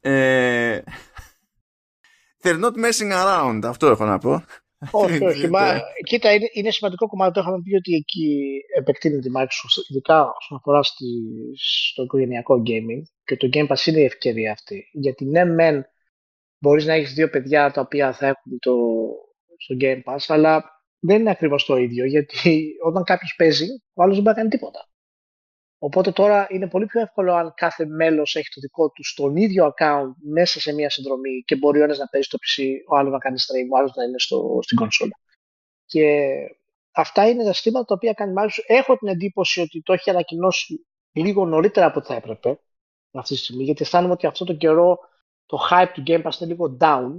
Ε, they're not messing around, αυτό έχω να πω. Όχι, όχι. Μα, κοίτα, είναι, είναι σημαντικό κομμάτι. Το είχαμε πει ότι εκεί επεκτείνεται η Microsoft, ειδικά όσον αφορά στη, στο οικογενειακό gaming. Και το Game Pass είναι η ευκαιρία αυτή. Γιατί ναι, μεν μπορείς να έχεις δύο παιδιά τα οποία θα έχουν το, το Game Pass, αλλά δεν είναι ακριβώς το ίδιο. Γιατί όταν κάποιος παίζει, ο άλλος δεν μπορεί να κάνει τίποτα. Οπότε τώρα είναι πολύ πιο εύκολο αν κάθε μέλος έχει το δικό του στον ίδιο account μέσα σε μια συνδρομή και μπορεί ο ένας να παίζει στο πι σι, ο άλλος να κάνει stream, ο άλλος να είναι στο, στην κονσόλα. Και αυτά είναι τα στήματα τα οποία κάνει μάλιστα. Έχω την εντύπωση ότι το έχει ανακοινώσει λίγο νωρίτερα από ό,τι θα έπρεπε αυτή τη στιγμή, γιατί αισθάνομαι ότι αυτό το καιρό το hype του Game Pass είναι λίγο down.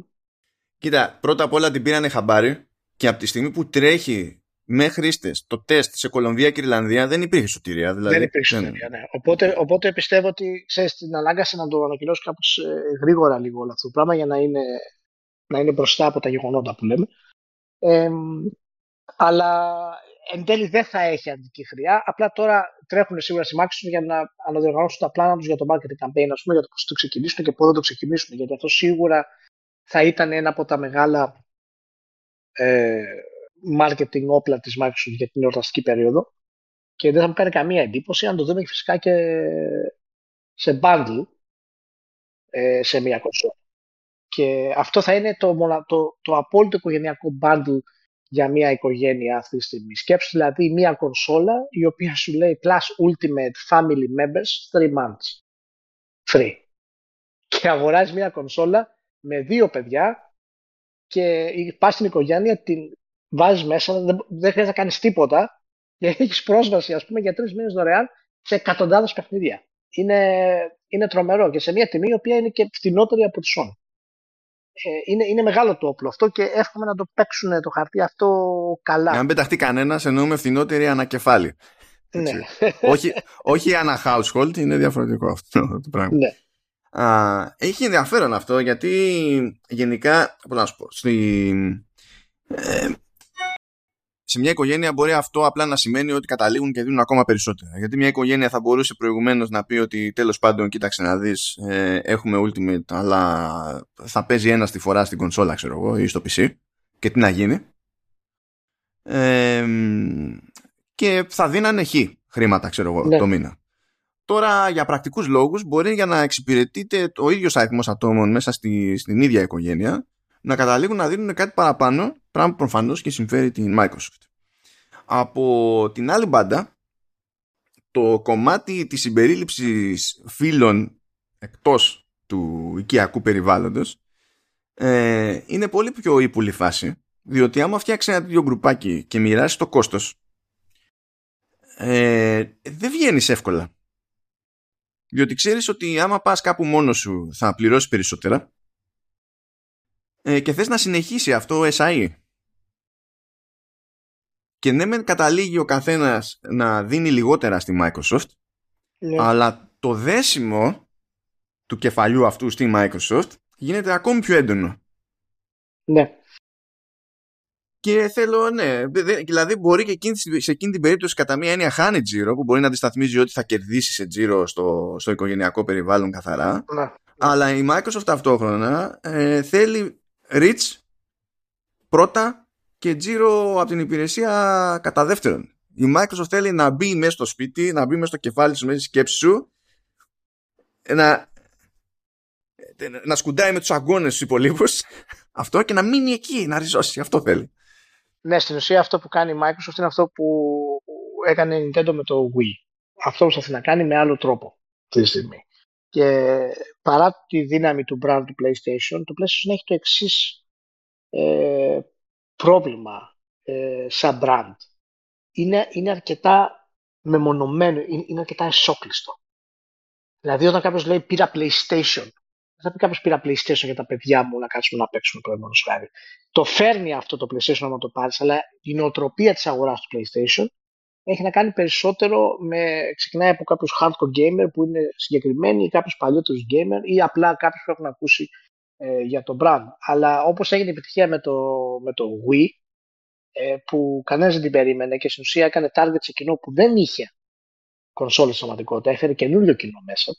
Κοίτα, πρώτα απ' όλα την πήρανε χαμπάρι και από τη στιγμή που τρέχει με χρήστες το τεστ σε Κολομβία και Ιρλανδία δεν υπήρχε σωτηρία. Δηλαδή, δεν υπήρχε σωτηρία, ναι. Οπότε, οπότε πιστεύω ότι, ξέρεις, την ανάγκασε να το ανακοινώσει κάπως ε, γρήγορα λίγο όλο αυτό το πράγμα για να είναι, να είναι μπροστά από τα γεγονότα που λέμε. Ε, αλλά εν τέλει δεν θα έχει αντική χρειά. Απλά τώρα τρέχουν σίγουρα στη Microsoft για να αναδιοργανώσουν τα πλάνα τους για το marketing campaign, ας πούμε, για το πώς το ξεκινήσουν και πού δεν το ξεκινήσουν. Γιατί αυτό σίγουρα θα ήταν ένα από τα μεγάλα ε, marketing όπλα της Microsoft για την εορταστική περίοδο. Και δεν θα μου κάνει καμία εντύπωση αν το δούμε φυσικά και σε bundle ε, σε μια κονσόλα. Και αυτό θα είναι το, το, το απόλυτο οικογενειακό bundle για μια οικογένεια αυτή τη στιγμή. Σκέψου δηλαδή μια κονσόλα η οποία σου λέει Plus Ultimate Family Members three months. Free. Και αγοράζει μια κονσόλα με δύο παιδιά και πας στην οικογένεια, την βάζεις μέσα, δεν, δεν χρειάζεται να κάνεις τίποτα και έχεις πρόσβαση, ας πούμε, για τρεις μήνες δωρεάν σε εκατοντάδες παιχνίδια. Είναι, είναι τρομερό και σε μια τιμή η οποία είναι και φθηνότερη από τη Sony. Είναι, είναι μεγάλο το όπλο αυτό και εύχομαι να το παίξουν το χαρτί αυτό καλά. Αν πεταχτεί κανένας, εννοούμε φθηνότερη ανακεφάλι. Ναι. όχι, όχι ανα household, είναι διαφορετικό αυτό το πράγμα. Ναι. Α, έχει ενδιαφέρον αυτό γιατί γενικά, πώς να σου πω, στη, ε, σε μια οικογένεια μπορεί αυτό απλά να σημαίνει ότι καταλήγουν και δίνουν ακόμα περισσότερα. Γιατί μια οικογένεια θα μπορούσε προηγουμένως να πει ότι τέλος πάντων, κοίταξε να δεις, ε, έχουμε ultimate, αλλά θα παίζει ένας τη φορά στην κονσόλα, ξέρω εγώ, ή στο πι σι. Και τι να γίνει. Ε, και θα δίνανε χ χρήματα, ξέρω εγώ, ναι, το μήνα. Τώρα, για πρακτικούς λόγους, μπορεί για να εξυπηρετείται ο ίδιος αριθμός ατόμων μέσα στη, στην ίδια οικογένεια, να καταλήγουν να δίνουν κάτι παραπάνω, πράγμα που προφανώς και συμφέρει την Microsoft. Από την άλλη μπάντα, το κομμάτι της συμπερίληψης φίλων εκτός του οικιακού περιβάλλοντος ε, είναι πολύ πιο ύπουλη φάση, διότι άμα φτιάξει ένα τέτοιο γκρουπάκι και μοιράσει το κόστος, ε, δεν βγαίνεις εύκολα. Διότι ξέρεις ότι άμα πας κάπου μόνος σου θα πληρώσεις περισσότερα ε, και θες να συνεχίσει αυτό ες άι. Και ναι, μεν καταλήγει ο καθένας να δίνει λιγότερα στη Microsoft, yeah, αλλά το δέσιμο του κεφαλιού αυτού στη Microsoft γίνεται ακόμη πιο έντονο. Ναι. Yeah. Και θέλω, ναι, δηλαδή μπορεί και εκείνη, σε εκείνη την περίπτωση κατά μία έννοια χάνει τζίρο, που μπορεί να αντισταθμίζει ότι θα κερδίσει σε τζίρο στο, στο οικογενειακό περιβάλλον καθαρά. Να. Αλλά η Microsoft ταυτόχρονα ε, θέλει reach πρώτα και τζίρο από την υπηρεσία κατά δεύτερον. Η Microsoft θέλει να μπει μέσα στο σπίτι, να μπει μέσα στο κεφάλι σου, μέσα στη σκέψη σου, να, να σκουντάει με τους αγκώνες τους υπολείπους αυτό και να μείνει εκεί, να ριζώσει. Αυτό θέλει. Ναι, στην ουσία αυτό που κάνει η Microsoft είναι αυτό που έκανε η Nintendo με το Wii. Αυτό που θα να κάνει με άλλο τρόπο αυτή τη στιγμή. Και παρά τη δύναμη του brand του PlayStation, το PlayStation έχει το εξής ε, πρόβλημα ε, σαν brand. Είναι, είναι αρκετά μεμονωμένο, είναι, είναι αρκετά εσόκλειστο. Δηλαδή όταν κάποιος λέει πήρα PlayStation, θα πει κάποιος πήρα PlayStation για τα παιδιά μου να κάτσουμε να παίξουμε το έμονος χάρη. Το φέρνει αυτό το PlayStation να το πάρεις, αλλά η νοοτροπία της αγοράς του PlayStation έχει να κάνει περισσότερο με, ξεκινάει από κάποιους hardcore gamer που είναι συγκεκριμένοι ή κάποιους παλιότερους gamer ή απλά κάποιους που έχουν ακούσει ε, για το brand. Αλλά όπως έγινε η επιτυχία με το, με το Wii ε, που κανένας δεν την περίμενε και στην ουσία έκανε target σε κοινό που δεν είχε κονσόλες στην πραγματικότητα, έφερε καινούριο κοινό μέσα,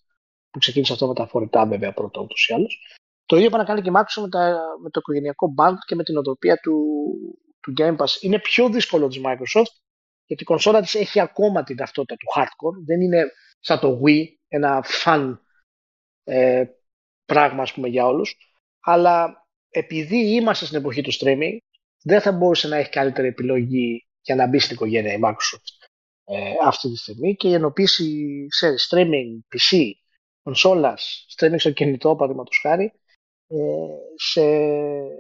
που ξεκίνησε αυτό με τα φορητά βέβαια πρώτα ούτως ή άλλως. Το ίδιο πάνε να κάνει και η Microsoft με, τα, με το οικογενειακό band και με την οτροπία του, του Game Pass. Είναι πιο δύσκολο της Microsoft γιατί η κονσόλα της έχει ακόμα την ταυτότητα του hardcore. Δεν είναι σαν το Wii ένα fun ε, πράγμα ας πούμε για όλους. Αλλά επειδή είμαστε στην εποχή του streaming δεν θα μπορούσε να έχει καλύτερη επιλογή για να μπει στην οικογένεια η Microsoft ε, αυτή τη στιγμή και η ενοποίηση σε streaming πι σι, κονσόλας, streaming στο κινητό παραδείγματος χάρη, σε,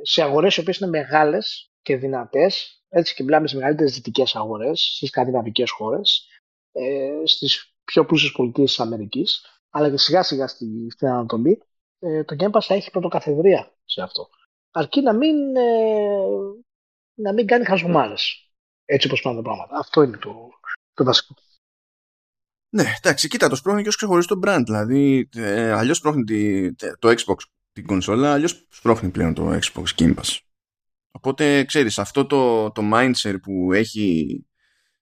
σε αγορές οι οποίες είναι μεγάλες και δυνατές, έτσι και μιλάμε στις μεγαλύτερες δυτικές αγορές, στις σκανδιναβικές χώρες, ε, στις πιο πλούσιες πολιτείες της Αμερικής, αλλά και σιγά σιγά στη, στην Ανατολή, ε, το Game Pass θα έχει πρωτοκαθεδρία σε αυτό. Αρκεί να μην, ε, να μην κάνει χαζουμάρες, έτσι όπως πάνε τα πράγματα. Αυτό είναι το, το βασικό. Ναι, εντάξει, κοίτα, το σπρώχνει και ως ξεχωριστό brand. Δηλαδή, ε, αλλιώς σπρώχνει τη, το Xbox την κονσόλα, αλλιώς σπρώχνει πλέον το Xbox Game Pass. Οπότε, ξέρεις, αυτό το, το mindset που έχει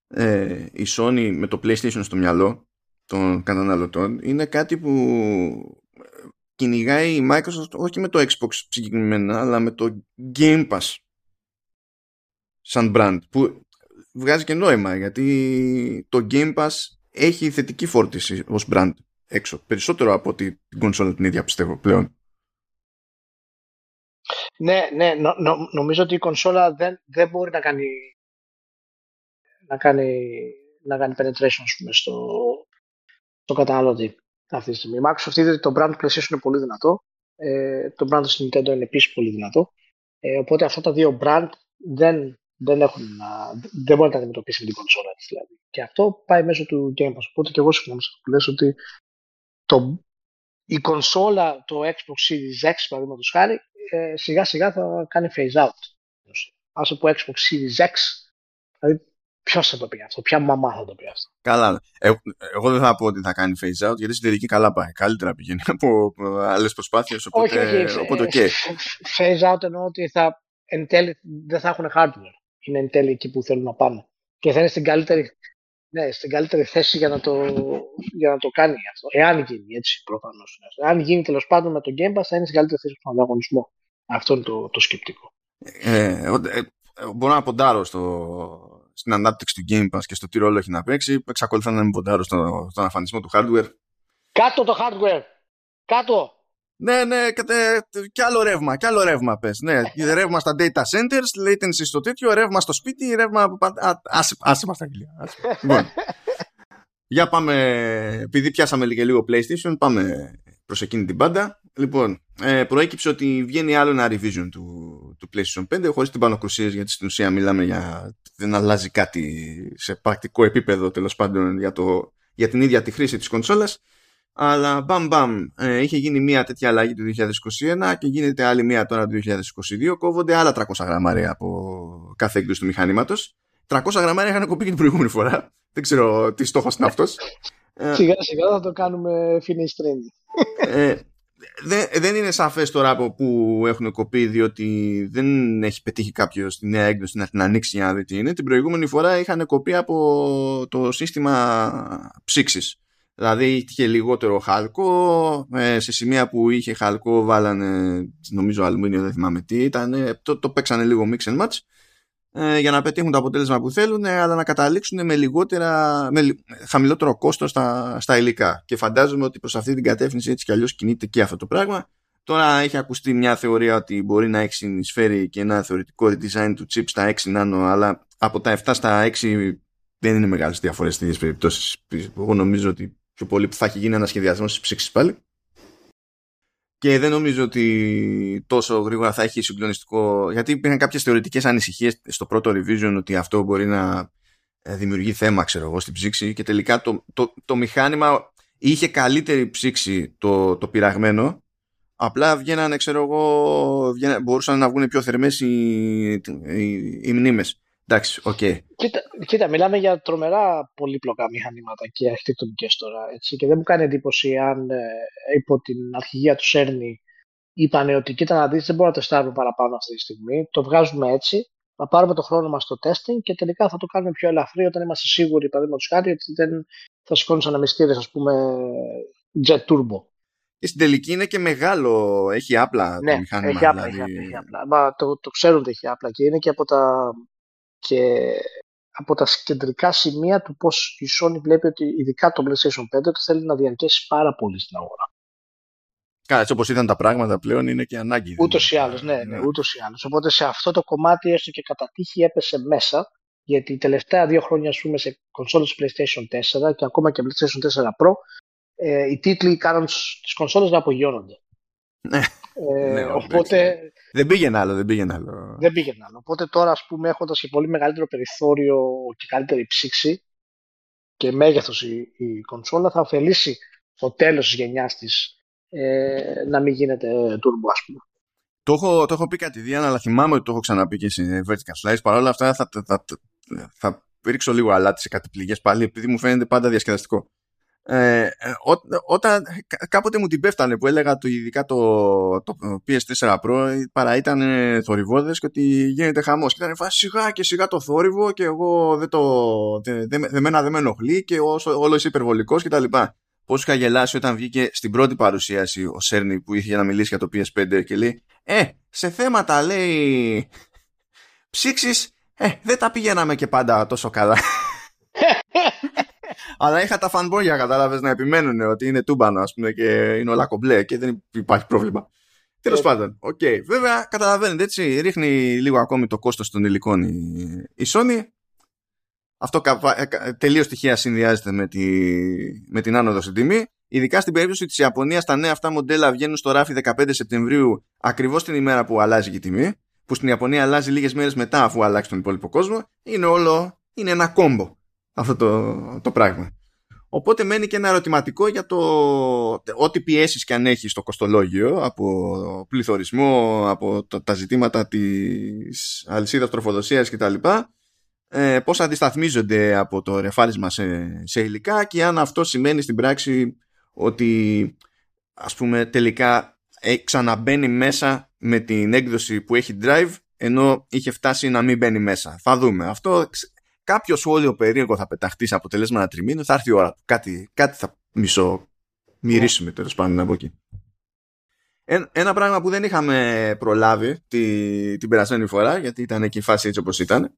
ε, η Sony με το PlayStation στο μυαλό των καταναλωτών είναι κάτι που κυνηγάει η Microsoft όχι με το Xbox συγκεκριμένα, αλλά με το Game Pass σαν brand. Που βγάζει και νόημα, γιατί το Game Pass έχει θετική φόρτιση ως brand έξω. Περισσότερο από την κονσόλα την ίδια πιστεύω πλέον. Ναι, ναι νο, νο, νομίζω ότι η κονσόλα δεν, δεν μπορεί να κάνει να κάνει, να κάνει penetration πούμε, στο, στο καταναλωτή αυτή τη στιγμή. Η Microsoft είδε ότι το brand του PlayStation είναι πολύ δυνατό, ε, το brand του Nintendo είναι επίσης πολύ δυνατό, ε, οπότε αυτά τα δύο brand δεν, δεν, έχουν να, δεν μπορεί να τα αντιμετωπίσει με την κονσόλα της δηλαδή. Και αυτό πάει μέσω του Game Pass. Οπότε και εγώ συμφωνώ που λες ότι το, η κονσόλα, το Xbox Series X παραδείγματος χάρη, ε, σιγά σιγά θα κάνει phase out. Ας το πω Xbox Series X, δηλαδή ποιος θα το πει αυτό, ποια μαμά θα το πει αυτό. Καλά, ε, εγώ δεν θα πω ότι θα κάνει phase out, γιατί στην τελική καλά πάει, καλύτερα πηγαίνει από άλλες προσπάθειες, οπότε, όχι, όχι, οπότε okay. Phase out εννοώ ότι θα, εν τέλει, δεν θα έχουν hardware, είναι εν τέλει εκεί που θέλουν να πάνε και θα είναι στην καλύτερη, ναι, στην καλύτερη θέση για να το, για να το κάνει αυτό. Εάν γίνει έτσι, προφανώς. Εάν γίνει τέλος πάντων με τον Game Pass, θα είναι στην καλύτερη θέση στον ανταγωνισμό. Αυτό είναι το, το σκεπτικό. Ε, ε, ε, μπορώ να ποντάρω στο, στην ανάπτυξη του Game Pass και στο τι ρόλο έχει να παίξει. Εξακολουθώ να μην ποντάρω στο, στον εμφανισμό του hardware. Κάτω το hardware! Κάτω! Ναι, ναι, κατε, κι άλλο ρεύμα, κι άλλο ρεύμα πες. Ναι, ρεύμα στα data centers, latency στο τέτοιο, ρεύμα στο σπίτι, ρεύμα... Άσε μας τα αγγλία. Για πάμε, επειδή πιάσαμε και λίγο PlayStation, πάμε προς εκείνη την πάντα. Λοιπόν, ε, προέκυψε ότι βγαίνει άλλο ένα revision του, του PlayStation πέντε, χωρίς την πανοκρουσίες, γιατί στην ουσία μιλάμε για... δεν αλλάζει κάτι σε πρακτικό επίπεδο, τέλος πάντων, για, το, για την ίδια τη χρήση της κονσόλας. Αλλά μπαμ μπαμ, ε, είχε γίνει μία τέτοια αλλαγή το είκοσι είκοσι ένα και γίνεται άλλη μία τώρα το είκοσι είκοσι δύο. Κόβονται άλλα τριακόσια γραμμάρια από κάθε έκδοση του μηχανήματος. τριακόσια γραμμάρια είχαν κοπεί και την προηγούμενη φορά. Δεν ξέρω τι στόχος είναι αυτός. Σιγά σιγά θα το κάνουμε finish trend. Ε, δε, δεν είναι σαφές τώρα από πού έχουν κοπεί, διότι δεν έχει πετύχει κάποιος τη νέα έκδοση να την ανοίξει για να δει τι είναι. Την προηγούμενη φορά είχαν κοπεί από το σύστημα ψήξης. Δηλαδή είχε λιγότερο χαλκό, σε σημεία που είχε χαλκό βάλανε, νομίζω αλουμίνιο, δεν θυμάμαι τι ήταν, το, το παίξανε λίγο mix and match για να πετύχουν το αποτέλεσμα που θέλουν, αλλά να καταλήξουν με, λιγότερα, με χαμηλότερο κόστος στα, στα υλικά. Και φαντάζομαι ότι προς αυτή την κατεύθυνση έτσι κι αλλιώς κινείται και αυτό το πράγμα. Τώρα έχει ακουστεί μια θεωρία ότι μπορεί να έχει συνεισφέρει και ένα θεωρητικό redesign του chip στα έξι nano, αλλά από τα επτά στα έξι δεν είναι μεγάλες διαφορές στις περιπτώσεις. Εγώ νομίζω ότι πιο πολύ που θα έχει γίνει ένα σχεδιασμό τη ψήξη πάλι. Και δεν νομίζω ότι τόσο γρήγορα θα έχει συγκλονιστικό. Γιατί υπήρχαν κάποιες θεωρητικές ανησυχίες στο πρώτο revision ότι αυτό μπορεί να δημιουργεί θέμα, ξέρω εγώ, στην ψήξη. Και τελικά το, το, το μηχάνημα είχε καλύτερη ψήξη το, το πειραγμένο. Απλά βγαίνανε, ξέρω εγώ, βγαίναν, μπορούσαν να βγουν πιο θερμές οι, οι, οι μνήμες. Εντάξει, okay. κοίτα, κοίτα, μιλάμε για τρομερά πολύπλοκα μηχανήματα και αρχιτεκτονικές τώρα. Έτσι, και δεν μου κάνει εντύπωση αν ε, υπό την αρχηγία του Σέρνη είπανε ότι κοίτα να δεις, δεν μπορούμε να τεστάρουμε παραπάνω αυτή τη στιγμή. Το βγάζουμε έτσι, να πάρουμε το χρόνο μας στο testing και τελικά θα το κάνουμε πιο ελαφρύ όταν είμαστε σίγουροι, παραδείγματος χάρη, ότι δεν θα σηκώνουν σαν αμυστήρες, ας πούμε, jet turbo. Και στην τελική είναι και μεγάλο, έχει απλά ναι, το μηχάνημα. Έχει απλά, δηλαδή... έχει απλά. Μα, το, το ξέρουν ότι έχει απλά και είναι και από τα. Και από τα κεντρικά σημεία του πώς η Sony βλέπει ότι ειδικά το PlayStation πέντε το θέλει να διαρκέσει πάρα πολύ στην αγορά. Καλά, έτσι όπως ήταν τα πράγματα πλέον είναι και ανάγκη. Ούτως ή άλλως, ναι, ναι, ούτως ή άλλως. Οπότε σε αυτό το κομμάτι έστω και κατά τύχη έπεσε μέσα, γιατί τα τελευταία δύο χρόνια ας πούμε σε κονσόλες PlayStation τέσσερα και ακόμα και PlayStation τέσσερα Pro, ε, οι τίτλοι κάναν τις κονσόλες να απογειώνονται. Ναι. Ε, ναι, οπότε, δεν πήγαινε άλλο, δεν πήγαινε άλλο. Δεν πήγαινε άλλο. Οπότε τώρα, ας πούμε, έχοντας και πολύ μεγαλύτερο περιθώριο και καλύτερη ψήξη και μέγεθος η, η κονσόλα, θα ωφελήσει το τέλος της γενιάς της ε, να μην γίνεται turbo, ας πούμε. Το έχω, το έχω πει κατηδίαν, αλλά θυμάμαι ότι το έχω ξαναπεί και σε Vertical Slice. Παρ' όλα αυτά, θα, θα, θα, θα ρίξω λίγο αλάτι σε κάτι πληγές πάλι, επειδή μου φαίνεται πάντα διασκεδαστικό. Ε, ό, όταν, κάποτε μου την πέφτανε που έλεγα το, ειδικά το, το πι ες φορ Pro παρά ήταν θορυβόδες και ότι γίνεται χαμός και ήταν φάση σιγά και σιγά το θόρυβο και εγώ δεν το δε, δε, δε, εμένα δεν με ενοχλεί και όσο, όλο είσαι υπερβολικός και τα λοιπά. Πώς είχα γελάσει όταν βγήκε στην πρώτη παρουσίαση ο Σέρνη που είχε να μιλήσει για το πι ες φάιβ και λέει ε σε θέματα λέει ψήξεις ε, δεν τα πηγαίναμε και πάντα τόσο καλά. Αλλά είχα τα φανμπόγια, κατάλαβες, να επιμένουν ότι είναι τούμπανο, ας πούμε, και είναι όλα κομπλέ και δεν υπάρχει πρόβλημα. Τέλος πάντων. Οκ. Okay. Βέβαια, καταλαβαίνετε έτσι. Ρίχνει λίγο ακόμη το κόστος των υλικών η, η Sony. Αυτό τελείως τυχαία συνδυάζεται με, τη, με την άνοδο στην τιμή. Ειδικά στην περίπτωση της Ιαπωνίας, τα νέα αυτά μοντέλα βγαίνουν στο ράφι δεκαπέντε Σεπτεμβρίου, ακριβώς την ημέρα που αλλάζει και η τιμή. Που στην Ιαπωνία αλλάζει λίγες μέρες μετά, αφού αλλάξει τον υπόλοιπο κόσμο. Είναι όλο. Είναι ένα κόμπο αυτό το, το πράγμα. Οπότε μένει και ένα ερωτηματικό για το ό,τι πιέσεις και αν έχεις στο κοστολόγιο από πληθωρισμό, από το, τα ζητήματα της αλυσίδας τροφοδοσίας κτλ. Ε, πώς αντισταθμίζονται από το ρεφάρισμα σε, σε υλικά και αν αυτό σημαίνει στην πράξη ότι ας πούμε τελικά ε, ξαναμπαίνει μέσα με την έκδοση που έχει drive ενώ είχε φτάσει να μην μπαίνει μέσα. Θα δούμε. Αυτό... Κάποιο σχόλιο περίεργο θα πεταχτεί σε αποτελέσματα τριμήνου, θα έρθει η ώρα του. Κάτι, κάτι θα μισο μυρίσουμε τέλος πάντων από εκεί. Ένα πράγμα που δεν είχαμε προλάβει τη, την περασμένη φορά, γιατί ήταν εκεί η φάση έτσι όπως ήταν,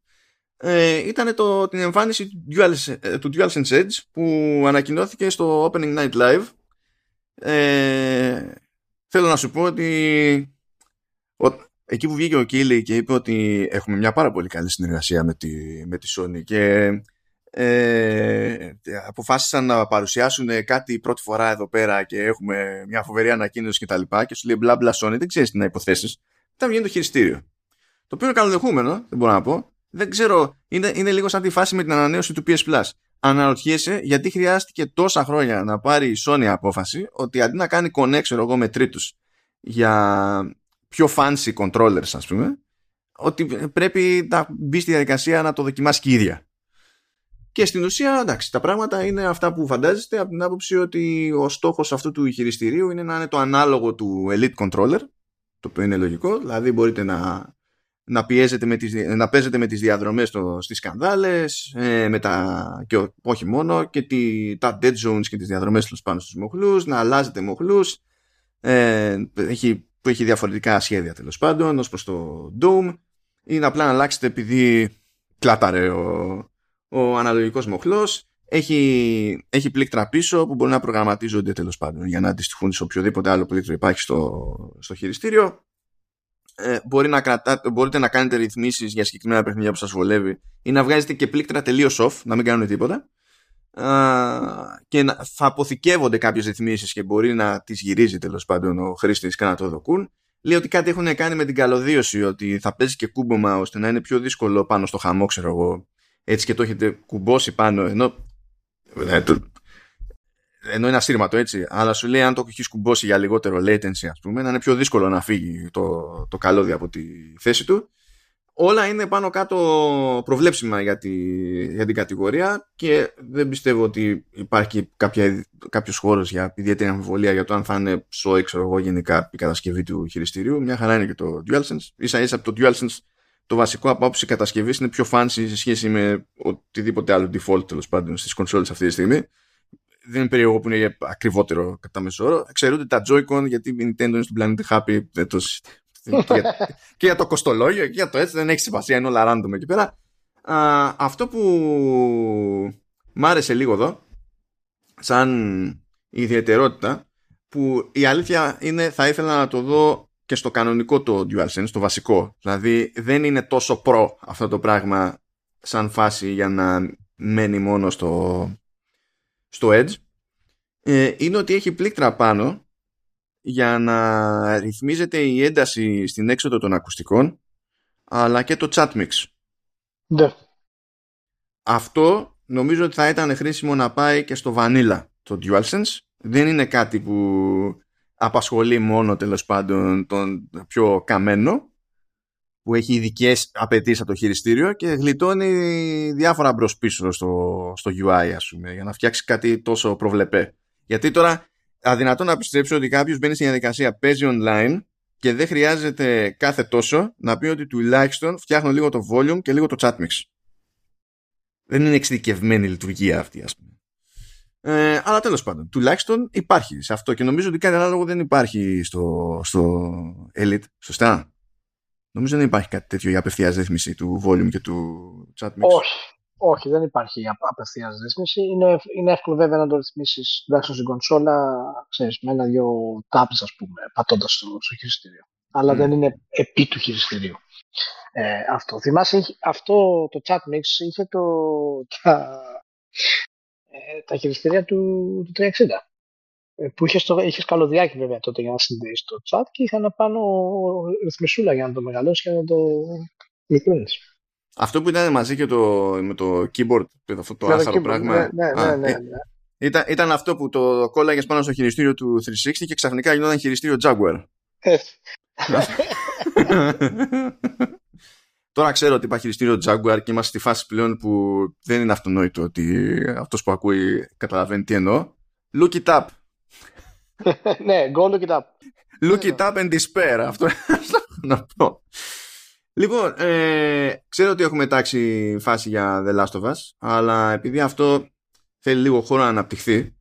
ε, ήταν το, την εμφάνιση του, Dual, του DualSense Edge που ανακοινώθηκε στο Opening Night Live. Ε, θέλω να σου πω ότι... Ο, Εκεί που βγήκε ο Κίλι και είπε ότι έχουμε μια πάρα πολύ καλή συνεργασία με τη, με τη Sony και ε, αποφάσισαν να παρουσιάσουν κάτι πρώτη φορά εδώ πέρα και έχουμε μια φοβερή ανακοίνωση και τα λοιπά και σου λέει μπλα μπλα Sony, δεν ξέρεις τι να υποθέσεις. Μετά βγαίνει το χειριστήριο. Το οποίο είναι καλοδεχούμενο, δεν μπορώ να πω. Δεν ξέρω, είναι, είναι λίγο σαν τη φάση με την ανανέωση του Πι Ες Πλας. Αναρωτιέσαι γιατί χρειάστηκε τόσα χρόνια να πάρει η Sony απόφαση ότι αντί να κάνει connection εγώ με τρίτους για... πιο fancy controllers, ας πούμε, ότι πρέπει να μπει στη διαδικασία να το δοκιμάσει και ίδια. Και στην ουσία, εντάξει, τα πράγματα είναι αυτά που φαντάζεστε από την άποψη ότι ο στόχος αυτού του χειριστηρίου είναι να είναι το ανάλογο του Elite Controller, το οποίο είναι λογικό, δηλαδή μπορείτε να, να, πιέζετε με τις, να παίζετε με τις διαδρομές το, στις σκανδάλες, ε, με τα, και όχι μόνο, και τη, τα dead zones και τις διαδρομές τους πάνω στους μοχλούς, να αλλάζετε μοχλούς, ε, έχει... που έχει διαφορετικά σχέδια τέλος πάντων ως προς το Doom ή να απλά να αλλάξετε επειδή κλάταρε ο, ο αναλογικός μοχλός, έχει, έχει πλήκτρα πίσω που μπορεί να προγραμματίζονται τέλος πάντων για να αντιστοιχούν σε οποιοδήποτε άλλο πλήκτρο υπάρχει στο, στο χειριστήριο. ε, μπορεί να κρατάτε, μπορείτε να κάνετε ρυθμίσεις για συγκεκριμένα παιχνίδια που σας βολεύει ή να βγάζετε και πλήκτρα τελείως off, να μην κάνουν τίποτα. Uh, και να, θα αποθηκεύονται κάποιες ρυθμίσεις και μπορεί να τις γυρίζει τέλος πάντων ο χρήστης και να το δοκούν. Λέει ότι κάτι έχουν κάνει με την καλωδίωση, ότι θα παίζει και κούμπομα ώστε να είναι πιο δύσκολο πάνω στο χαμό, ξέρω εγώ, έτσι και το έχετε κουμπώσει πάνω ενώ, ε, το, ενώ είναι ασύρματο έτσι, αλλά σου λέει αν το έχεις κουμπώσει για λιγότερο latency ας πούμε, να είναι πιο δύσκολο να φύγει το, το καλώδιο από τη θέση του. Όλα είναι πάνω κάτω προβλέψιμα για, τη, για την κατηγορία και δεν πιστεύω ότι υπάρχει κάποια, κάποιος χώρος για ιδιαίτερη αμφιβολία για το αν θα είναι ψόη, ξέρω εγώ, γενικά η κατασκευή του χειριστηρίου. Μια χαρά είναι και το DualSense. Ίσα ίσα από το DualSense το βασικό από άποψη κατασκευής είναι πιο fancy σε σχέση με οτιδήποτε άλλο default τέλος πάντων στις κονσόλες αυτή τη στιγμή. Δεν είναι περίεργο που είναι ακριβότερο κατά μέσο όρο. Ξερούνται τα Joy-Con γιατί η Nintendo είναι στον πλανήτη Happy. Δεν το... και, για, και για το κοστολόγιο και για το έτσι δεν έχει σημασία, είναι όλα random εκεί πέρα. Α, αυτό που μ' άρεσε λίγο εδώ σαν ιδιαιτερότητα, που η αλήθεια είναι θα ήθελα να το δω και στο κανονικό το DualSense, το βασικό, δηλαδή δεν είναι τόσο pro αυτό το πράγμα σαν φάση για να μένει μόνο στο, στο Edge, ε, είναι ότι έχει πλήκτρα πάνω για να ρυθμίζεται η ένταση στην έξοδο των ακουστικών αλλά και το chat mix. Ναι. Αυτό νομίζω ότι θα ήταν χρήσιμο να πάει και στο vanilla το DualSense. Δεν είναι κάτι που απασχολεί μόνο τέλος πάντων τον πιο καμένο που έχει ειδικές απαιτήσεις από το χειριστήριο και γλιτώνει διάφορα μπρος πίσω στο, στο γιου άι ας πούμε, για να φτιάξει κάτι τόσο προβλεπέ. Γιατί τώρα αδυνατόν να πιστέψω ότι κάποιος μπαίνει στη διαδικασία, παίζει online και δεν χρειάζεται κάθε τόσο να πει ότι τουλάχιστον φτιάχνω λίγο το volume και λίγο το chat mix. Δεν είναι εξειδικευμένη η λειτουργία αυτή, ας πούμε. Ε, αλλά τέλος πάντων, τουλάχιστον υπάρχει σε αυτό και νομίζω ότι κάτι ανάλογο δεν υπάρχει στο, στο Elite. Σωστά. Νομίζω δεν υπάρχει κάτι τέτοιο για απευθείας ρύθμιση του volume και του chat mix. Όχι. Όχι, δεν υπάρχει απευθείας ρύθμιση. Είναι, είναι εύκολο βέβαια να το ρυθμίσεις τουλάχιστον στην κονσόλα, ξέρεις, με ένα-δυο τάπς, ας πούμε, πατώντας στο, στο χειριστήριο. Αλλά mm. δεν είναι επί του χειριστηρίου. Ε, αυτό. Θυμάσαι, αυτό το chat mix είχε το, τα, ε, τα χειριστήρια του, του τριακόσια εξήντα. Που είχε στο, είχες καλωδιάκι βέβαια τότε για να συνδέεις το chat και είχαν πάνω ρυθμισούλα για να το μεγαλώσει και να το μικρύνεις. Αυτό που ήταν μαζί και το, με το keyboard, αυτό το άσαρο πράγμα. Ναι, ναι, ναι, ναι, ναι. Ήταν, ήταν αυτό που το κόλλαγες πάνω στο χειριστήριο του τριακόσια εξήντα και ξαφνικά γινόταν χειριστήριο Jaguar. Έτσι. Τώρα ξέρω ότι υπάρχει χειριστήριο Jaguar και είμαστε στη φάση πλέον που δεν είναι αυτονόητο ότι αυτός που ακούει καταλαβαίνει τι εννοώ. Look it up. Ναι, go look it up. Look it up and despair. Αυτό να πω. Λοιπόν, ε, ξέρω ότι έχουμε τάξει φάση για The Last of Us, αλλά επειδή αυτό θέλει λίγο χώρο να αναπτυχθεί,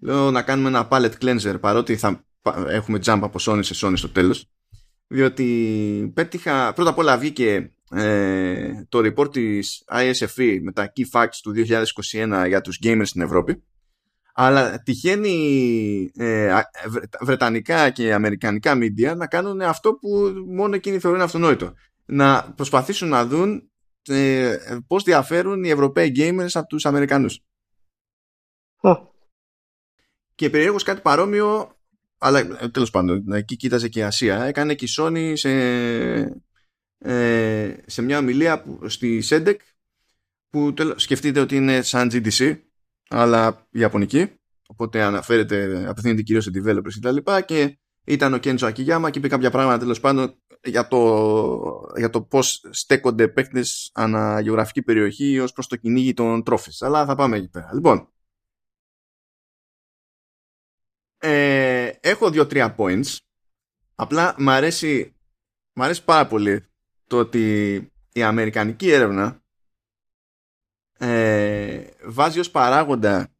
λέω να κάνουμε ένα palette cleanser, παρότι θα έχουμε jump από Sony σε Sony στο τέλος, διότι πέτυχα, πρώτα απ' όλα βγήκε ε, το report της άι ες εφ ι με τα key facts του είκοσι είκοσι ένα για τους gamers στην Ευρώπη, αλλά τυχαίνει ε, βρετανικά και αμερικανικά media να κάνουν αυτό που μόνο εκείνοι θεωρούν αυτονόητο. Να προσπαθήσουν να δουν ε, πώς διαφέρουν οι Ευρωπαίοι gamers από τους Αμερικανούς. Oh. Και περιέργως κάτι παρόμοιο, αλλά τέλος πάντων, εκεί κοίταζε και η Ασία. Έκανε και η Sony σε, ε, σε μια ομιλία που, στη Σέντεκ, που τέλος, σκεφτείτε ότι είναι σαν τζι ντι σι, αλλά ιαπωνική. Οπότε αναφέρεται, απευθύνεται κυρίως σε developers κτλ. Και, και ήταν ο Κέντζο Ακιγιάμα και είπε κάποια πράγματα τέλος πάντων. Για το, για το πώς στέκονται παίκτες ανά γεωγραφική περιοχή ως προς το κυνήγι των trophies. Αλλά θα πάμε εκεί πέρα. Λοιπόν, ε, έχω δύο-τρία points. Απλά μ' αρέσει, μ' αρέσει πάρα πολύ το ότι η αμερικανική έρευνα ε, βάζει ως παράγοντα,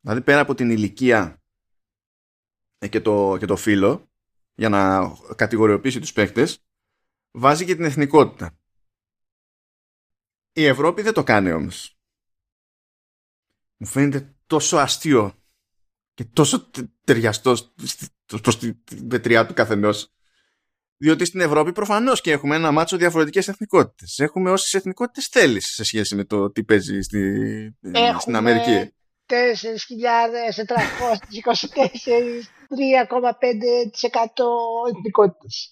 δηλαδή πέρα από την ηλικία ε, και, το, και το φύλο, για να κατηγοριοποιήσει τους παίκτες, βάζει και την εθνικότητα. Η Ευρώπη δεν το κάνει όμως. Μου φαίνεται τόσο αστείο και τόσο ταιριαστό προς την πετριά του καθενός, διότι στην Ευρώπη προφανώς και έχουμε ένα μάτσο διαφορετικές εθνικότητες. Έχουμε όσες εθνικότητες θέλεις σε σχέση με το τι παίζει στη, έχουμε... στην Αμερική. τέσσερις χιλιάδες τετρακόσιες είκοσι τέσσερις τρία κόμμα πέντε τοις εκατό εθνικότητες.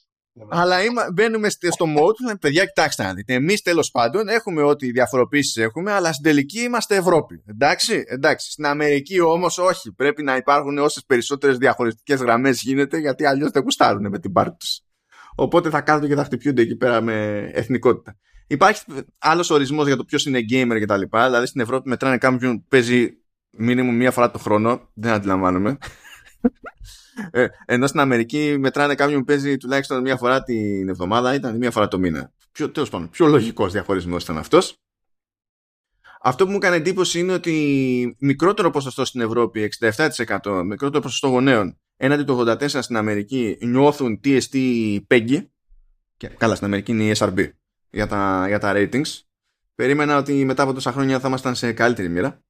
Αλλά είμα, μπαίνουμε στο mode, παιδιά, κοιτάξτε να δείτε. Εμείς τέλος πάντων έχουμε ό,τι διαφοροποίησεις έχουμε, αλλά στην τελική είμαστε Ευρώπη. Εντάξει, εντάξει. Στην Αμερική όμως όχι. Πρέπει να υπάρχουν όσες περισσότερες διαχωριστικές γραμμές γίνεται, γιατί αλλιώς δεν γουστάρουν με την πάρτι τους. Οπότε θα κάθονται και θα χτυπιούνται εκεί πέρα με εθνικότητα. Υπάρχει άλλος ορισμός για το ποιος είναι gamer κτλ. Δηλαδή στην Ευρώπη μετράνε κάποιον που παίζει μήνυμου μία φορά το χρόνο, δεν αντιλαμβάνομαι. ε, ενώ στην Αμερική μετράνε κάποιον που παίζει τουλάχιστον μία φορά την εβδομάδα, ήταν μία φορά το μήνα. Πιο, τέλος πάντων, πιο λογικός διαχωρισμός ήταν αυτός. Αυτό που μου έκανε εντύπωση είναι ότι μικρότερο ποσοστό στην Ευρώπη, εξήντα επτά τοις εκατό, μικρότερο ποσοστό γονέων, έναντι το ογδόντα τέσσερα τοις εκατό στην Αμερική, νιώθουν τι ες τι Peggy. Και, καλά, στην Αμερική είναι η ες αρ μπι για τα, για τα ratings. Περίμενα ότι μετά από τόσα χρόνια θα ήμασταν σε καλύτερη μοίρα.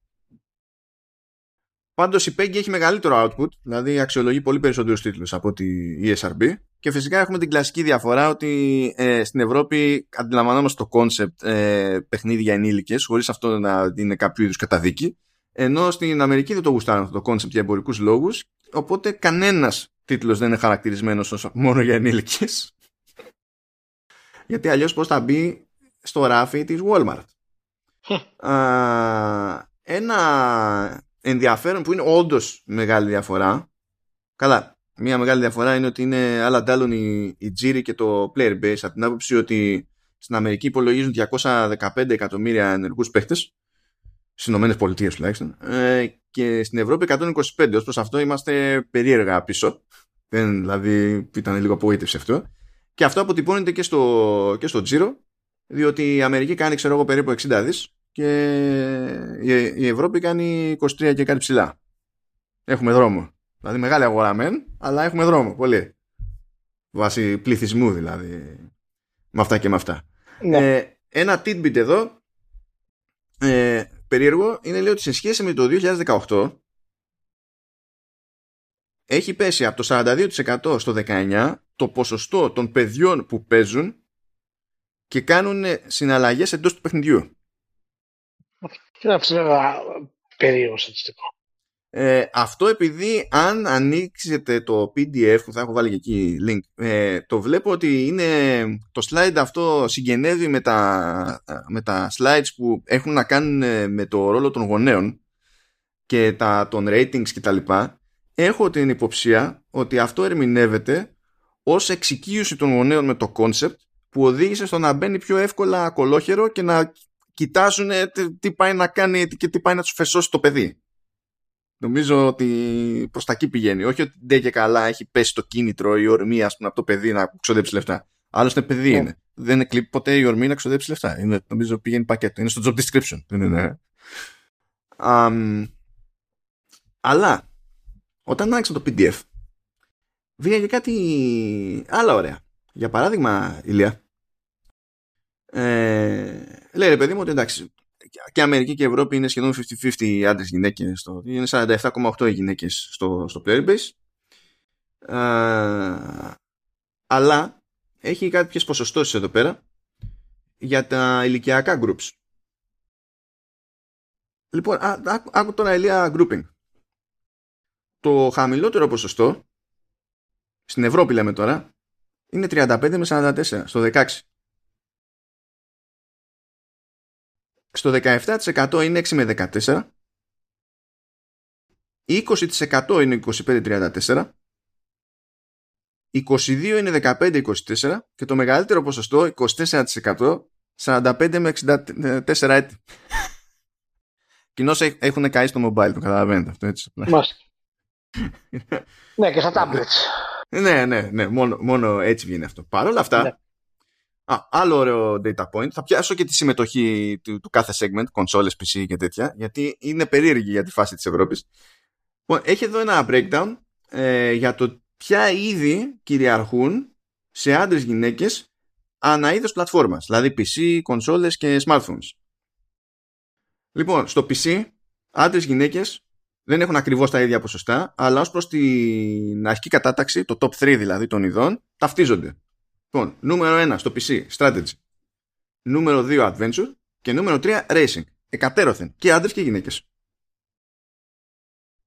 Πάντως η Peggy έχει μεγαλύτερο output, δηλαδή αξιολογεί πολύ περισσότερους τίτλους από τη ι ες αρ μπι, και φυσικά έχουμε την κλασική διαφορά ότι ε, στην Ευρώπη αντιλαμβανόμαστε το κόνσεπτ ε, παιχνίδι για ενήλικες, χωρίς αυτό να είναι κάποιο είδους καταδίκη, ενώ στην Αμερική δεν το γουστάρουν αυτό το κόνσεπτ για εμπορικούς λόγους, οπότε κανένας τίτλος δεν είναι χαρακτηρισμένος ως μόνο για ενήλικες, γιατί αλλιώς πώς θα μπει στο ράφι της Walmart. Α, ένα... ενδιαφέρον που είναι όντως μεγάλη διαφορά. Καλά, μια μεγάλη διαφορά είναι ότι είναι άλλα ντάλλον η, η τζίρι και το player base, από την άποψη ότι στην Αμερική υπολογίζουν διακόσια δεκαπέντε εκατομμύρια ενεργούς παίχτες, στις Ηνωμένες Πολιτείες τουλάχιστον, ε, και στην Ευρώπη εκατόν είκοσι πέντε. Ως προς αυτό είμαστε περίεργα πίσω. Δεν, δηλαδή ήταν λίγο απογοήτευση αυτό. Και αυτό αποτυπώνεται και στο, και στο τζίρο, διότι η Αμερική κάνει, ξέρω εγώ, περίπου εξήντα δισεκατομμύρια. Και η Ευρώπη κάνει είκοσι τρία και κάτι ψηλά. Έχουμε δρόμο. Δηλαδή μεγάλη αγορά μεν, αλλά έχουμε δρόμο πολύ. Βάσει πληθυσμού δηλαδή. Με αυτά και με αυτά. Ναι. Ε, ένα tidbit εδώ ε, περίεργο είναι, λέει, ότι σε σχέση με το δύο χιλιάδες δεκαοκτώ έχει πέσει από το σαράντα δύο τοις εκατό στο δεκαεννιά τοις εκατό το ποσοστό των παιδιών που παίζουν και κάνουν συναλλαγές εντός του παιχνιδιού. Τι να ψηλά, περίεργο στατιστικό. Ε, αυτό επειδή αν ανοίξετε το πι ντι εφ που θα έχω βάλει και εκεί link, ε, το βλέπω ότι είναι το slide αυτό συγγενεύει με τα, με τα slides που έχουν να κάνουν με το ρόλο των γονέων και τα, των ratings κτλ. Έχω την υποψία ότι αυτό ερμηνεύεται ως εξοικείωση των γονέων με το concept που οδήγησε στο να μπαίνει πιο εύκολα κολόχερο και να κοιτάζουν τι πάει να κάνει και τι πάει να τους φεσώσει το παιδί. Νομίζω ότι προς τα εκεί πηγαίνει. Όχι ότι ντε και καλά έχει πέσει το κίνητρο, η ορμή, ας πούμε, από το παιδί να ξοδέψει λεφτά. Άλλωστε παιδί yeah. είναι. Δεν εκλείπει ποτέ η ορμή να ξοδέψει λεφτά. Είναι, νομίζω πηγαίνει πακέτο. Είναι στο job description. Mm. Είναι. Um, αλλά όταν άνοιξε το πι ντι εφ βγήκε κάτι άλλα ωραία. Για παράδειγμα, Ηλία, ε, λέει ρε παιδί μου ότι εντάξει, και Αμερική και Ευρώπη είναι σχεδόν πενήντα πενήντα άντρες γυναίκες, στο, είναι σαράντα επτά κόμμα οκτώ οι γυναίκες στο, στο player base, ε, αλλά έχει κάποιες ποσοστώσεις εδώ πέρα για τα ηλικιακά groups. Λοιπόν, άκου τώρα, Ηλία, grouping. Το χαμηλότερο ποσοστό στην Ευρώπη, λέμε τώρα, είναι τριάντα πέντε με σαράντα τέσσερα στο δεκαέξι. Στο δεκαεπτά τοις εκατό είναι έξι με δεκατέσσερα. είκοσι τοις εκατό είναι είκοσι πέντε με τριάντα τέσσερα. είκοσι δύο τοις εκατό είναι δεκαπέντε με είκοσι τέσσερα. Και το μεγαλύτερο ποσοστό, είκοσι τέσσερα τοις εκατό, σαράντα πέντε με εξήντα τέσσερα έτη. Κοινώς έχουν καεί στο mobile, το καταλαβαίνετε αυτό, έτσι. Ναι, και στα tablets. Ναι, ναι, ναι, μόνο, μόνο έτσι βγαίνει αυτό. Παρ' όλα αυτά, ναι. α, άλλο ωραίο data point. Θα πιάσω και τη συμμετοχή του, του κάθε segment, κονσόλες, πι σι και τέτοια, γιατί είναι περίεργη για τη φάση της Ευρώπης. Έχει εδώ ένα breakdown ε, για το ποια είδη κυριαρχούν σε άντρες γυναίκες ανά είδος πλατφόρμας, δηλαδή πι σι, κονσόλες και smartphones. Λοιπόν, στο πι σι, άντρες γυναίκες δεν έχουν ακριβώς τα ίδια ποσοστά, αλλά ως προς την αρχική κατάταξη, το top τρία δηλαδή των ειδών, ταυτίζονται. Λοιπόν, νούμερο ένα στο πι σι, strategy. Νούμερο δύο, adventure. Και νούμερο τρία, racing. Εκατέρωθεν. Και άντρες και γυναίκες.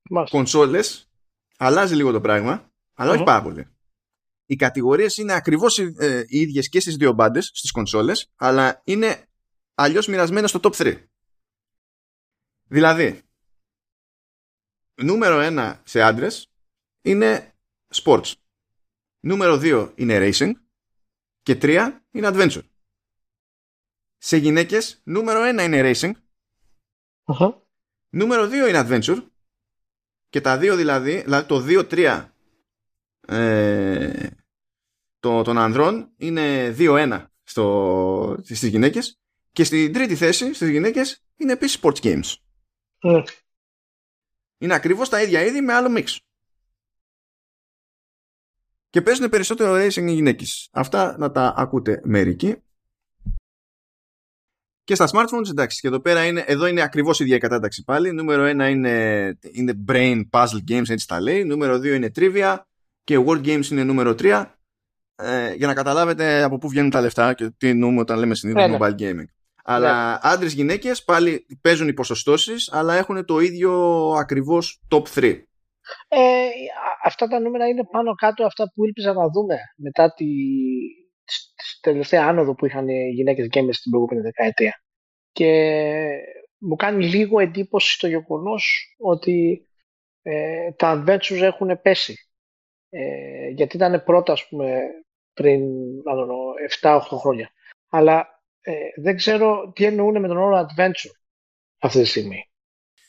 Μάλιστα. Κονσόλες, αλλάζει λίγο το πράγμα, αλλά mm-hmm. όχι πάρα πολύ. Οι κατηγορίες είναι ακριβώς οι, ε, οι ίδιες και στις δύο μπάντες, στις κονσόλες, αλλά είναι αλλιώς μοιρασμένες στο top τρία. Δηλαδή, νούμερο ένα σε άντρες είναι sports. Νούμερο δύο είναι racing. Και τρία είναι adventure. Σε γυναίκες, νούμερο ένα είναι racing. Uh-huh. Νούμερο δύο είναι adventure. Και τα δύο δηλαδή, δηλαδή το δύο τρία ε, το, των ανδρών είναι δύο ένα στο, στις γυναίκες. Και στην τρίτη θέση στις γυναίκες είναι επίσης sports games. Uh-huh. Είναι ακριβώς τα ίδια είδη με άλλο μίξ. Και παίζουν περισσότερο racing οι γυναίκες. Αυτά να τα ακούτε μερικοί. Και στα smartphones, εντάξει, και εδώ πέρα είναι, εδώ είναι ακριβώς η ίδια κατάταξη πάλι. Νούμερο ένα είναι, είναι brain puzzle games, έτσι τα λέει. Νούμερο δύο είναι trivia. Και word games είναι νούμερο τρία. Ε, για να καταλάβετε από πού βγαίνουν τα λεφτά και τι εννοούμε όταν λέμε συνήθως mobile gaming. Αλλά yeah. άντρες, γυναίκες πάλι παίζουν οι ποσοστώσεις, αλλά έχουν το ίδιο ακριβώς top τρία. Ε, αυτά τα νούμερα είναι πάνω κάτω αυτά που ήλπιζα να δούμε μετά τη, τη τελευταία άνοδο που είχαν οι γυναίκες gamers στην προηγούμενη δεκαετία. Και μου κάνει λίγο εντύπωση στο γεγονός ότι ε, τα adventures έχουν πέσει. Ε, γιατί ήταν πρώτα, ας πούμε, πριν επτά οκτώ χρόνια. Αλλά Ε, δεν ξέρω τι εννοούν με τον όρο adventure αυτή τη στιγμή.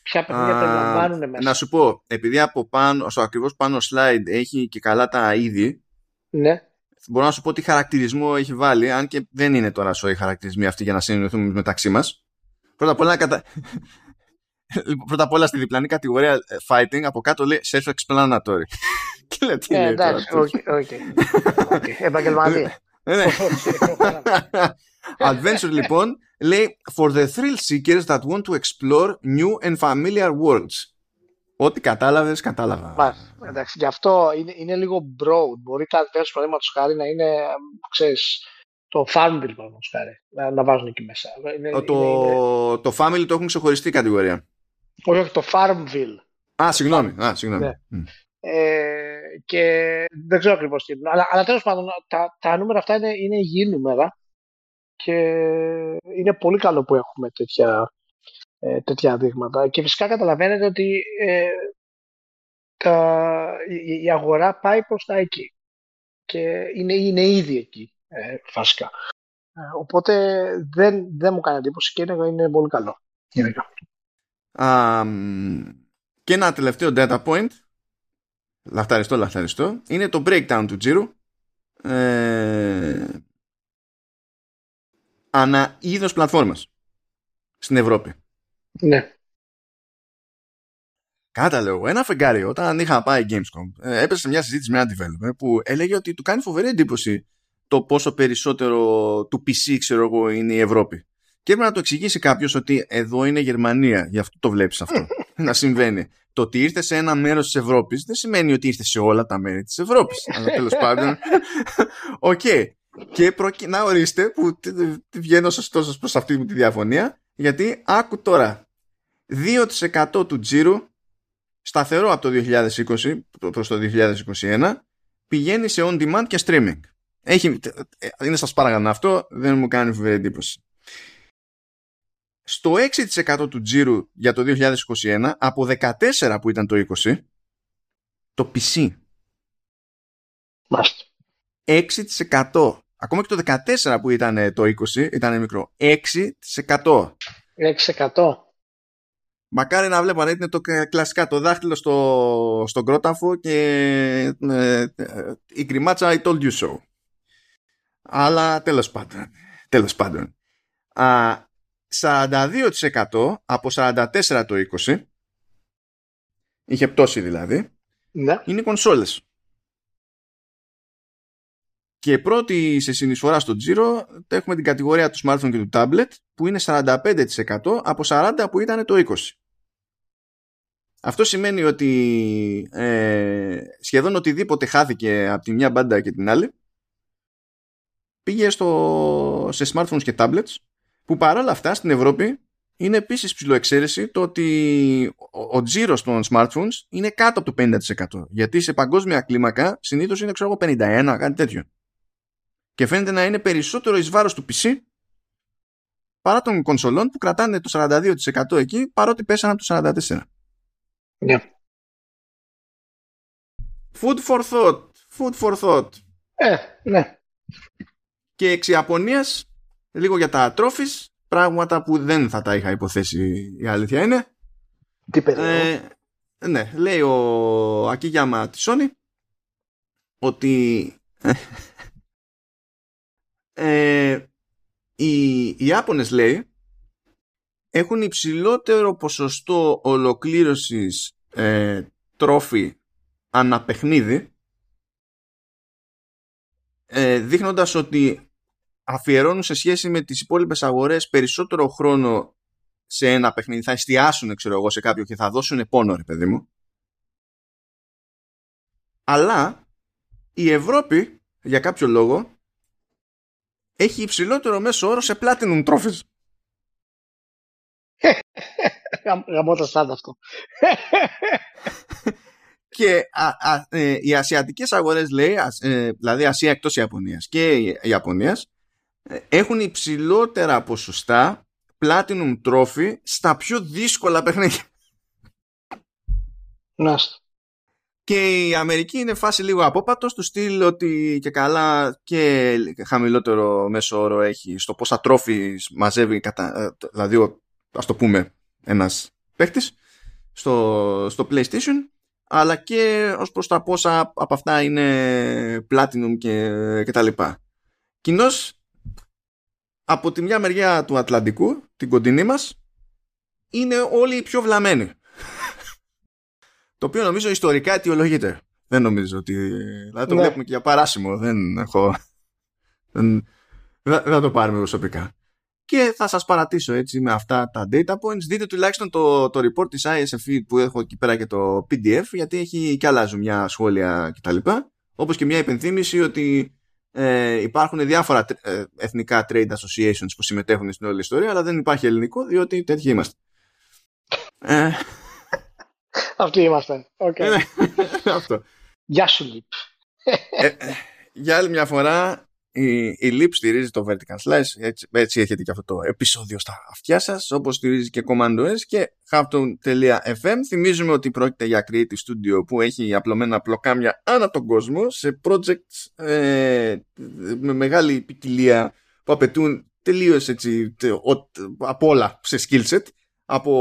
Ποια παιχνίδια περιλαμβάνουν μέσα. Να σου πω, επειδή από πάνω, στο ακριβώς πάνω slide έχει και καλά τα είδη, ναι. μπορώ να σου πω τι χαρακτηρισμό έχει βάλει, αν και δεν είναι τώρα σοή χαρακτηρισμοί αυτοί για να συνεννοηθούμε μεταξύ μας. Πρώτα απ' όλα, κατα... Πρώτα απ' όλα στη διπλανή κατηγορία fighting, από κάτω λέει self-explanatory. Και λέει, τι ε, λέει εντάξει, οκ. Okay, okay. okay. Επαγγελματία. Adventure λοιπόν λέει for the thrill seekers that want to explore new and familiar worlds. Ό,τι κατάλαβες, κατάλαβα. Μάλιστα. Εντάξει, γι' αυτό είναι, είναι λίγο broad. Μπορεί τα adventures παραδείγματος χάρη να είναι, ξέρεις, το family παραδείγματος χάρη. Να, να βάζουν εκεί μέσα. Είναι, το, είναι, είναι... το family το έχουν ξεχωριστεί κατηγορία. Όχι, όχι, το Farmville. Α, συγγνώμη. Α, συγγνώμη. Ναι. Mm. Ε, και δεν ξέρω ακριβώς τι είναι. Αλλά, αλλά τέλος πάντων, τα, τα νούμερα αυτά είναι, είναι υγιή νούμερα και είναι πολύ καλό που έχουμε τέτοια, ε, τέτοια δείγματα. Και φυσικά καταλαβαίνετε ότι ε, τα, η, η αγορά πάει προς τα εκεί. Και είναι, είναι ήδη εκεί, ε, φασικά. Ε, οπότε δεν, δεν μου κάνει εντύπωση και είναι, είναι πολύ καλό. Είναι καλό. Um, και ένα τελευταίο data point, λαχταριστό λαχταριστό, είναι το breakdown του τζίρου ε, ανά είδος πλατφόρμας στην Ευρώπη. Ναι. Κάτα λέω, ένα φεγγάρι όταν είχα πάει Gamescom ε, έπεσε σε μια συζήτηση με ένα developer που έλεγε ότι του κάνει φοβερή εντύπωση το πόσο περισσότερο του πι σι, ξέρω εγώ, είναι η Ευρώπη. Και έπρεπε να το εξηγήσει κάποιος ότι εδώ είναι Γερμανία, γι' αυτό το βλέπεις αυτό να συμβαίνει. Το ότι ήρθε σε ένα μέρος της Ευρώπης δεν σημαίνει ότι ήρθε σε όλα τα μέρη της Ευρώπης. Αλλά τέλος πάντων, οκ. Okay. Και προκει... να ορίστε που βγαίνω σωστό σας προς αυτή μου τη διαφωνία, γιατί άκου τώρα, δύο τοις εκατό του τζίρου, σταθερό από το δύο χιλιάδες είκοσι προς το δύο χιλιάδες είκοσι ένα, πηγαίνει σε on demand και streaming. Έχει... Είναι στα σπάραγανα αυτό, δεν μου κάνει φοβερή εντύπωση. Στο έξι τοις εκατό του τζίρου για το δύο χιλιάδες είκοσι ένα, από δεκατέσσερα που ήταν το είκοσι, το πι σι. Μάλιστα. έξι τοις εκατό. Ακόμα και το δεκατέσσερα που ήταν το είκοσι, ήταν μικρό. έξι τοις εκατό. έξι τοις εκατό. Μακάρι να βλέπανε, είναι το κλασικά, το δάχτυλο στο, στον κρόταφο και ε, η κρυμάτσα I told you so. Αλλά τέλος πάντων. Τέλος πάντων. Α, σαράντα δύο τοις εκατό από σαράντα τέσσερα το είκοσι, είχε πτώσει δηλαδή, ναι. Είναι κονσόλες. Και πρώτη σε συνεισφορά στο τζίρο έχουμε την κατηγορία του smartphone και του tablet, που είναι σαράντα πέντε τοις εκατό από σαράντα που ήταν το είκοσι. Αυτό σημαίνει ότι ε, σχεδόν οτιδήποτε χάθηκε από τη μια μπάντα και την άλλη πήγε στο, σε smartphones και tablets, που παρόλα αυτά στην Ευρώπη είναι επίσης ψηλοεξαίρεση το ότι ο τζίρος των smartphones είναι κάτω από το πενήντα τοις εκατό. Γιατί σε παγκόσμια κλίμακα συνήθως είναι, ξέρω εγώ, πενήντα ένα τοις εκατό, κάτι τέτοιο. Και φαίνεται να είναι περισσότερο εις βάρος του πι σι παρά των κονσολών που κρατάνε το σαράντα δύο τοις εκατό εκεί, παρότι πέσανε από το σαράντα τέσσερα τοις εκατό. Ναι. Yeah. Food for thought. Food for thought. Ε, ναι. Και εξ Ιαπωνίας... Λίγο για τα τρόφις, πράγματα που δεν θα τα είχα υποθέσει, η αλήθεια είναι. Τι ε, ναι, λέει ο Ακίγιαμα της Sony ότι ε, οι, οι Ιάπωνες, λέει, έχουν υψηλότερο ποσοστό ολοκλήρωσης ε, τρόφι ανά παιχνίδι, ε, δείχνοντας ότι αφιερώνουν σε σχέση με τις υπόλοιπες αγορές περισσότερο χρόνο σε ένα παιχνίδι. Θα εστιάσουν, ξέρω εγώ, σε κάποιο και θα δώσουν πόνο, ρε παιδί μου. Αλλά η Ευρώπη, για κάποιο λόγο, έχει υψηλότερο μέσο όρο σε platinum trophies. Γαμώτα σαν αυτό. Και α, α, ε, οι ασιατικές αγορές, λέει, ε, δηλαδή Ασία εκτός Ιαπωνίας και η Ιαπωνίας, έχουν υψηλότερα ποσοστά platinum trophy στα πιο δύσκολα παιχνίδια. Να. Και η Αμερική είναι φάση λίγο απόπατος του στυλ ότι και καλά και χαμηλότερο μέσο όρο έχει στο πόσα trophy μαζεύει κατά, δηλαδή ας το πούμε ένας παίκτης στο, στο PlayStation, αλλά και ως προς τα πόσα από αυτά είναι platinum και, και τα λοιπά. Κοινώς από τη μια μεριά του Ατλαντικού, την κοντινή μας, είναι όλοι οι πιο βλαμμένοι. Το οποίο νομίζω ιστορικά αιτιολογείται. Δεν νομίζω ότι... Δηλαδή το βλέπουμε και για παράσημο. Δεν έχω... Δεν, Δεν θα το πάρουμε προσωπικά. Και θα σας παρατήσω έτσι με αυτά τα data points. Δείτε τουλάχιστον το, το report της άι ες εφ που έχω εκεί πέρα και το πι ντι εφ, γιατί έχει και άλλα ζουμιά, σχόλια κτλ. Όπως και μια υπενθύμηση ότι ε, υπάρχουν διάφορα ε, εθνικά trade associations που συμμετέχουν στην όλη ιστορία, αλλά δεν υπάρχει ελληνικό, διότι τέτοιοι είμαστε. Ε... Αυτοί είμαστε. Okay. Αυτό. Γεια σου, Λιπ. Ε, για άλλη μια φορά, η, η Λιπ στηρίζει το Vertical Slice, έτσι, έτσι έχετε και αυτό το επεισόδιο στα αυτιά σας, όπως στηρίζει και Command ο ες και Halftone τελεία εφ εμ. Θυμίζουμε ότι πρόκειται για Creative Studio που έχει απλωμένα πλοκάμια ανά τον κόσμο σε projects ε, με μεγάλη ποικιλία που απαιτούν τελείως έτσι τε, ο, από όλα σε skill set. Από,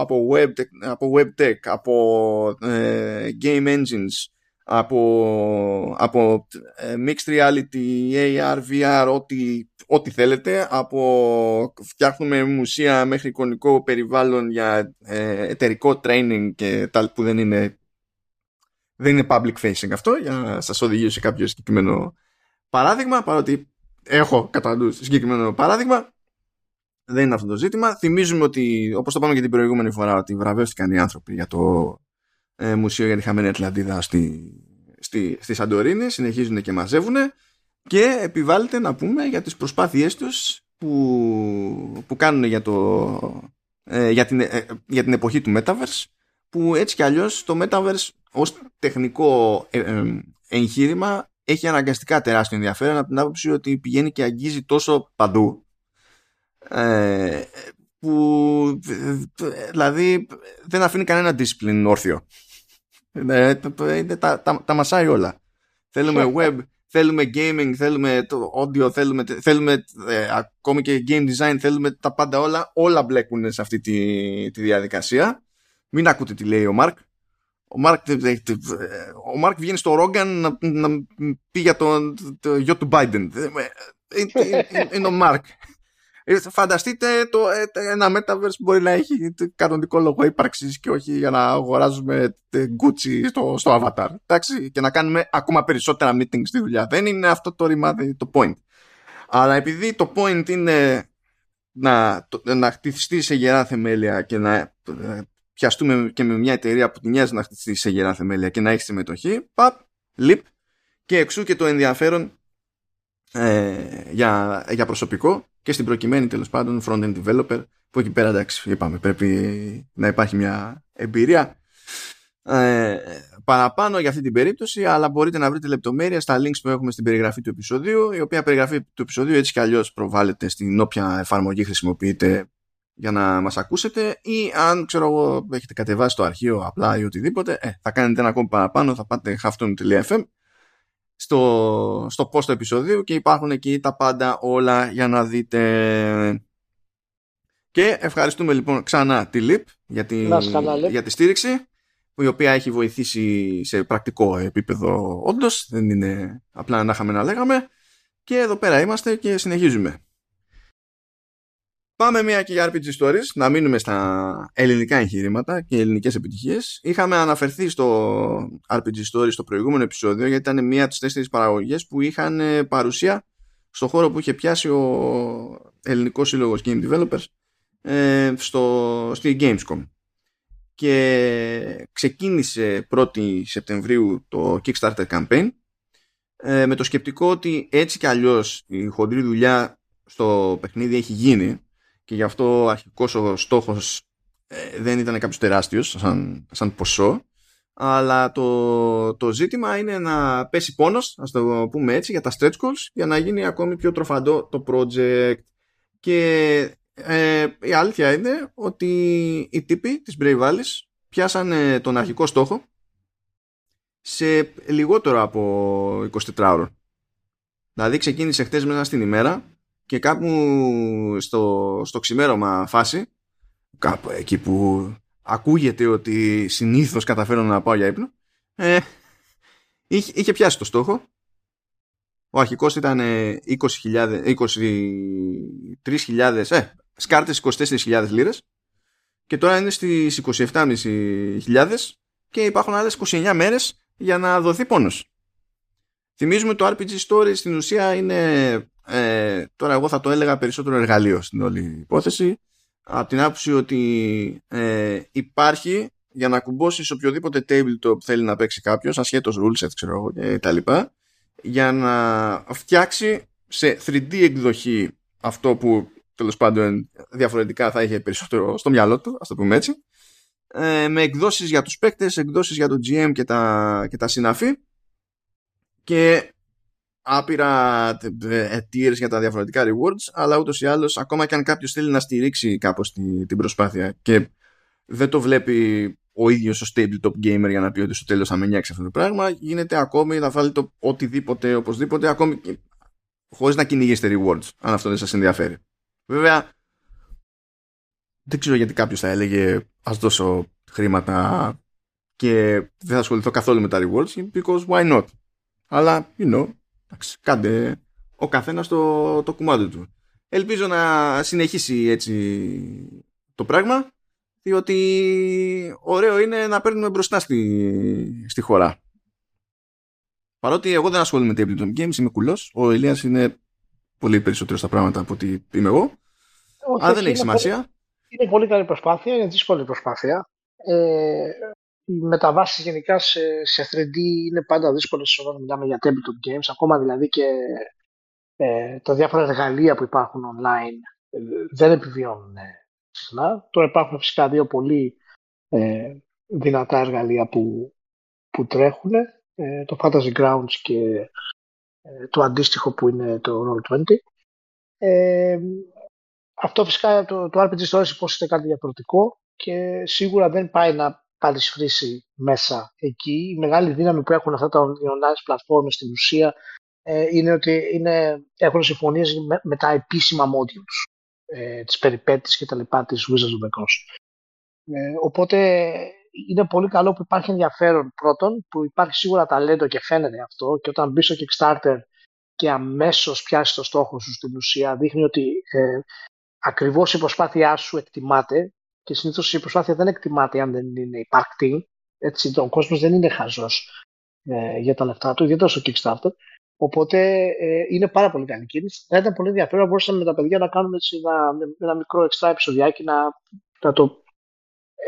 από, web, από web tech, από ε, game engines, από, από ε, mixed reality, έι αρ, βι αρ, ό,τι, ό,τι θέλετε, από φτιάχνουμε μουσεία μέχρι εικονικό περιβάλλον για ε, εταιρικό training και τα που δεν είναι, δεν είναι public facing αυτό, για να σας οδηγήσω σε κάποιο συγκεκριμένο παράδειγμα, παρότι έχω κατά νου συγκεκριμένο παράδειγμα. Δεν είναι αυτό το ζήτημα. Θυμίζουμε ότι, όπως το πάμε και την προηγούμενη φορά, ότι βραβεύτηκαν οι άνθρωποι για το ε, Μουσείο για τη Χαμένη Ατλαντίδα στη, στη, στη Σαντορίνη. Συνεχίζουν και μαζεύουν. Και επιβάλλεται να πούμε για τις προσπάθειές τους που, που κάνουν για, το, ε, για, την, ε, για την εποχή του Metaverse, που έτσι κι αλλιώς το Metaverse ως τεχνικό ε, ε, εγχείρημα έχει αναγκαστικά τεράστιο ενδιαφέρον, από την άποψη ότι πηγαίνει και αγγίζει τόσο παντού. Ε, που δηλαδή δεν αφήνει κανένα discipline όρθιο, ε, τα, τα, τα μασάει όλα. Θέλουμε web, θέλουμε gaming, θέλουμε audio, θέλουμε, θέλουμε ε, ακόμη και game design, θέλουμε τα πάντα όλα. Όλα μπλέκουν σε αυτή τη, τη διαδικασία. Μην ακούτε τι λέει ο Μάρκ. Ο Μάρκ, ο Μάρκ βγαίνει στο Ρόγκαν να, να πει για τον το γιο του Biden. Είναι ο Μάρκ. Φανταστείτε το, ένα Metaverse μπορεί να έχει κανονικό λόγο ύπαρξης και όχι για να αγοράζουμε Gucci στο, στο Avatar, εντάξει, και να κάνουμε ακόμα περισσότερα meetings στη δουλειά. Δεν είναι αυτό το ρημάδι το point. Αλλά επειδή το point είναι να, το, να χτιστεί σε γερά θεμέλια και να πιαστούμε και με μια εταιρεία που μοιάζει να χτιστεί σε γερά θεμέλια και να έχει συμμετοχή, παπ, λιπ, και εξού και το ενδιαφέρον Ε, για, για προσωπικό και στην προκειμένη τέλος πάντων front-end developer, που εκεί πέρα εντάξει είπαμε πρέπει να υπάρχει μια εμπειρία ε, παραπάνω για αυτή την περίπτωση, αλλά μπορείτε να βρείτε λεπτομέρειες στα links που έχουμε στην περιγραφή του επεισοδίου, η οποία περιγραφή του επεισοδίου έτσι κι αλλιώς προβάλλεται στην όποια εφαρμογή χρησιμοποιείτε για να μας ακούσετε, ή αν ξέρω εγώ έχετε κατεβάσει το αρχείο απλά ή οτιδήποτε, ε, θα κάνετε ένα ακόμη παραπάνω, θα πάτε halftone τελεία εφ εμ στο, στο post του επεισοδίου και υπάρχουν εκεί τα πάντα όλα για να δείτε. Και ευχαριστούμε λοιπόν ξανά τη Λιπ για, τη, για τη στήριξη, η οποία έχει βοηθήσει σε πρακτικό επίπεδο όντως, δεν είναι απλά να είχαμε να λέγαμε, και εδώ πέρα είμαστε και συνεχίζουμε. Πάμε μια και για αρ πι τζι Stories, να μείνουμε στα ελληνικά εγχειρήματα και ελληνικές επιτυχίες. Είχαμε αναφερθεί στο αρ πι τζι Stories στο προηγούμενο επεισόδιο, γιατί ήταν μία από τις τέσσερις παραγωγές που είχαν παρουσία στο χώρο που είχε πιάσει ο Ελληνικός Σύλλογος Game Developers στο, στη Gamescom. Και ξεκίνησε πρώτη Σεπτεμβρίου το Kickstarter campaign με το σκεπτικό ότι έτσι κι αλλιώς η χοντρή δουλειά στο παιχνίδι έχει γίνει, και γι' αυτό αρχικός ο στόχος ε, δεν ήταν κάποιος τεράστιος σαν, σαν ποσό, αλλά το, το ζήτημα είναι να πέσει πόνος, ας το πούμε έτσι, για τα stretch goals, για να γίνει ακόμη πιο τροφαντό το project. Και ε, η αλήθεια είναι ότι οι τύποι της Brave Alice πιάσανε τον αρχικό στόχο σε λιγότερο από είκοσι τέσσερις ώρες. Δηλαδή ξεκίνησε χτες μέσα στην ημέρα και κάπου στο, στο ξημέρωμα φάση, κάπου εκεί που ακούγεται ότι συνήθως καταφέρω να πάω για ύπνο, ε, είχε, είχε πιάσει το στόχο. Ο αρχικός ήταν είκοσι χιλιάδες, είκοσι τρεις χιλιάδες, ε, σκάρτες είκοσι τέσσερις χιλιάδες λίρες, και τώρα είναι στις είκοσι επτά χιλιάδες πεντακόσιες και υπάρχουν άλλες είκοσι εννέα μέρες για να δοθεί πόνος. Θυμίζουμε το αρ πι τζι Story στην ουσία είναι Ε, τώρα εγώ θα το έλεγα περισσότερο εργαλείο στην όλη υπόθεση, από την άποψη ότι ε, υπάρχει για να κουμπώσεις οποιοδήποτε tabletop θέλει να παίξει κάποιος, ασχέτως ruleset ξέρω εγώ και τα λοιπά, για να φτιάξει σε θρι ντι εκδοχή αυτό που τέλος πάντων διαφορετικά θα είχε περισσότερο στο μυαλό του, ας το πούμε έτσι, ε, με εκδόσεις για τους παίκτες, εκδόσεις για τον τζι εμ και τα, και τα συναφή και άπειρα tiers για τα διαφορετικά rewards, αλλά ούτως ή άλλως ακόμα και αν κάποιος θέλει να στηρίξει κάπως την, την προσπάθεια και δεν το βλέπει ο ίδιος ο tabletop gamer για να πει ότι στο τέλος θα με νιάξει αυτό το πράγμα, γίνεται ακόμη να βάλει το οτιδήποτε, οπωσδήποτε, ακόμη χωρίς να κυνηγήσετε rewards, αν αυτό δεν σας ενδιαφέρει. Βέβαια, δεν ξέρω γιατί κάποιος θα έλεγε ας δώσω χρήματα και δεν θα ασχοληθώ καθόλου με τα rewards, because why not. Αλλά, you know, κάντε ο καθένας το, το κουμάντο του. Ελπίζω να συνεχίσει έτσι το πράγμα, διότι ωραίο είναι να παίρνουμε μπροστά στη, στη χώρα. Παρότι εγώ δεν ασχολούμαι με tabletop games, είμαι κουλός. Ο Ηλίας είναι πολύ περισσότερο στα πράγματα από ό,τι είμαι εγώ. Όχι, αλλά δεν έχει σημασία. Πολύ, είναι πολύ καλή προσπάθεια, είναι δύσκολη προσπάθεια. Ε, οι μεταβάσεις γενικά σε, σε θρι ντι είναι πάντα δύσκολες όταν μιλάμε για tabletop games. Ακόμα δηλαδή και ε, τα διάφορα εργαλεία που υπάρχουν online ε, δεν επιβιώνουν συχνά. Τώρα υπάρχουν φυσικά δύο πολύ ε, δυνατά εργαλεία που, που τρέχουν. Ε, το Fantasy Grounds και ε, το αντίστοιχο που είναι το Roll είκοσι. Ε, αυτό φυσικά το, το αρ πι τζι Stories υπόσχεται κάτι διαφορετικό και σίγουρα δεν πάει να παρισφρήσει μέσα εκεί. Η μεγάλη δύναμη που έχουν αυτά τα online platforms στην ουσία ε, είναι ότι είναι, έχουν συμφωνίες με, με τα επίσημα modules, ε, τις περιπέτειες και τα λοιπά της Wizards of the Coast. Ε, οπότε είναι πολύ καλό που υπάρχει ενδιαφέρον πρώτον, που υπάρχει σίγουρα ταλέντο και φαίνεται αυτό, και όταν μπει στο Kickstarter και αμέσως πιάσει το στόχο σου στην ουσία, δείχνει ότι ε, ακριβώς η προσπάθειά σου εκτιμάται, και συνήθως η προσπάθεια δεν εκτιμάται αν δεν είναι υπαρκτή. Έτσι, ο κόσμος δεν είναι χαζός ε, για τα λεφτά του, ιδιαίτερα στο Kickstarter. Οπότε ε, είναι πάρα πολύ καλή κίνηση. Θα ήταν πολύ ενδιαφέρον, μπορούσαμε με τα παιδιά να κάνουμε έτσι ένα, ένα μικρό extra επεισοδιάκι να, να το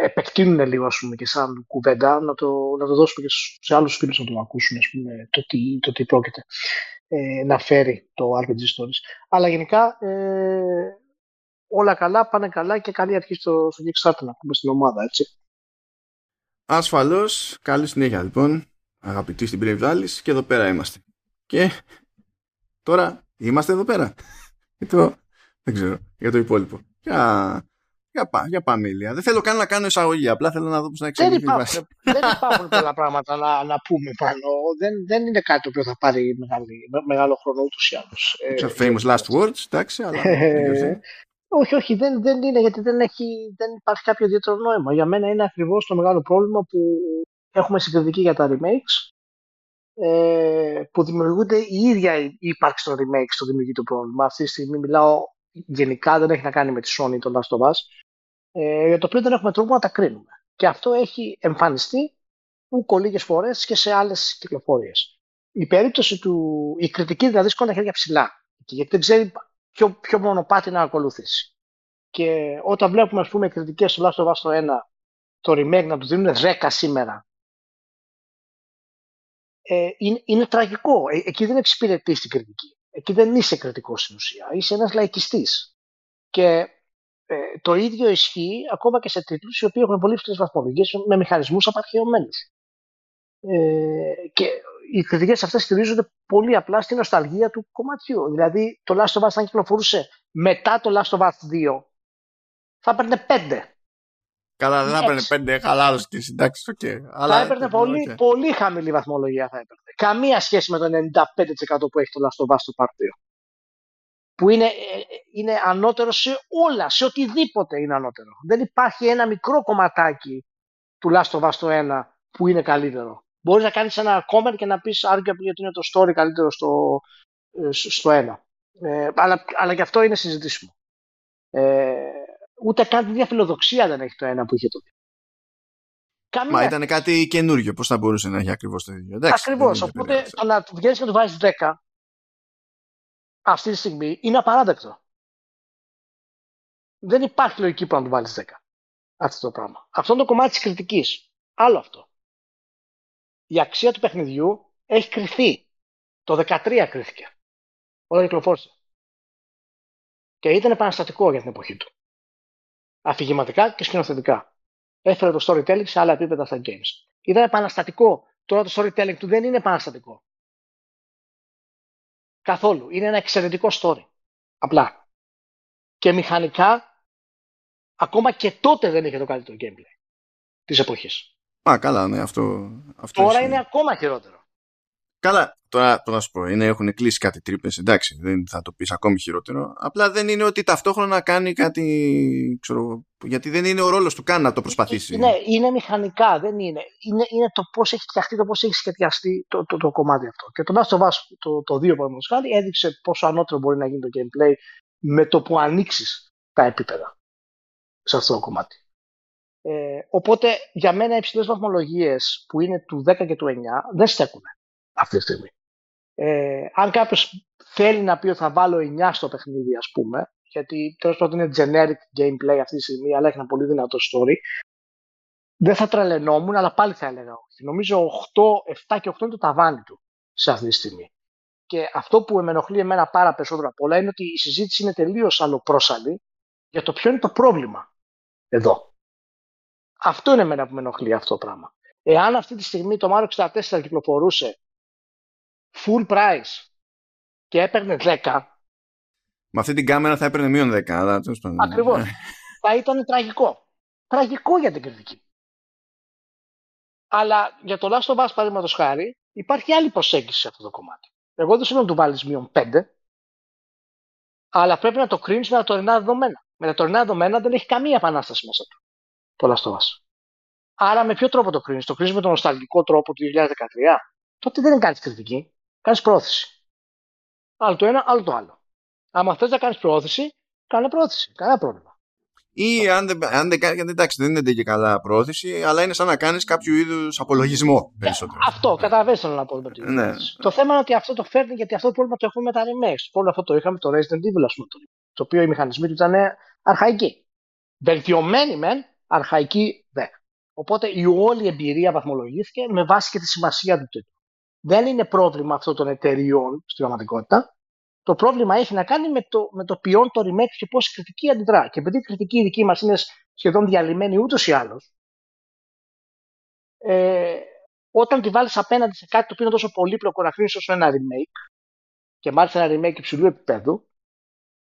επεκτείνουν λίγο, ας πούμε, και σαν κουβέντα, να το, να το δώσουμε και σε άλλους φίλους να το ακούσουν, ας πούμε, το τι, το τι πρόκειται ε, να φέρει το αρ πι τζι Stories. Αλλά γενικά ε, όλα καλά, πάνε καλά και καλή αρχή στο, στο Kickstarter, να πούμε, στην ομάδα, έτσι. Ασφαλώς, καλή συνέχεια λοιπόν, αγαπητοί στην Brave Dallas, και εδώ πέρα είμαστε. Και τώρα είμαστε εδώ πέρα. το, δεν ξέρω, για το υπόλοιπο. Για... Για, πά, για πάμε, Ηλία. Δεν θέλω καν να κάνω εισαγωγή. Απλά θέλω να δω πώς να εξελιχθεί η βάση. Δεν υπάρχουν πολλά πράγματα να, να πούμε πάνω. Δεν, δεν είναι κάτι το οποίο θα πάρει μεγάλη, μεγάλο χρόνο ούτως ή άλλως. It's famous last words, εντάξει. Αλλά... όχι, όχι, δεν, δεν είναι, γιατί δεν, έχει, δεν υπάρχει κάποιο ιδιαίτερο νόημα. Για μένα είναι ακριβώς το μεγάλο πρόβλημα που έχουμε στην κριτική για τα remakes. Ε, που δημιουργούνται η ίδια η ύπαρξη των remakes το δημιουργεί το πρόβλημα. Αυτή τη στιγμή μιλάω γενικά, δεν έχει να κάνει με τη Sony τον Last of Us. Για το οποίο δεν έχουμε τρόπο να τα κρίνουμε. Και αυτό έχει εμφανιστεί ούκο λίγες φορές και σε άλλες κυκλοφορίες. Η περίπτωση του. Η κριτική δηλαδή σκόνα χέρια ψηλά. Γιατί δεν ξέρει ποιο, ποιο μονοπάτι να ακολουθήσει. Και όταν βλέπουμε, ας πούμε, κριτικές στο Last of Us το ένα, το remake να του δίνουν δέκα σήμερα. Ε, είναι, είναι τραγικό. Ε, εκεί δεν εξυπηρετείς την κριτική. Εκεί δεν είσαι κριτικός στην ουσία. Είσαι ένας λαϊκιστής. Και Ε, το ίδιο ισχύει ακόμα και σε τίτλους οι οποίοι έχουν πολύ ψηλές βαθμολογίες με μηχανισμούς απαρχαιωμένους. Ε, και οι κριτικές αυτές στηρίζονται πολύ απλά στην νοσταλγία του κομματιού. Δηλαδή, το Last of Us, αν κυκλοφορούσε μετά το Last of Us δύο, θα έπαιρνε πέντε. Καλά, δεν θα έπαιρνε πέντε, χαλάρωση και συντάξει. Okay. Αλλά θα έπαιρνε πολύ, okay. πολύ χαμηλή βαθμολογία. Θα έπαιρνε. Καμία σχέση με το ενενήντα πέντε τοις εκατό που έχει το Last of Us του Part δύο. Που είναι, είναι ανώτερο σε όλα, σε οτιδήποτε είναι ανώτερο. Δεν υπάρχει ένα μικρό κομματάκι του Last of Us το ένα που είναι καλύτερο. Μπορείς να κάνεις ένα comment και να πεις arguably γιατί είναι το story καλύτερο στο, στο ένα. Ε, αλλά, αλλά και αυτό είναι συζητήσιμο. Ε, ούτε καν τη φιλοδοξία δεν έχει το ένα που είχε το δύο. Καμία. Μα ήταν κάτι καινούργιο, πώς θα μπορούσε να έχει ακριβώς το ίδιο. Ακριβώς, οπότε το να βγαίνεις και να του βάζεις δέκα αυτή τη στιγμή είναι απαράδεκτο. Δεν υπάρχει λογική που να του βάλεις δέκα. Αυτό το πράγμα. Αυτό είναι το κομμάτι της κριτικής. Άλλο αυτό. Η αξία του παιχνιδιού έχει κριθεί. Το δεκατρία κρίθηκε. Όταν κυκλοφόρησε. Και ήταν επαναστατικό για την εποχή του. Αφηγηματικά και σκηνοθετικά. Έφερε το storytelling σε άλλα επίπεδα στα games. Ήταν επαναστατικό. Τώρα το storytelling του δεν είναι επαναστατικό. Καθόλου. Είναι ένα εξαιρετικό story. Απλά. Και μηχανικά, ακόμα και τότε δεν είχε το καλύτερο gameplay της εποχής. Α, καλά, ναι, αυτό... αυτό τώρα είναι... είναι ακόμα χειρότερο. Καλά, τώρα το να σου πω, είναι, έχουν κλείσει κάτι τρύπες, εντάξει, δεν θα το πεις ακόμη χειρότερο. Απλά δεν είναι ότι ταυτόχρονα κάνει κάτι, ξέρω, γιατί δεν είναι ο ρόλος του καν να το προσπαθήσει. Ναι, είναι μηχανικά, δεν είναι. Είναι, είναι το πώς έχει φτιαχτεί, το πώς έχει σχεδιαστεί το, το, το κομμάτι αυτό. Και το Last of Us το, το δύο, παραδείγματος χάρη, έδειξε πόσο ανώτερο μπορεί να γίνει το gameplay με το που ανοίξεις τα επίπεδα σε αυτό το κομμάτι. Ε, οπότε, για μένα, υψηλές βαθμολογίες που είναι του δέκα και του εννιά δεν στέκουν αυτή τη στιγμή. Ε, αν κάποιος θέλει να πει ότι θα βάλω εννιά στο παιχνίδι, ας πούμε, γιατί τέλος πάντων είναι generic gameplay αυτή τη στιγμή, αλλά έχει ένα πολύ δυνατό story, δεν θα τρελαινόμουν, αλλά πάλι θα έλεγα όχι. Νομίζω οκτώ, επτά και οκτώ είναι το ταβάνι του σε αυτή τη στιγμή. Και αυτό που με ενοχλεί εμένα πάρα περισσότερο απ' όλα είναι ότι η συζήτηση είναι τελείως αλλοπρόσαλη για το ποιο είναι το πρόβλημα εδώ. Αυτό είναι εμένα που με ενοχλεί αυτό το πράγμα. Εάν αυτή τη στιγμή το Mario εξήντα τέσσερα κυκλοφορούσε full price και έπαιρνε δέκα. Με αυτή την κάμερα θα έπαιρνε μείον δέκα. Αλλά... Ακριβώς. Θα ήταν τραγικό. Τραγικό για την κριτική. Αλλά για το Last of Us, παραδείγματος χάρη, υπάρχει άλλη προσέγγιση σε αυτό το κομμάτι. Εγώ δεν σημαίνει να του βάλεις μείον πέντε, αλλά πρέπει να το κρίνεις με τα τωρινά δεδομένα. Με τα τωρινά δεδομένα δεν έχει καμία επανάσταση μέσα του το Last of Us. Άρα με ποιο τρόπο το κρίνεις? Το κρίνεις με τον νοσταλγικό τρόπο του δύο χιλιάδες δεκατρία. Τότε δεν κάνεις κριτική, κάνεις πρόθεση. Άλλο το ένα, άλλο το άλλο. Άμα θες να κάνεις πρόθεση, κάνε πρόθεση. Κανένα πρόβλημα. Ή αν δεν, αν δεν κάνει, εντάξει, δεν είναι και καλά πρόθεση, αλλά είναι σαν να κάνεις κάποιο είδους απολογισμό περισσότερο. Ε, αυτό, καταλαβαίνεις να πω. Ναι. Το θέμα είναι ότι αυτό το φέρνει, γιατί αυτό το πρόβλημα το έχουμε με τα remakes. Το πρόβλημα αυτό το είχαμε το Resident Evil, ας πούμε, το οποίο οι μηχανισμοί του ήταν αρχαϊκοί. Βελτιωμένοι μεν, αρχαϊκοί δε. Οπότε η όλη εμπειρία βαθμολογήθηκε με βάση και τη σημασία του τίτλου. Δεν είναι πρόβλημα αυτό των εταιριών στην πραγματικότητα. Το πρόβλημα έχει να κάνει με το, με το ποιόν το remake και πώς η κριτική αντιδρά. Και επειδή η κριτική δική μας είναι σχεδόν διαλυμένη ούτως ή άλλως, ε, όταν τη βάλεις απέναντι σε κάτι το οποίο είναι τόσο πολύπλοκο να κρίνεις όσο ένα remake, και μάλιστα ένα remake υψηλού επίπεδου,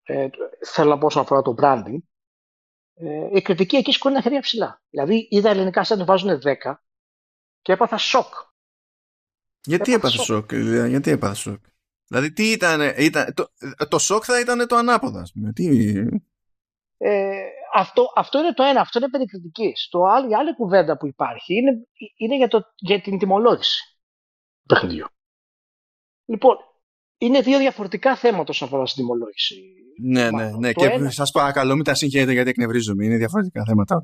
ε, θέλω να πω όσον αφορά το branding, ε, η κριτική εκεί σκορεί ένα χέρια ψηλά. Δηλαδή είδα ελληνικά σαν να βάζουν δέκα και έπαθα σοκ. Γιατί έπαθα σοκ, σοκ δηλαδή, γιατί έπαθα σοκ? Δηλαδή, τι ήταν, ήταν το, το σοκ θα ήταν το ανάποδα. Τι... Ε, αυτό, αυτό είναι το ένα, αυτό είναι περί κριτικής. Το άλλο, η άλλη κουβέντα που υπάρχει είναι, είναι για, το, για την τιμολόγηση του παιχνιδιού. Λοιπόν, είναι δύο διαφορετικά θέματα όσον αφορά στην τιμολόγηση. Ναι, ναι, ναι. Το και ένα... σας παρακαλώ, μην τα συγχαίρετε γιατί εκνευρίζομαι. Είναι διαφορετικά θέματα.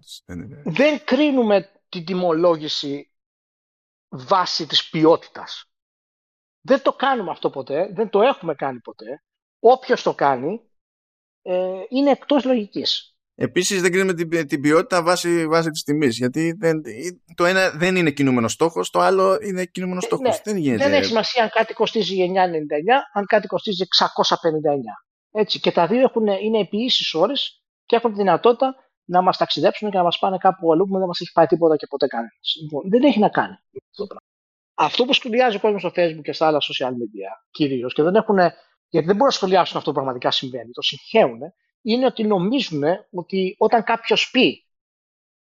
Δεν κρίνουμε την τιμολόγηση βάσει της ποιότητας. Δεν το κάνουμε αυτό ποτέ, δεν το έχουμε κάνει ποτέ. Όποιος το κάνει ε, είναι εκτός λογικής. Επίσης δεν κρίνουμε την, την ποιότητα βάσει, βάσει της τιμής. Γιατί δεν, το ένα δεν είναι κινούμενος στόχος, το άλλο είναι κινούμενος ε, στόχος. Ναι. Δεν γίνεται. Δεν έχει σημασία αν κάτι κοστίζει εννιακόσια ενενήντα εννιά, αν κάτι κοστίζει εξακόσια πενήντα εννιά. Έτσι. Και τα δύο έχουν, είναι επιήσεις ώρες και έχουν τη δυνατότητα να μας ταξιδέψουν και να μας πάνε κάπου αλλού που δεν μας έχει πάει τίποτα και ποτέ κανένας. Λοιπόν, δεν έχει να κάνει αυτό το πράγμα. Αυτό που σχολιάζει ο κόσμος στο Facebook και στα άλλα social media, κυρίως, και δεν έχουν, γιατί δεν μπορούν να σχολιάσουν αυτό που πραγματικά συμβαίνει, το συγχαίουν, είναι ότι νομίζουν ότι όταν κάποιος πει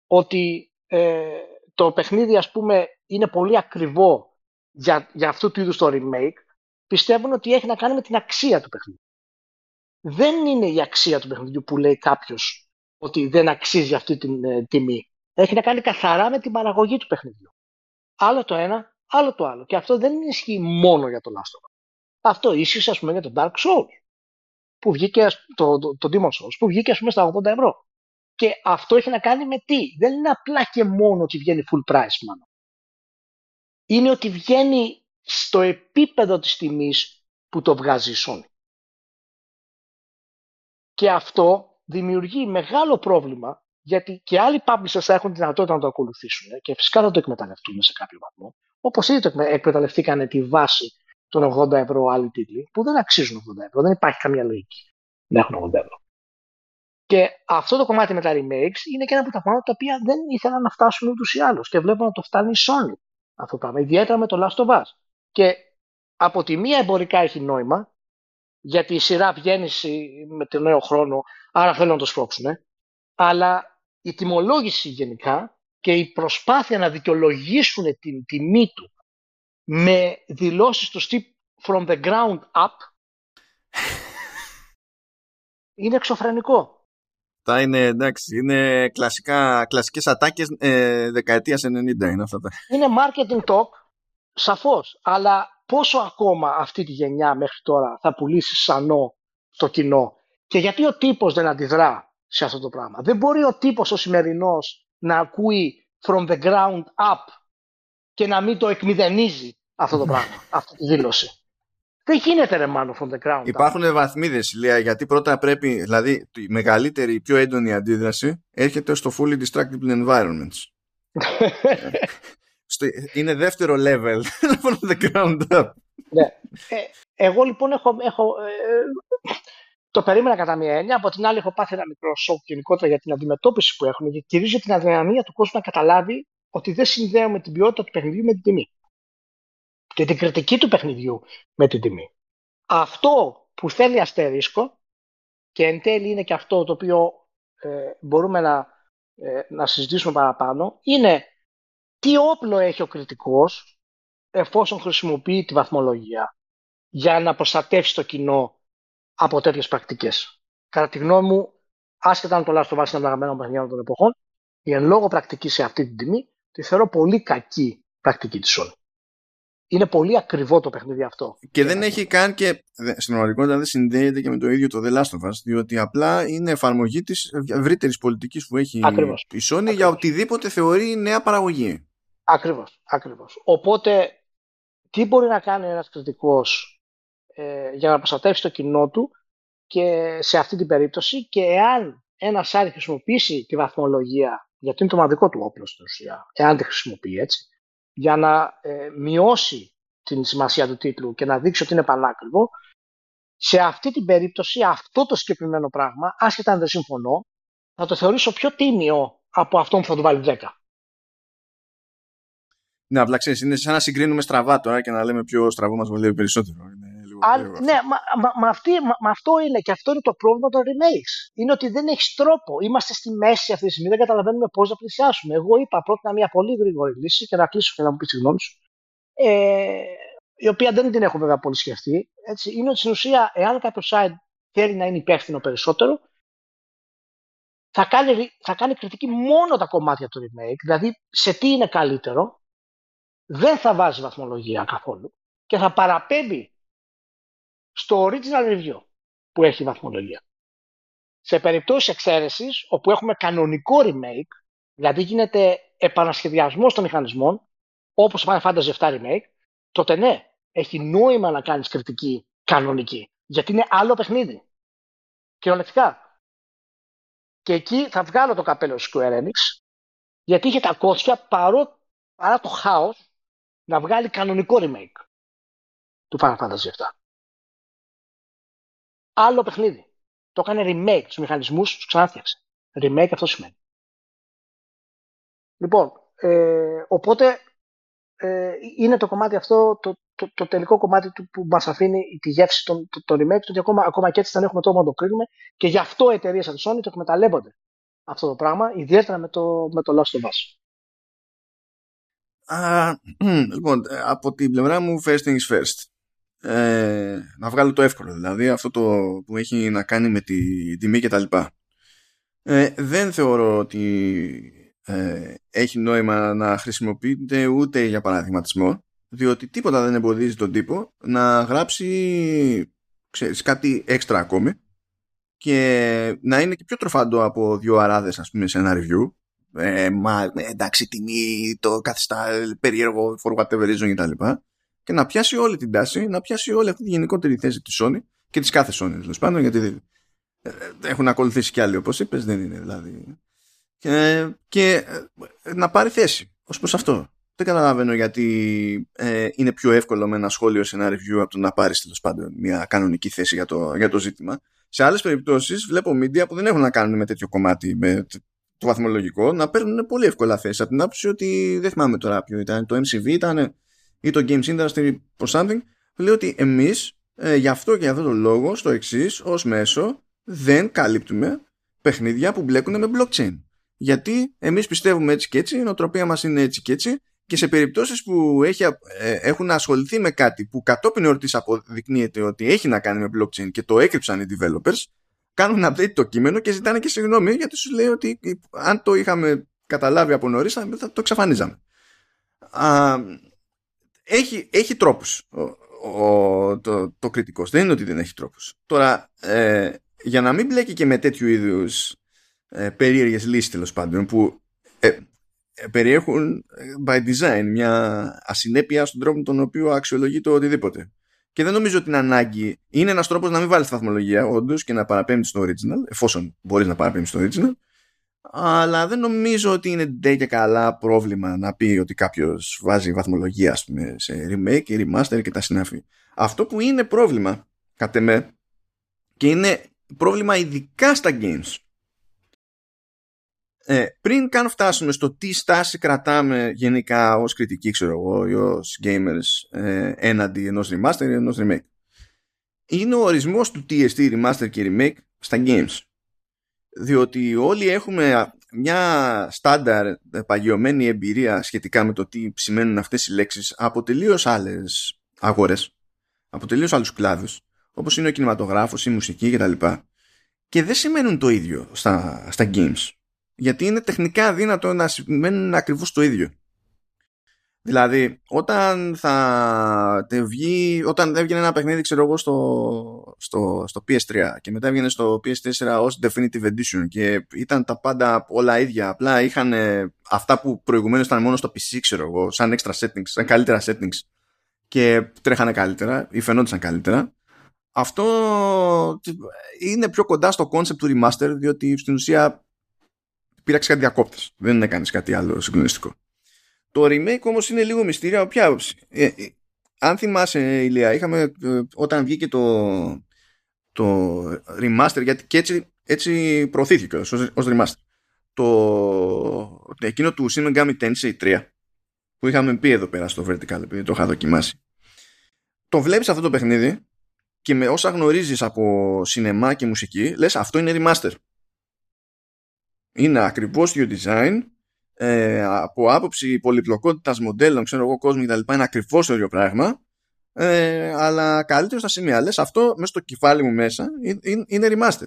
ότι ε, το παιχνίδι, ας πούμε, είναι πολύ ακριβό για, για αυτού του είδους το remake, πιστεύουν ότι έχει να κάνει με την αξία του παιχνιδιού. Δεν είναι η αξία του παιχνιδιού που λέει κάποιος ότι δεν αξίζει αυτή την ε, τιμή. Έχει να κάνει καθαρά με την παραγωγή του παιχνιδιού. Άλλο το ένα, άλλο το άλλο. Και αυτό δεν ισχύει μόνο για το Last of Us. Αυτό ίσχυσε, ας πούμε, για το Dark Souls. Που βγήκε, το, το, το Demon Souls, που βγήκε, ας πούμε, στα ογδόντα ευρώ. Και αυτό έχει να κάνει με τι? Δεν είναι απλά και μόνο ότι βγαίνει full price, μάλλον. Είναι ότι βγαίνει στο επίπεδο της τιμής που το βγάζει η Sony. Και αυτό δημιουργεί μεγάλο πρόβλημα, γιατί και άλλοι publishers θα έχουν τη δυνατότητα να το ακολουθήσουν και φυσικά θα το εκμεταλλευτούν σε κάποιο βαθμό. Όπως ήδη το εκμεταλλευτήκανε τη βάση των ογδόντα ευρώ άλλοι τίτλοι, που δεν αξίζουν ογδόντα ευρώ. Δεν υπάρχει καμία λογική να έχουν ογδόντα ευρώ. Και αυτό το κομμάτι με τα remakes είναι και ένα από τα πράγματα τα οποία δεν ήθελαν να φτάσουν ούτως ή άλλως. Και βλέπω να το φτάνει η Sony αυτό το πράγμα, ιδιαίτερα με το Last of Us. Και από τη μία εμπορικά έχει νόημα, γιατί η σειρά βγαίνει με τον νέο χρόνο, άρα θέλουν να το σπρώξουν. Ε. Αλλά η τιμολόγηση γενικά και η προσπάθεια να δικαιολογήσουν την τιμή του με δηλώσεις του στυλ from the ground up είναι εξωφρενικό. Αυτά είναι, εντάξει, είναι κλασικά, κλασικές ατάκες ε, δεκαετίας ενενήντα είναι αυτά τα. Είναι marketing talk, σαφώς. Αλλά πόσο ακόμα αυτή τη γενιά μέχρι τώρα θα πουλήσει σανό στο κοινό και γιατί ο τύπος δεν αντιδρά σε αυτό το πράγμα. Δεν μπορεί ο τύπος ο σημερινός να ακούει from the ground up και να μην το εκμηδενίζει αυτό το πράγμα, αυτή τη δήλωση. Δεν γίνεται ρε μάλλον from the ground. Υπάρχουν βαθμίδες, Ηλία, γιατί πρώτα πρέπει, δηλαδή η μεγαλύτερη, η πιο έντονη αντίδραση έρχεται στο fully destructible environments. Είναι δεύτερο level from the ground up. Ναι. Ε, εγώ λοιπόν έχω, έχω ε, το περίμενα κατά μία έννοια, από την άλλη έχω πάθει ένα μικρό σοκ γενικότερα για την αντιμετώπιση που έχουν και κυρίως για την αδυναμία του κόσμου να καταλάβει ότι δεν συνδέουμε την ποιότητα του παιχνιδιού με την τιμή. Και την κριτική του παιχνιδιού με την τιμή. Αυτό που θέλει αστερίσκο και εν τέλει είναι και αυτό το οποίο ε, μπορούμε να, ε, να συζητήσουμε παραπάνω είναι τι όπλο έχει ο κριτικός εφόσον χρησιμοποιεί τη βαθμολογία για να προστατεύσει το κοινό από τέτοιες πρακτικές. Κατά τη γνώμη μου, άσχετα αν το Last of Us είναι αναγραμμένο παιχνιδιών των εποχών, η εν λόγω πρακτική σε αυτή την τιμή τη θεωρώ πολύ κακή πρακτική της όλης. Είναι πολύ ακριβό το παιχνίδι αυτό. Και δεν έχει αυτό. Καν και στην πραγματικότητα δεν συνδέεται και με το ίδιο το The Last of Us, διότι απλά είναι εφαρμογή της ευρύτερης πολιτικής που έχει ακριβώς. η Sony ακριβώς. για οτιδήποτε θεωρεί νέα παραγωγή. Ακριβώς, ακριβώς. Οπότε, τι μπορεί να κάνει ένας κριτικός ε, για να προστατεύσει το κοινό του και σε αυτή την περίπτωση και εάν ένας άλλη χρησιμοποιήσει τη βαθμολογία, γιατί είναι το μοναδικό του όπλο στην ουσία, εάν τη χρησιμοποιεί έτσι, για να ε, μειώσει την σημασία του τίτλου και να δείξει ότι είναι πανάκριβο, σε αυτή την περίπτωση, αυτό το συγκεκριμένο πράγμα, άσχετα αν δεν συμφωνώ, θα το θεωρήσω πιο τίμιο από αυτόν που θα του βάλει δέκα. Ναι, απλά ξέρεις, είναι σαν να συγκρίνουμε στραβά τώρα και να λέμε ποιο στραβό μας βολεύει περισσότερο. Είναι λίγο Α, ναι, μα, μα, μα, αυτή, μα, μα αυτό είναι και αυτό είναι το πρόβλημα των remakes. Είναι ότι δεν έχεις τρόπο. Είμαστε στη μέση αυτή τη στιγμή, δεν καταλαβαίνουμε πώς να πλησιάσουμε. Εγώ είπα πρότεινα μια πολύ γρήγορη λύση και να κλείσω και να μου πεις τη γνώμη σου, ε, η οποία δεν την έχω βέβαια πολύ σκεφτεί. Έτσι, είναι ότι στην ουσία, εάν κάποιο site θέλει να είναι υπεύθυνο περισσότερο, θα κάνει, θα κάνει κριτική μόνο τα κομμάτια του remake, δηλαδή σε τι είναι καλύτερο. Δεν θα βάζει βαθμολογία καθόλου και θα παραπέμπει στο original review που έχει βαθμολογία. Σε περιπτώσεις εξαίρεσης, όπου έχουμε κανονικό remake, δηλαδή γίνεται επανασχεδιασμός των μηχανισμών, όπως το Final Fantasy επτά remake, τότε ναι, έχει νόημα να κάνεις κριτική κανονική, γιατί είναι άλλο παιχνίδι. Κυριολεκτικά. Και εκεί θα βγάλω το καπέλο του Square Enix, γιατί είχε τα κότσια παρό, παρά το χάος να βγάλει κανονικό remake του Final Fantasy επτά. Άλλο παιχνίδι. Το έκανε remake. Τους μηχανισμούς τους ξανάφτιαξε. Remake αυτό σημαίνει. Λοιπόν, ε, οπότε ε, είναι το κομμάτι αυτό, το, το, το τελικό κομμάτι του, που μας αφήνει τη γεύση των το, το remake του, ότι ακόμα, ακόμα και έτσι δεν έχουμε τρόπο να το κρίνουμε και γι' αυτό οι εταιρείες σαν Sony το εκμεταλλεύονται αυτό το πράγμα, ιδιαίτερα με το, με το Last of Us. Uh, λοιπόν, από την πλευρά μου first things first, ε, να βγάλω το εύκολο, δηλαδή αυτό το που έχει να κάνει με τη τιμή και τα λοιπά. ε, δεν θεωρώ ότι ε, έχει νόημα να χρησιμοποιείται ούτε για παραδειγματισμό, διότι τίποτα δεν εμποδίζει τον τύπο να γράψει, ξέρεις, κάτι έξτρα ακόμη και να είναι και πιο τροφαντό από δύο αράδες, ας πούμε, σε ένα review. Ε, μα, εντάξει, τιμή, το καθιστά περίεργο, for whatever reason κτλ. Και, και να πιάσει όλη την τάση, να πιάσει όλη αυτή τη γενικότερη θέση της Sony και της κάθε Sony, τέλος πάντων, γιατί έχουν ακολουθήσει κι άλλοι όπως είπες, δεν είναι δηλαδή. Και, και να πάρει θέση ως προς αυτό. Δεν καταλαβαίνω γιατί ε, είναι πιο εύκολο με ένα σχόλιο σε ένα review από το να πάρεις τέλος πάντων μια κανονική θέση για το, για το ζήτημα. Σε άλλες περιπτώσεις βλέπω media που δεν έχουν να κάνουν με τέτοιο κομμάτι, με το βαθμολογικό, να παίρνουν πολύ εύκολα θέση. Από την άποψη ότι δεν θυμάμαι τώρα ποιο ήταν, το εμ σι βι ήταν ή το Games Industry or something. Λέει ότι εμείς ε, γι' αυτό και για αυτό το λόγο, στο εξής, ως μέσο, δεν καλύπτουμε παιχνίδια που μπλέκουν με blockchain. Γιατί εμείς πιστεύουμε έτσι και έτσι, η νοοτροπία μας είναι έτσι και έτσι. Και σε περιπτώσεις που έχει, ε, έχουν ασχοληθεί με κάτι που κατόπιν εορτής αποδεικνύεται ότι έχει να κάνει με blockchain και το έκρυψαν οι developers, κάνουν update το κείμενο και ζητάνε και συγγνώμη, γιατί σου λέει ότι αν το είχαμε καταλάβει από νωρίς θα το εξαφανίζαμε. Α, έχει, έχει τρόπους ο, ο, το, το κριτικός. Δεν είναι ότι δεν έχει τρόπους. Τώρα, ε, για να μην μπλέκει και με τέτοιου είδους ε, περίεργες λύσεις τέλος πάντων που... Ε, περιέχουν by design μια ασυνέπεια στον τρόπο τον οποίο αξιολογεί το οτιδήποτε. Και δεν νομίζω ότι είναι ανάγκη. Είναι ένας τρόπος να μην βάλεις βαθμολογία, όντως, και να παραπέμπεις στο original, εφόσον μπορείς να παραπέμπεις στο original. Αλλά δεν νομίζω ότι είναι ντε και καλά πρόβλημα να πει ότι κάποιος βάζει βαθμολογία, ας πούμε, σε remake, remaster και τα συνάφη. Αυτό που είναι πρόβλημα, κατ' εμέ, και είναι πρόβλημα ειδικά στα games. Ε, πριν καν φτάσουμε στο τι στάση κρατάμε γενικά ως κριτική, ξέρω εγώ, ή ως gamers ε, έναντι ενός remaster ή ενός remake, είναι ο ορισμός του τι ες τι remaster και remake στα games. Διότι όλοι έχουμε μια στάνταρ παγιωμένη εμπειρία σχετικά με το τι σημαίνουν αυτές οι λέξεις από τελείως άλλες αγορές, από τελείως άλλους κλάδους, όπως είναι ο κινηματογράφος, η μουσική κτλ. Και δεν σημαίνουν το ίδιο στα, στα games. Γιατί είναι τεχνικά αδύνατο να σημαίνουν ακριβώς το ίδιο. Δηλαδή, όταν θα βγει, όταν έβγαινε ένα παιχνίδι, ξέρω εγώ, στο, στο, στο πι ες θρι και μετά έβγαινε στο πι ες φορ ως Definitive Edition και ήταν τα πάντα όλα ίδια, απλά είχαν αυτά που προηγουμένως ήταν μόνο στο πι σι, ξέρω εγώ, σαν extra settings, σαν καλύτερα settings και τρέχανε καλύτερα ή φαινόντουσαν καλύτερα. Αυτό είναι πιο κοντά στο concept του remaster, διότι στην ουσία πήραξε κάτι διακόπτες. Δεν έκανες κάτι άλλο συγκλονιστικό. Το remake όμως είναι λίγο μυστήρια από ποια άποψη. Ε, ε, αν θυμάσαι, Ηλία, είχαμε ε, όταν βγήκε το, το remaster, γιατί και έτσι, έτσι προωθήθηκε ως, ως remaster. Το, εκείνο του Shin Megami Tensei τρία που είχαμε πει εδώ πέρα στο Vertical, επειδή το είχα δοκιμάσει. Το βλέπεις αυτό το παιχνίδι και με όσα γνωρίζεις από σινεμά και μουσική, λες αυτό είναι remaster. Είναι ακριβώς το design, ε, από άποψη πολυπλοκότητας μοντέλων, ξέρω εγώ, κόσμου κτλ. Είναι ακριβώς το ίδιο πράγμα, ε, αλλά καλύτερο στα σημεία. Λες, αυτό μέσα στο κεφάλι μου μέσα είναι remaster.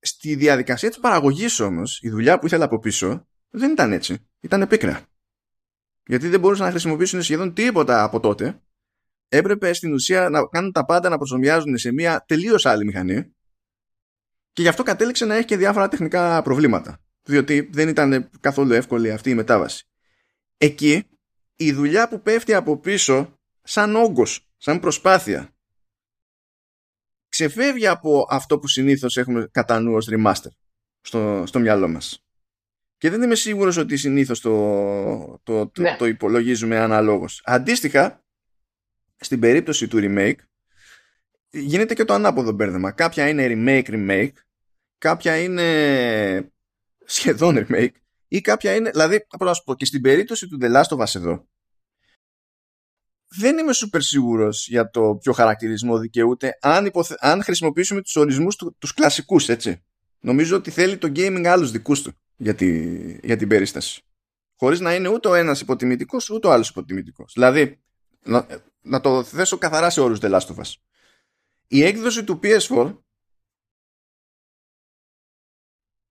Στη διαδικασία της παραγωγής όμως, η δουλειά που ήθελα από πίσω δεν ήταν έτσι. Ήταν πίκρα. Γιατί δεν μπορούσαν να χρησιμοποιήσουν σχεδόν τίποτα από τότε. Έπρεπε στην ουσία να κάνουν τα πάντα να προσωμιάζουν σε μια τελείως άλλη μηχανή. Και γι' αυτό κατέληξε να έχει και διάφορα τεχνικά προβλήματα. Διότι δεν ήταν καθόλου εύκολη αυτή η μετάβαση. Εκεί η δουλειά που πέφτει από πίσω, σαν όγκος, σαν προσπάθεια, ξεφεύγει από αυτό που συνήθως έχουμε κατά νου ως remaster στο, στο μυαλό μας. Και δεν είμαι σίγουρος ότι συνήθως το, το, το, ναι. το υπολογίζουμε αναλόγως. Αντίστοιχα, στην περίπτωση του remake, γίνεται και το ανάποδο μπέρδεμα. Κάποια είναι remake, remake, κάποια είναι σχεδόν remake, ή κάποια είναι. Δηλαδή, απλά να σου πω, και στην περίπτωση του The Last of Us εδώ, δεν είμαι super σίγουρος για το ποιο χαρακτηρισμό δικαιούται αν, υποθε... αν χρησιμοποιήσουμε τους ορισμούς του, τους κλασικούς, έτσι. Νομίζω ότι θέλει το gaming άλλους δικούς του για, τη... για την περίσταση. Χωρίς να είναι ούτε ο ένας υποτιμητικός, ούτε ο άλλος υποτιμητικός. Δηλαδή, να... να το θέσω καθαρά σε όρους The Last of Us. Η έκδοση του πι ες φορ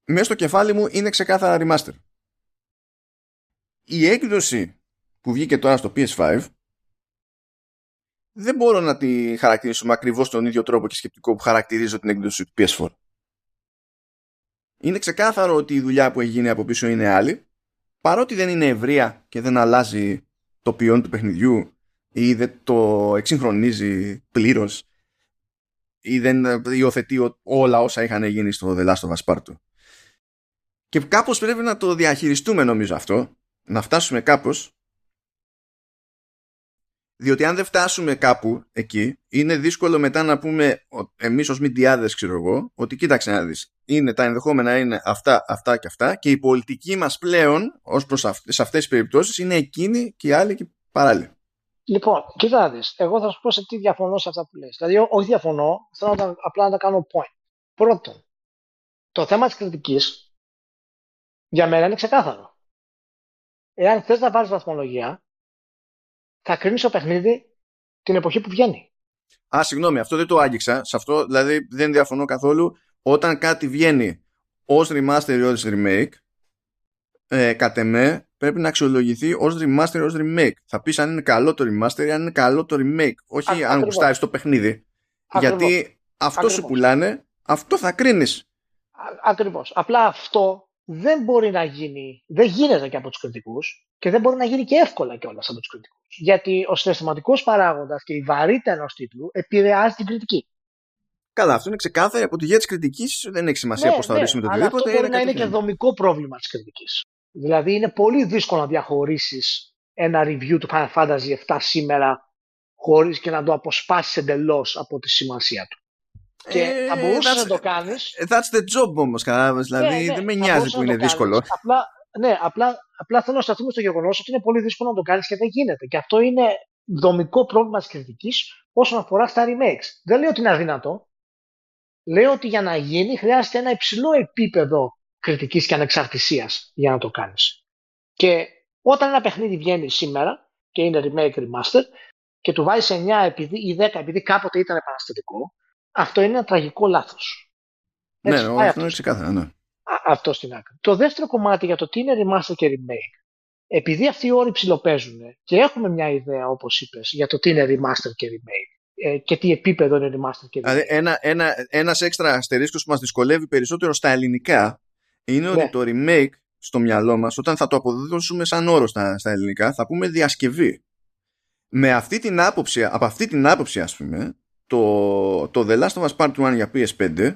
μέσα στο κεφάλι μου είναι ξεκάθαρα remaster. Η έκδοση που βγήκε τώρα στο πι ες φάιβ δεν μπορώ να τη χαρακτηρίσω με ακριβώς τον ίδιο τρόπο και σκεπτικό που χαρακτηρίζω την έκδοση του πι ες φορ. Είναι ξεκάθαρο ότι η δουλειά που έχει γίνει από πίσω είναι άλλη, παρότι δεν είναι ευρεία και δεν αλλάζει το ποιόν του παιχνιδιού ή δεν το εξυγχρονίζει πλήρως. ή δεν υιοθετεί όλα όσα είχαν γίνει στο The Last of Us Part του. Και κάπως πρέπει να το διαχειριστούμε νομίζω αυτό, να φτάσουμε κάπως, διότι αν δεν φτάσουμε κάπου εκεί, είναι δύσκολο μετά να πούμε εμείς ως μηντιάδες, ξέρω εγώ, ότι κοίταξε να δεις, είναι, τα ενδεχόμενα είναι αυτά, αυτά και αυτά, και η πολιτική μας πλέον ως προς αυτές, σε αυτές τις περιπτώσεις είναι εκείνη και οι άλλοι και οι παράλληλοι. Λοιπόν, κοίτα να δεις, εγώ θα σου πω σε τι διαφωνώ σε αυτά που λες. Δηλαδή, όχι διαφωνώ, θέλω να τα, απλά να τα κάνω point. Πρώτον, το θέμα της κριτικής για μένα είναι ξεκάθαρο. Εάν θες να πάρεις βαθμολογία, θα κρίνεις το παιχνίδι την εποχή που βγαίνει. Α, συγγνώμη, αυτό δεν το άγγιξα. Σε αυτό δηλαδή δεν διαφωνώ καθόλου. Όταν κάτι βγαίνει ως remaster ή ως remake, ε, κατ' εμέ πρέπει να αξιολογηθεί ως remaster ή ως remake. Θα πεις αν είναι καλό το remaster ή αν είναι καλό το remake. Όχι Α, αν ακριβώς. γουστάρεις το παιχνίδι. Ακριβώς. Γιατί αυτό ακριβώς. σου πουλάνε, αυτό θα κρίνεις. Ακριβώς. Απλά αυτό δεν μπορεί να γίνει, δεν γίνεται και από τους κριτικούς και δεν μπορεί να γίνει και εύκολα κιόλας από τους κριτικούς. Γιατί ο συναισθηματικός παράγοντας και η βαρύτητα ενός τίτλου επηρεάζει την κριτική. Καλά, αυτό είναι ξεκάθαρο. Από τη γη της κριτικής δεν έχει σημασία ναι, πώς θα ναι, ορίσουμε το οτιδήποτε. Αυτό μπορεί να είναι και δομικό πρόβλημα της κριτικής. Δηλαδή είναι πολύ δύσκολο να διαχωρίσεις ένα review του Final Fantasy επτά σήμερα χωρίς και να το αποσπάσεις εντελώς από τη σημασία του. Και ε, θα μπορούσες να το κάνεις. That's the job όμως, κατάλαβες. Δηλαδή ναι, ναι, δεν με νοιάζει που είναι δύσκολο. Απλά, ναι, απλά, απλά θέλω να σταθούμε στο γεγονός ότι είναι πολύ δύσκολο να το κάνεις και δεν γίνεται. Και αυτό είναι δομικό πρόβλημα της κριτικής όσον αφορά στα remakes. Δεν λέω ότι είναι αδύνατο. Λέω ότι για να γίνει χρειάζεται ένα υψηλό επίπεδο κριτικής και ανεξαρτησίας για να το κάνεις. Και όταν ένα παιχνίδι βγαίνει σήμερα και είναι remake, remaster και του βάζεις εννιά επειδή, ή δέκα επειδή κάποτε ήταν επαναστατικό, αυτό είναι ένα τραγικό λάθος. Ναι, έτσι, αυτό είναι ξεκάθαρα, ναι. Αυτό στην άκρη. Το δεύτερο κομμάτι για το τι είναι remaster και remake, επειδή αυτοί οι όροι ψιλοπαίζουν και έχουμε μια ιδέα, όπως είπες, για το τι είναι remaster και remake, και τι επίπεδο είναι remaster και remake. Ένα, ένα, ένας έξτρα αστερίσκος που μας δυσκολεύει περισσότερο στα ελληνικά είναι ναι. ότι το remake στο μυαλό μας, όταν θα το αποδώσουμε σαν όρο στα, στα ελληνικά, θα πούμε διασκευή. Με αυτή την άποψη, από αυτή την άποψη, ας πούμε, το, το The Last of Us Part ένα για πι ες φάιβ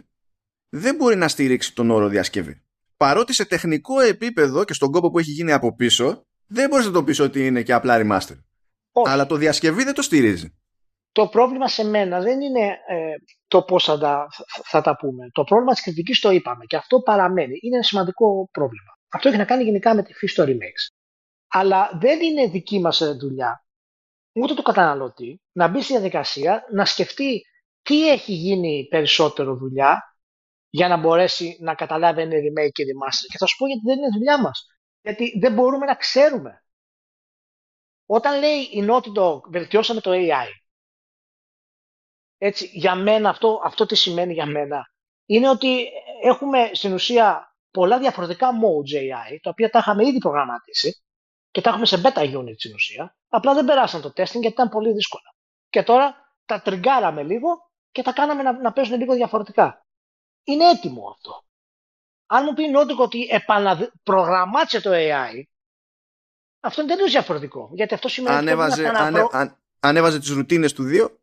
δεν μπορεί να στηρίξει τον όρο διασκευή. Παρότι σε τεχνικό επίπεδο και στον κόπο που έχει γίνει από πίσω, δεν μπορείς να το πεις ότι είναι και απλά remaster. Όχι. Αλλά το διασκευή δεν το στηρίζει. Το πρόβλημα σε μένα δεν είναι ε, το πώς θα τα, θα τα πούμε. Το πρόβλημα της κριτικής το είπαμε και αυτό παραμένει. Είναι ένα σημαντικό πρόβλημα. Αυτό έχει να κάνει γενικά με τη φύση των remakes. Αλλά δεν είναι δική μας δουλειά, ούτε του καταναλωτή, να μπει στη διαδικασία, να σκεφτεί τι έχει γίνει περισσότερο δουλειά για να μπορέσει να καταλάβει ένα remake και remaster. Και θα σου πω γιατί δεν είναι δουλειά μας. Γιατί δεν μπορούμε να ξέρουμε. Όταν λέει η Naughty Dog βελτιώσαμε το έι άι, έτσι, για μένα αυτό, αυτό τι σημαίνει για μένα είναι ότι έχουμε στην ουσία πολλά διαφορετικά modes έι άι, τα οποία τα είχαμε ήδη προγραμματίσει και τα έχουμε σε beta unit στην ουσία, απλά δεν περάσαν το testing γιατί ήταν πολύ δύσκολα. Και τώρα τα τριγκάραμε λίγο και τα κάναμε να, να παίζουν λίγο διαφορετικά. Είναι έτοιμο αυτό. Αν μου πει νότικο ότι επαναδε... προγραμμάτισε το έι άι, αυτό είναι τελείως διαφορετικό. Γιατί αυτό σημαίνει ανέβαζε, ότι ανέ, προ... αν, ανέβαζε τις ρουτίνες του δύο.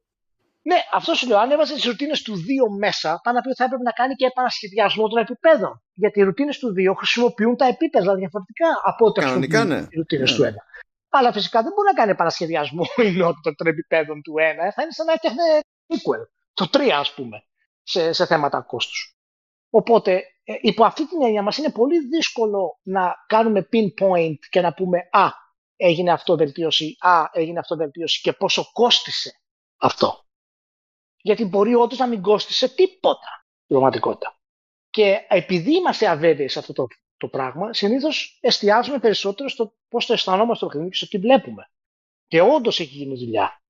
Ναι, αυτό σου λέω. Αν έβαζε τις ρουτίνες του δύο μέσα, πάνω απ' ό,τι θα έπρεπε να κάνει και επανασχεδιασμό των επιπέδων. Γιατί οι ρουτίνες του δύο χρησιμοποιούν τα επίπεδα διαφορετικά από ό,τι χρησιμοποιούν ναι. οι ρουτίνες ναι. του ένα. Αλλά φυσικά δεν μπορεί να κάνει επανασχεδιασμό η ενότητα των επιπέδων του ένα. Θα είναι σαν να έφτιαχνε equal, το τρία ας πούμε, σε, σε θέματα κόστους. Οπότε, υπό αυτή την έννοια μας είναι πολύ δύσκολο να κάνουμε pinpoint και να πούμε «Α, έγινε αυτό βελτίωση, Α, έγινε αυτό βελτίωση» και πόσο κόστησε αυτό. Γιατί μπορεί όντως να μην κόστησε τίποτα η πραγματικότητα. Και επειδή είμαστε αβέβαιοι σε αυτό το, το πράγμα, συνήθως εστιάζουμε περισσότερο στο πώς το αισθανόμαστε το παιχνίδι και στο τι βλέπουμε. Και όντως έχει γίνει δουλειά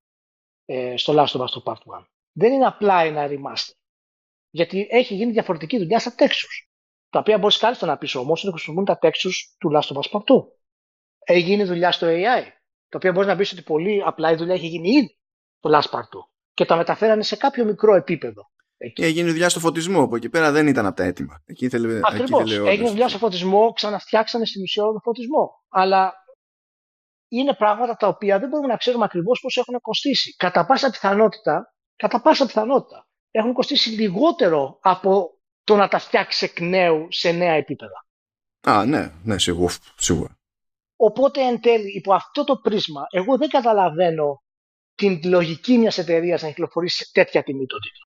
ε, στο Last of Us Part ένα. Δεν είναι απλά ένα remaster. Γιατί έχει γίνει διαφορετική δουλειά στα textures. Τα οποία μπορείς κάλλιστα να πεις όμως ότι χρησιμοποιούν τα textures του Last of Us Part δύο. Έχει γίνει δουλειά στο έι άι. Τα οποία μπορείς να πεις ότι πολύ απλά η δουλειά έχει γίνει ήδη στο Last Part δύο. Και τα μεταφέρανε σε κάποιο μικρό επίπεδο. Εκεί. Έγινε δουλειά στο φωτισμό, που εκεί πέρα δεν ήταν από τα έτοιμα. Ακριβώς. Έγινε δουλειά στο φωτισμό, ξαναφτιάξανε στην ουσία όλο τον φωτισμό. Αλλά είναι πράγματα τα οποία δεν μπορούμε να ξέρουμε ακριβώς πώς έχουν κοστίσει. Κατά πάσα πιθανότητα, κατά πάσα πιθανότητα, έχουν κοστίσει λιγότερο από το να τα φτιάξει εκ νέου σε νέα επίπεδα. Α, ναι, ναι, σίγουρα. Οπότε εν τέλει, υπό αυτό το πρίσμα, εγώ δεν καταλαβαίνω την λογική μιας εταιρείας να κυκλοφορήσει σε τέτοια τιμή το τίτλο.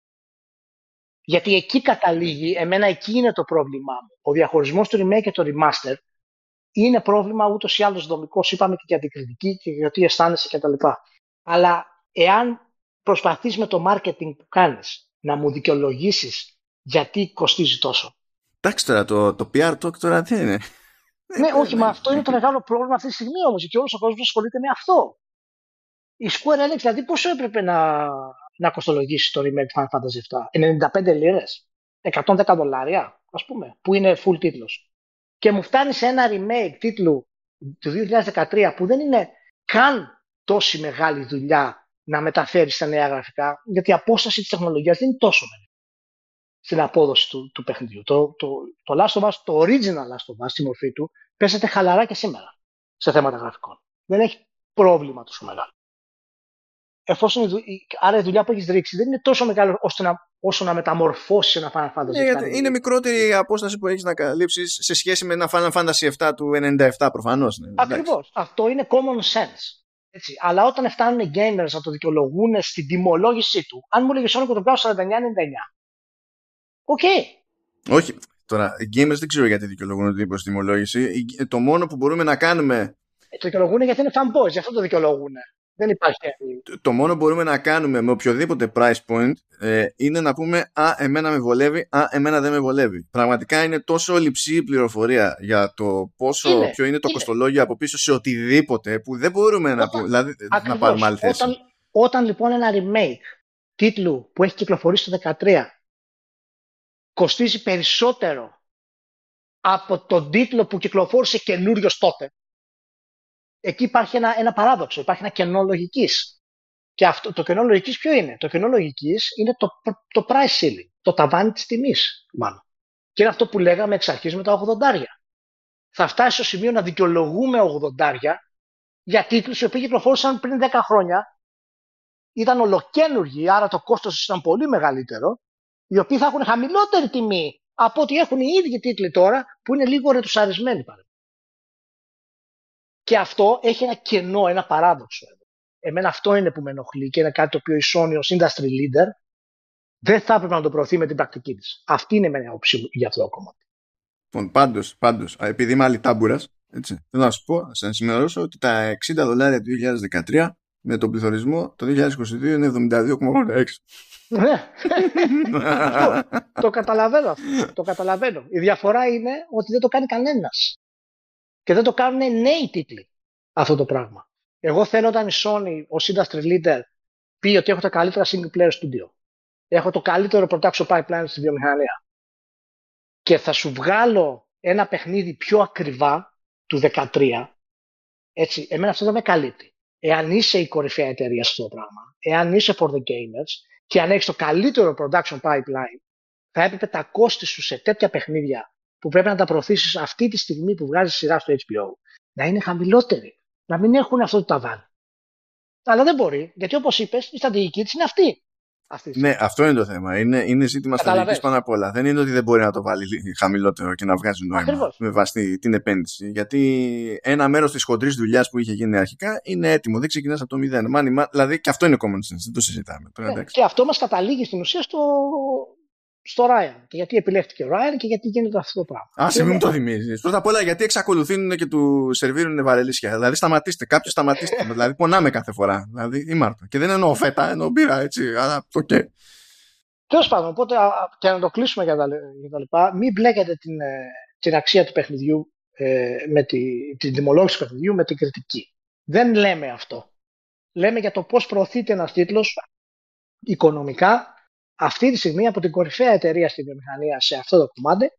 Γιατί εκεί καταλήγει, εμένα εκεί είναι το πρόβλημά μου. Ο διαχωρισμός του remake και του remaster είναι πρόβλημα ούτως ή άλλως δομικό, είπαμε και για την κριτική και για τι αισθάνεσαι κτλ. Αλλά εάν προσπαθείς με το marketing που κάνεις να μου δικαιολογήσεις γιατί κοστίζει τόσο. Εντάξει τώρα, το, το πι αρ talk τώρα τι είναι. Ναι, όχι, μα αυτό είναι το μεγάλο πρόβλημα αυτή τη στιγμή όμως και όλος ο κόσμος ασχολείται με αυτό. Η Square Enix, δηλαδή, πόσο έπρεπε να, να κοστολογήσει το remake Final Fantasy εφτά, ενενήντα πέντε λίρες, εκατόν δέκα δολάρια, ας πούμε, που είναι full τίτλος. Και μου φτάνει σε ένα remake τίτλου του δύο χιλιάδες δεκατρία που δεν είναι καν τόση μεγάλη δουλειά να μεταφέρει στα νέα γραφικά, γιατί η απόσταση της τεχνολογίας δεν είναι τόσο μεγάλη στην απόδοση του, του παιχνιδιού. Το, το, το Last of Us, το original Last of Us, στη μορφή του, πέσατε χαλαρά και σήμερα σε θέματα γραφικών. Δεν έχει πρόβλημα τόσο μεγάλο. Εφόσον η, άρα η δουλειά που έχεις ρίξει δεν είναι τόσο μεγάλο ώστε να, όσο να μεταμορφώσεις ένα Final Fantasy. Yeah, εφτά. Είναι μικρότερη η απόσταση που έχεις να καλύψεις σε σχέση με ένα Final Fantasy εφτά του ενενήντα εφτά προφανώς. Ναι. Ακριβώς. Αυτό είναι common sense. Έτσι. Αλλά όταν φτάνουν οι gamers να το δικαιολογούν στην τιμολόγησή του, αν μου έλεγες όλο και το πιάω σαράντα εννιά ενενήντα εννιά. Οκ. Okay. Όχι. Τώρα, οι gamers δεν ξέρω γιατί δικαιολογούν την υποστημολόγηση. Το μόνο που μπορούμε να κάνουμε. Το δικαιολογούν γιατί είναι fanboys, γι' αυτό το δικαιολογούν. Δεν υπάρχει. Το μόνο που μπορούμε να κάνουμε με οποιοδήποτε price point ε, είναι να πούμε «Α, εμένα με βολεύει, α, εμένα δεν με βολεύει». Πραγματικά είναι τόσο λειψή η πληροφορία για το πόσο, είναι, ποιο είναι το είναι. Κοστολόγιο από πίσω σε οτιδήποτε που δεν μπορούμε όταν, να, που, δηλαδή, ακριβώς, να πάρουμε άλλη θέση. Όταν, όταν λοιπόν ένα remake τίτλου που έχει κυκλοφορήσει το δύο χιλιάδες δεκατρία κοστίζει περισσότερο από τον τίτλο που κυκλοφόρησε καινούριος τότε, εκεί υπάρχει ένα, ένα παράδοξο, υπάρχει ένα κενό λογικής. Και αυτό, το κενό λογικής ποιο είναι? Το κενό λογικής είναι το, το price ceiling, το ταβάνι της τιμής, μάλλον. Και είναι αυτό που λέγαμε εξ αρχής με τα ογδοντάρια. Θα φτάσει στο σημείο να δικαιολογούμε ογδοντάρια για τίτλους οι οποίοι κυκλοφόρησαν πριν δέκα χρόνια, ήταν ολοκένουργοι, άρα το κόστος ήταν πολύ μεγαλύτερο, οι οποίοι θα έχουν χαμηλότερη τιμή από ό,τι έχουν οι ίδιοι τίτλοι τώρα, που είναι λίγο ρετουσαρισμένοι παραδείγματος. Και αυτό έχει ένα κενό, ένα παράδοξο. Εμένα αυτό είναι που με ενοχλεί και είναι κάτι το οποίο η Sony ως industry leader δεν θα έπρεπε να το προωθεί με την πρακτική της. Αυτή είναι η άποψή μου για αυτό το κομμάτι. Λοιπόν, πάντως, πάντως, επειδή είμαι άλλη τάμπουρας, έτσι, θέλω να σου πω, να ενημερώσω ότι τα εξήντα δολάρια του δύο χιλιάδες δεκατρία με τον πληθωρισμό το δύο χιλιάδες είκοσι δύο είναι εβδομήντα δύο κόμμα έξι. Ναι, αυτό, το καταλαβαίνω αυτό, το καταλαβαίνω. Η διαφορά είναι ότι δεν το κάνει κανένας. Και δεν το κάνουν νέοι τίτλοι αυτό το πράγμα. Εγώ θέλω όταν η Sony ως industry leader πει ότι έχω τα καλύτερα single player studio. Έχω το καλύτερο production pipeline στη βιομηχανία. Και θα σου βγάλω ένα παιχνίδι πιο ακριβά του δεκατρία. Έτσι, εμένα αυτό δεν με καλύπτει. Εάν είσαι η κορυφαία εταιρεία σε αυτό το πράγμα, εάν είσαι for the gamers και αν έχεις το καλύτερο production pipeline, θα έπρεπε τα κόστη σου σε τέτοια παιχνίδια που πρέπει να τα προωθήσεις αυτή τη στιγμή που βγάζεις σειρά στο H B O, να είναι χαμηλότεροι, να μην έχουν αυτό το ταβάνι. Αλλά δεν μπορεί, γιατί όπως είπες, η στρατηγική της είναι αυτή. αυτή. Ναι, αυτό είναι το θέμα. Είναι, είναι ζήτημα στρατηγικής πάνω απ' όλα. Δεν είναι ότι δεν μπορεί να το βάλει χαμηλότερο και να βγάζει νόημα. Ακριβώς. Με βάση την επένδυση. Γιατί ένα μέρος της χοντρής δουλειάς που είχε γίνει αρχικά είναι έτοιμο. Δεν ξεκινάς από το μηδέν. Μάνιμα, δηλαδή και αυτό είναι common sense. Δεν το συζητάμε. Τώρα, ναι, και αυτό μας καταλήγει στην ουσία στο. στο Ryan. Και γιατί επιλέχθηκε ο Ryan και γιατί γίνεται αυτό το πράγμα. Α, σε μην μου το θυμίζεις. Πρώτα απ' όλα, γιατί εξακολουθούν και του σερβίρουν βαρελίσια. Δηλαδή, σταματήστε. Κάποιος σταματήστε. Δηλαδή, πονάμε κάθε φορά. Δηλαδή, ήμαρτο. Και δεν εννοώ φέτα, εννοώ μπύρα, έτσι. Αλλά το και. Τέλος πάντων, οπότε, και να το κλείσουμε για τα, για τα λοιπά, μην μπλέκετε την, την αξία του παιχνιδιού, ε, με τη, την τιμολόγηση του παιχνιδιού με την κριτική. Δεν λέμε αυτό. Λέμε για το πώς προωθείται ένας τίτλος οικονομικά. Αυτή τη στιγμή από την κορυφαία εταιρεία στη βιομηχανία σε αυτό το κομμάτι,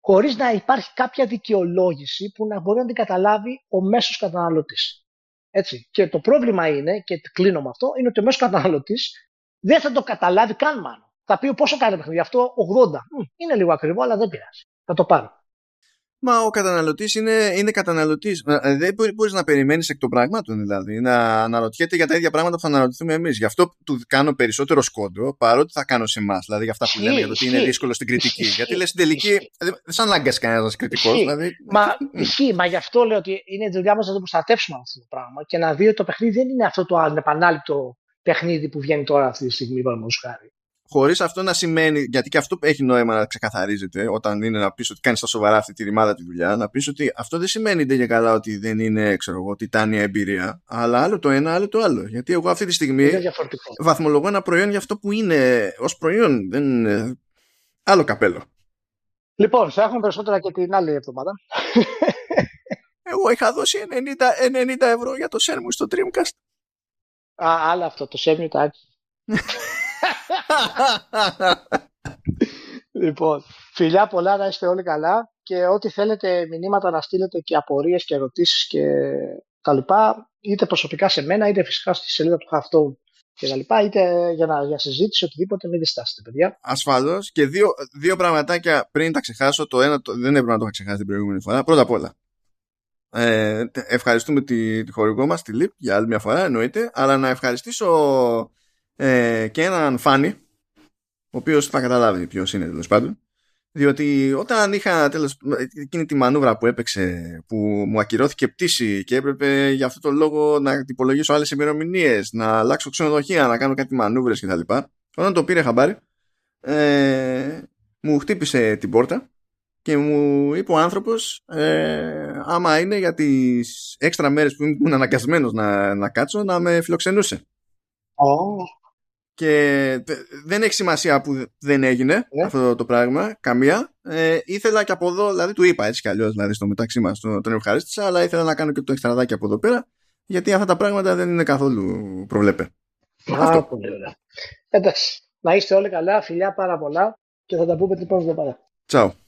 χωρίς να υπάρχει κάποια δικαιολόγηση που να μπορεί να την καταλάβει ο μέσος καταναλωτής. Έτσι. Και το πρόβλημα είναι, και κλείνω με αυτό, είναι ότι ο μέσος καταναλωτής δεν θα το καταλάβει καν μάλλον. Θα πει πόσο κάνει το παιχνίδι αυτό, ογδόντα. Είναι λίγο ακριβό, αλλά δεν πειράζει. Θα το πάρω. Μα ο καταναλωτής είναι, είναι καταναλωτής. Δεν μπορείς να περιμένεις εκ των πραγμάτων, δηλαδή, να αναρωτιέται για τα ίδια πράγματα που θα αναρωτηθούμε εμείς. Γι' αυτό του κάνω περισσότερο σκόντρο, παρότι θα κάνω σε εμάς. Δηλαδή, για αυτά που λέμε, για το ότι είναι δύσκολο στην κριτική. Γιατί λες στην τελική, δεν σ' ανάγκασε κανένας κριτικός. Δηλαδή. Μα, μα γι' αυτό λέω ότι είναι δουλειά μας να το προστατεύσουμε αυτό το πράγμα και να δει ότι το παιχνίδι δεν είναι αυτό το επανάληπτο παιχνίδι που βγαίνει τώρα αυτή τη στιγμή, παραδείγματος χάρη. Χωρίς αυτό να σημαίνει, γιατί και αυτό έχει νόημα να ξεκαθαρίζεται, όταν είναι να πεις ότι κάνεις τα σοβαρά αυτή τη ρημάδα τη δουλειά, να πεις ότι αυτό δεν σημαίνει ντε και καλά ότι δεν είναι, ξέρω εγώ, τιτάνια εμπειρία, αλλά άλλο το ένα, άλλο το άλλο. Γιατί εγώ αυτή τη στιγμή βαθμολογώ ένα προϊόν για αυτό που είναι ως προϊόν. Δεν είναι... Άλλο καπέλο. Λοιπόν, θα έχουμε περισσότερα και την άλλη εβδομάδα. Εγώ είχα δώσει ενενήντα ευρώ για το share μου στο Dreamcast. Α, άλλο αυτό, το share μου τα άκουσα. Λοιπόν, φιλιά πολλά, να είστε όλοι καλά και ό,τι θέλετε μηνύματα να στείλετε και απορίες και ερωτήσεις και τα λοιπά, είτε προσωπικά σε μένα, είτε φυσικά στη σελίδα του Χαυτόου και τα λοιπά, είτε για, να, για συζήτηση, οτιδήποτε, μην διστάσετε, παιδιά. Ασφαλώς. Και δύο, δύο πραγματάκια πριν τα ξεχάσω. Το ένα το, δεν έπρεπε να το είχα ξεχάσει την προηγούμενη φορά. Πρώτα απ' όλα, ε, ευχαριστούμε τη, τη χορηγό μας, τη ΛΥΠ, για άλλη μια φορά εννοείται, αλλά να ευχαριστήσω Ε, και έναν φάνη, ο οποίος θα καταλάβει ποιος είναι, τέλος πάντων, διότι όταν είχα τέλος, εκείνη τη μανούβρα που έπαιξε, που μου ακυρώθηκε πτήση και έπρεπε για αυτό το λόγο να τυπολογήσω άλλες ημερομηνίες, να αλλάξω ξενοδοχεία, να κάνω κάτι μανούβρες κτλ, όταν το πήρε χαμπάρι, ε, μου χτύπησε την πόρτα και μου είπε ο άνθρωπος, ε, άμα είναι για τις έξτρα μέρες που ήμουν αναγκασμένος να, να κάτσω, να με φιλοξενούσε. Oh. Και δεν έχει σημασία που δεν έγινε yeah. αυτό το πράγμα, καμία. Ε, ήθελα και από εδώ, δηλαδή του είπα έτσι κι αλλιώς, δηλαδή στο μεταξύ μας τον ευχαρίστησα, αλλά ήθελα να κάνω και το εξτραδάκι από εδώ πέρα, γιατί αυτά τα πράγματα δεν είναι καθόλου προβλέπε. Ah, πολύ ωραία. Εντάξει, να είστε όλοι καλά, φιλιά πάρα πολλά και θα τα πούμε την επόμενη φορά. Τσάου.